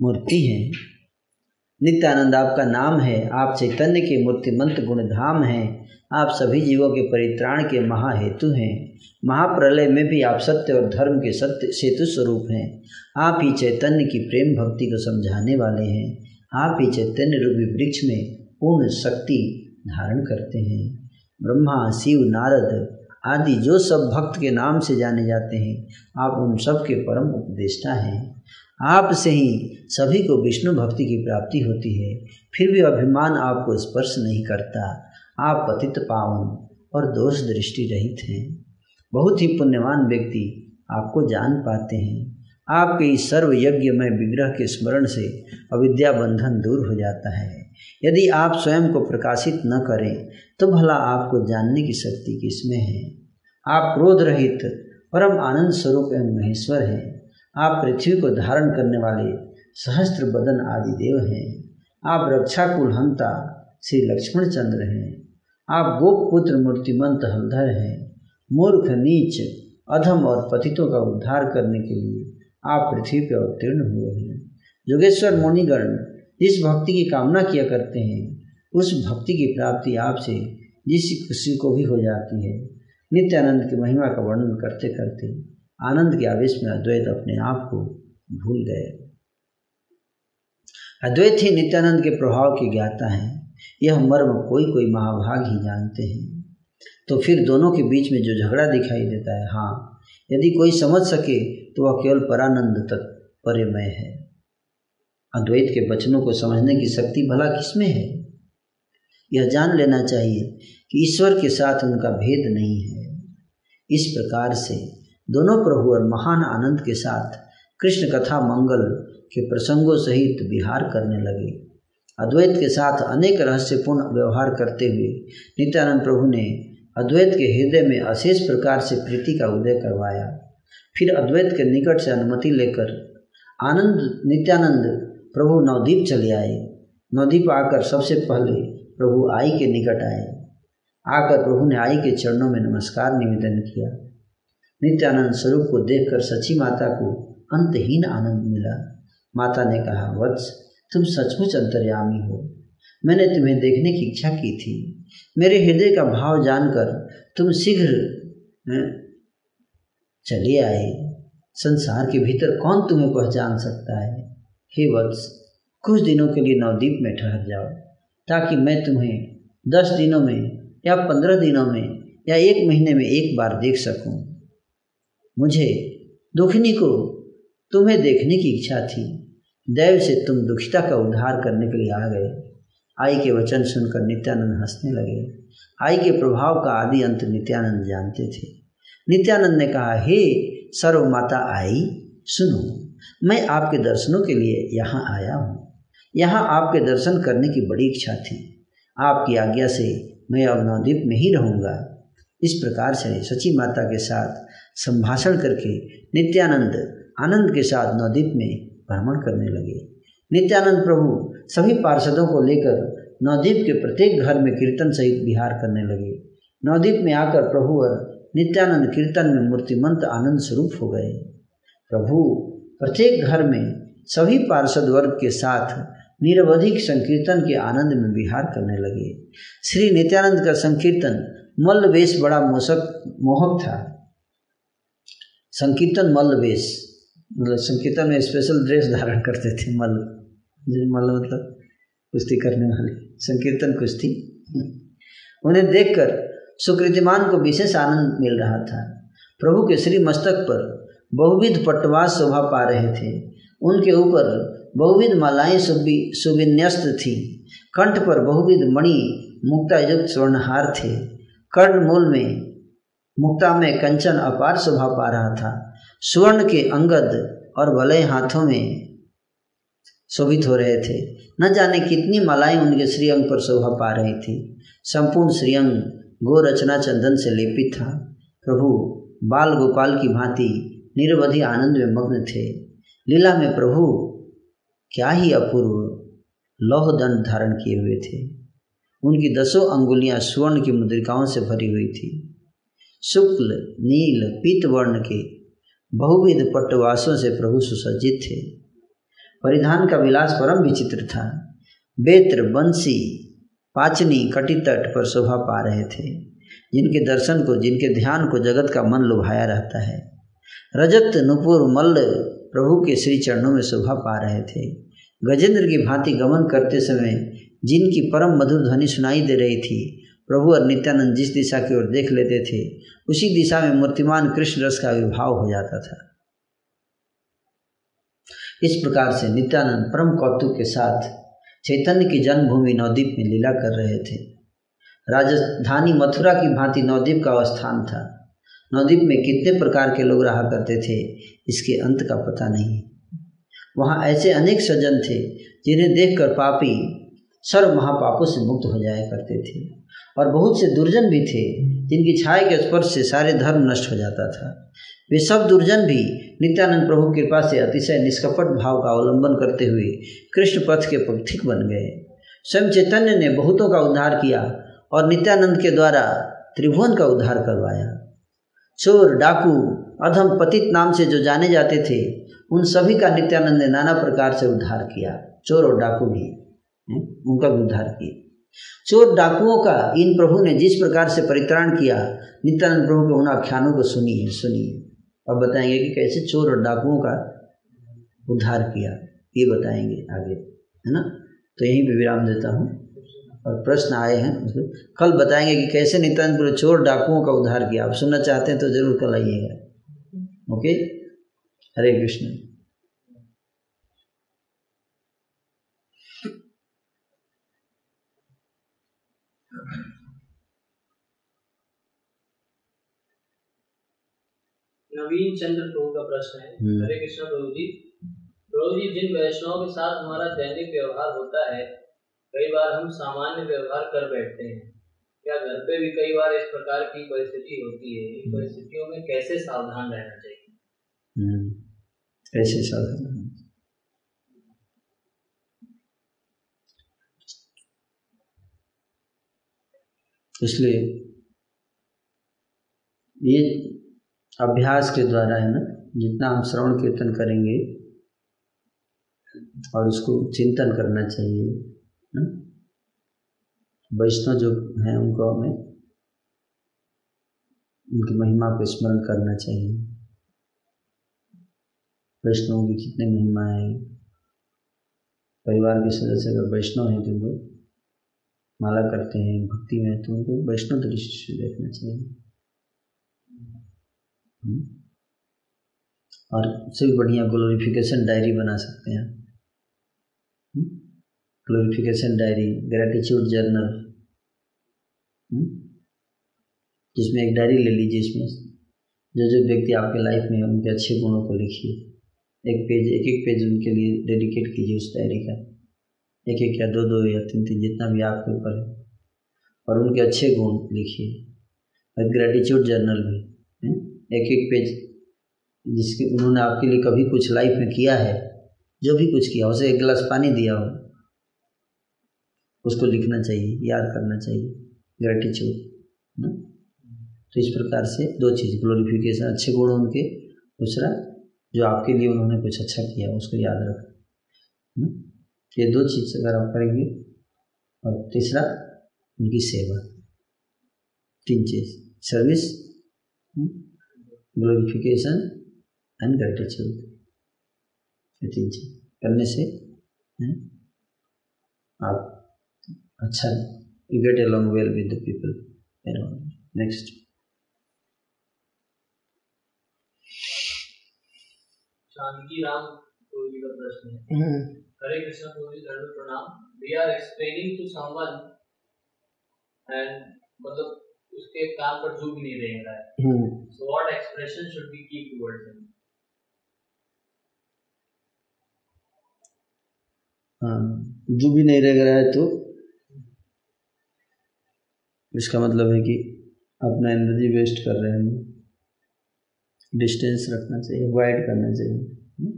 मूर्ति हैं, नित्यानंद आपका नाम है, आप चैतन्य के मूर्तिमंत गुणधाम हैं, आप सभी जीवों के परित्राण के महाहेतु हैं, महाप्रलय में भी आप सत्य और धर्म के सत्य सेतु स्वरूप हैं, आप ही चैतन्य की प्रेम भक्ति को समझाने वाले हैं, आप ही चैतन्य रूपी वृक्ष में पूर्ण शक्ति धारण करते हैं। ब्रह्मा, शिव, नारद आदि जो सब भक्त के नाम से जाने जाते हैं, आप उन सब के परम उपदेष्टा हैं। आप से ही सभी को विष्णु भक्ति की प्राप्ति होती है, फिर भी अभिमान आपको स्पर्श नहीं करता। आप पतित पावन और दोष दृष्टि रहित हैं, बहुत ही पुण्यवान व्यक्ति आपको जान पाते हैं। आपके इस सर्वयज्ञ में विग्रह के स्मरण से अविद्या बंधन दूर हो जाता है। यदि आप स्वयं को प्रकाशित न करें तो भला आपको जानने की शक्ति किसमें है। आप क्रोध रहित परम आनंद स्वरूप एवं महेश्वर हैं। आप पृथ्वी को धारण करने वाले सहस्त्र बदन आदि देव हैं। आप रक्षा कुलहंता श्री लक्ष्मण चंद्र हैं। आप गोप पुत्र मूर्तिमंत हलधर हैं। मूर्ख, नीच, अधम और पतितों का उद्धार करने के लिए आप पृथ्वी पर अवतीर्ण हुए हैं। जोगेश्वर मुनिगण जिस भक्ति की कामना किया करते हैं, उस भक्ति की प्राप्ति आपसे जिस किसी को भी हो जाती है। नित्यानंद की महिमा का वर्णन करते करते आनंद के आवेश में अद्वैत अपने आप को भूल गए। अद्वैत ही नित्यानंद के प्रभाव की ज्ञाता है, यह मर्म कोई कोई महाभाग ही जानते हैं। तो फिर दोनों के बीच में जो झगड़ा दिखाई देता है, हाँ, यदि कोई समझ सके तो वह केवल परानंद तक परिमय है। अद्वैत के वचनों को समझने की शक्ति भला किसमें है। यह जान लेना चाहिए कि ईश्वर के साथ उनका भेद नहीं है। इस प्रकार से दोनों प्रभु और महान आनंद के साथ कृष्ण कथा मंगल के प्रसंगों सहित विहार करने लगे। अद्वैत के साथ अनेक रहस्यपूर्ण व्यवहार करते हुए नित्यानंद प्रभु ने अद्वैत के हृदय में अशेष प्रकार से प्रीति का उदय करवाया। फिर अद्वैत के निकट से अनुमति लेकर आनंद नित्यानंद प्रभु नवदीप चले आए। नवदीप आकर सबसे पहले प्रभु आई के निकट आए। आकर प्रभु ने आई के चरणों में नमस्कार निवेदन किया। नित्यानंद स्वरूप को देखकर सची माता को अंतहीन आनंद मिला। माता ने कहा, वत्स, तुम सचमुच अंतर्यामी हो। मैंने तुम्हें देखने की इच्छा की थी। मेरे हृदय का भाव जानकर तुम शीघ्र चले आए। संसार के भीतर कौन तुम्हें पहचान सकता है। हे वत्स, कुछ दिनों के लिए नवदीप में ठहर जाओ, ताकि मैं तुम्हें दस दिनों में या पंद्रह दिनों में या एक महीने में एक बार देख सकूं। मुझे दुखिनी को तुम्हें देखने की इच्छा थी। दैव से तुम दुखिता का उद्धार करने के लिए आ गए। आई के वचन सुनकर नित्यानंद हंसने लगे। आई के प्रभाव का आदि अंत नित्यानंद जानते थे। नित्यानंद ने कहा, हे सर्व माता आई, सुनो, मैं आपके दर्शनों के लिए यहाँ आया हूँ। यहाँ आपके दर्शन करने की बड़ी इच्छा थी। आपकी आज्ञा से मैं अब नवद्वीप में ही रहूँगा। इस प्रकार से सची माता के साथ संभाषण करके नित्यानंद आनंद के साथ नवद्वीप में भ्रमण करने लगे। नित्यानंद प्रभु सभी पार्षदों को लेकर नवद्वीप के प्रत्येक घर में कीर्तन सहित विहार करने लगे। नवद्वीप में आकर प्रभु और नित्यानंद कीर्तन में मूर्तिमंत आनंद स्वरूप हो गए। प्रभु प्रत्येक घर में सभी पार्षद वर्ग के साथ निरवधिक संकीर्तन के आनंद में विहार करने लगे। श्री नित्यानंद का संकीर्तन मल्ल वेश बड़ा मोहक मोहक था। संकीर्तन मल्ल वेश, मतलब संकीर्तन में स्पेशल ड्रेस धारण करते थे। मल्ल मल्ल मतलब कुश्ती करने वाले, संकीर्तन कुश्ती। उन्हें देखकर सुकृतिमान को विशेष आनंद मिल रहा था। प्रभु के श्री मस्तक पर बहुविध पट्टवास शोभा पा रहे थे। उनके ऊपर बहुविध मालाएँ सुविन्यस्त थीं। कंठ पर बहुविध मणि मुक्तायुक्त स्वर्णहार थे। कर्णमूल में मुक्ता में कंचन अपार शोभा पा रहा था। स्वर्ण के अंगद और भले हाथों में शोभित हो रहे थे। न जाने कितनी मालाएं उनके श्रीअंग पर शोभा पा रही थी। संपूर्ण श्रीअंग गोरचना चंदन से लेपित था। प्रभु बाल गोपाल की भांति निरवधि आनंद में मग्न थे। लीला में प्रभु क्या ही अपूर्व लौहदंड धारण किए हुए थे। उनकी दसों अंगुलियां स्वर्ण की मुद्रिकाओं से भरी हुई थी। शुक्ल नील पीत वर्ण के बहुविध पट्टवासों से प्रभु सुसज्जित थे। परिधान का विलास परम विचित्र था। बेत्र बंसी पाचनी कटी तट पर शोभा पा रहे थे। जिनके दर्शन को जिनके ध्यान को जगत का मन लुभाया रहता है। रजत नुपुर मल्ल प्रभु के श्री चरणों में शोभा पा रहे थे। गजेंद्र की भांति गमन करते समय जिनकी परम मधुर ध्वनि सुनाई दे रही थी, प्रभु और नित्यानंद जिस दिशा की ओर देख लेते थे उसी दिशा में मूर्तिमान कृष्ण रस का विभाव हो जाता था। इस प्रकार से नित्यानंद परम कौतुक के साथ चैतन्य की जन्मभूमि नवदीप में लीला कर रहे थे। राजधानी मथुरा की भांति नवदीप का स्थान था। नवदीप में कितने प्रकार के लोग रहा करते थे इसके अंत का पता नहीं। वहाँ ऐसे अनेक सज्जन थे जिन्हें देखकर पापी सर्व महापापों से मुक्त हो जाया करते थे और बहुत से दुर्जन भी थे जिनकी छाया के स्पर्श से सारे धर्म नष्ट हो जाता था। वे सब दुर्जन भी नित्यानंद प्रभु की कृपा से अतिशय निष्कपट भाव का अवलंबन करते हुए कृष्ण पथ के पथिक बन गए। स्वयं चैतन्य ने बहुतों का उद्धार किया और नित्यानंद के द्वारा त्रिभुवन का उद्धार करवाया। चोर डाकू अधम पतित नाम से जो जाने जाते थे उन सभी का नित्यानंद ने नाना प्रकार से उद्धार किया। चोर और डाकू भी उनका भी उद्धार किया। चोर डाकुओं का इन प्रभु ने जिस प्रकार से परित्राण किया, नित्यानंद प्रभु के उन आख्यानों को सुनिए सुनिए। अब बताएंगे कि कैसे चोर और डाकुओं का उद्धार किया, ये बताएंगे आगे, है ना। तो यहीं पे विराम देता हूँ और प्रश्न आए हैं उसमें कल बताएंगे कि कैसे नित्यानंद प्रभु चोर डाकुओं का उद्धार किया। आप सुनना चाहते हैं तो जरूर कल आइएगा। ओके, हरे कृष्ण। नवीन चंद्र प्रभु का प्रश्न है। हरे कृष्ण प्रभु जी, प्रभु जी जिन वैष्णवों के साथ हमारा दैनिक व्यवहार होता है कई बार हम सामान्य व्यवहार कर बैठते हैं। क्या घर पे भी कई बार इस प्रकार की परिस्थिति होती है? इन परिस्थितियों में कैसे सावधान रहना चाहिए? कैसे सावधान? इसलिए ये अभ्यास के द्वारा, है ना, जितना हम श्रवण कीर्तन करेंगे और उसको चिंतन करना चाहिए। वैष्णव जो हैं उनको हमें उनकी महिमा को स्मरण करना चाहिए। वैष्णव की कितने महिमा है। परिवार के सदस्य अगर वैष्णव हैं तो उनको माला करते हैं, भक्ति में, तो उनको वैष्णव दृष्टि से देखना चाहिए। और उससे भी बढ़िया ग्लोरिफिकेशन डायरी बना सकते हैं। ग्लोरिफिकेशन डायरी, ग्रैटिट्यूड जर्नल, जिसमें एक डायरी ले लीजिए। इसमें जो जो व्यक्ति आपके लाइफ में है उनके अच्छे गुणों को लिखिए। एक पेज, एक एक पेज उनके लिए डेडिकेट कीजिए उस डायरी का। एक एक या दो दो या तीन तीन, जितना भी आपके ऊपर है, और उनके अच्छे गुण लिखिए। और ग्रैटिट्यूड जर्नल भी एक एक पेज, जिसके उन्होंने आपके लिए कभी कुछ लाइफ में किया है, जो भी कुछ किया, उसे एक गिलास पानी दिया हो, उसको लिखना चाहिए, याद करना चाहिए, ग्रेटिट्यूड। तो इस प्रकार से दो चीज़, ग्लोरिफिकेशन, अच्छे गुण उनके, दूसरा जो आपके लिए उन्होंने कुछ अच्छा किया उसको याद रखना। ये दो चीज़ अगर आप करेंगे, और तीसरा उनकी सेवा, तीन चीज़, सर्विस, ग्लोरिफिकेशन एंड ग्रेटिट्यूड, तीन चीज करने से आप अच्छा, you get along well with the people around. Next, Shanti Ram ji का प्रश्न है। हरे कृष्ण जी, धर्म प्रणाम। We are explaining to someone and मतलब उसके काम पर झुक नहीं रहेगा। So what expression should be keep towards him? हाँ, जो भी नहीं रह रहा है तो इसका मतलब है कि अपना एनर्जी वेस्ट कर रहे हैं। डिस्टेंस रखना चाहिए, अवॉइड करना चाहिए।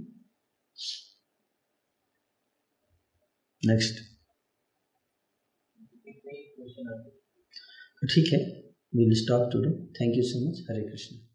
नेक्स्ट। ठीक है, we will stop today. Thank you so much. Hare Krishna.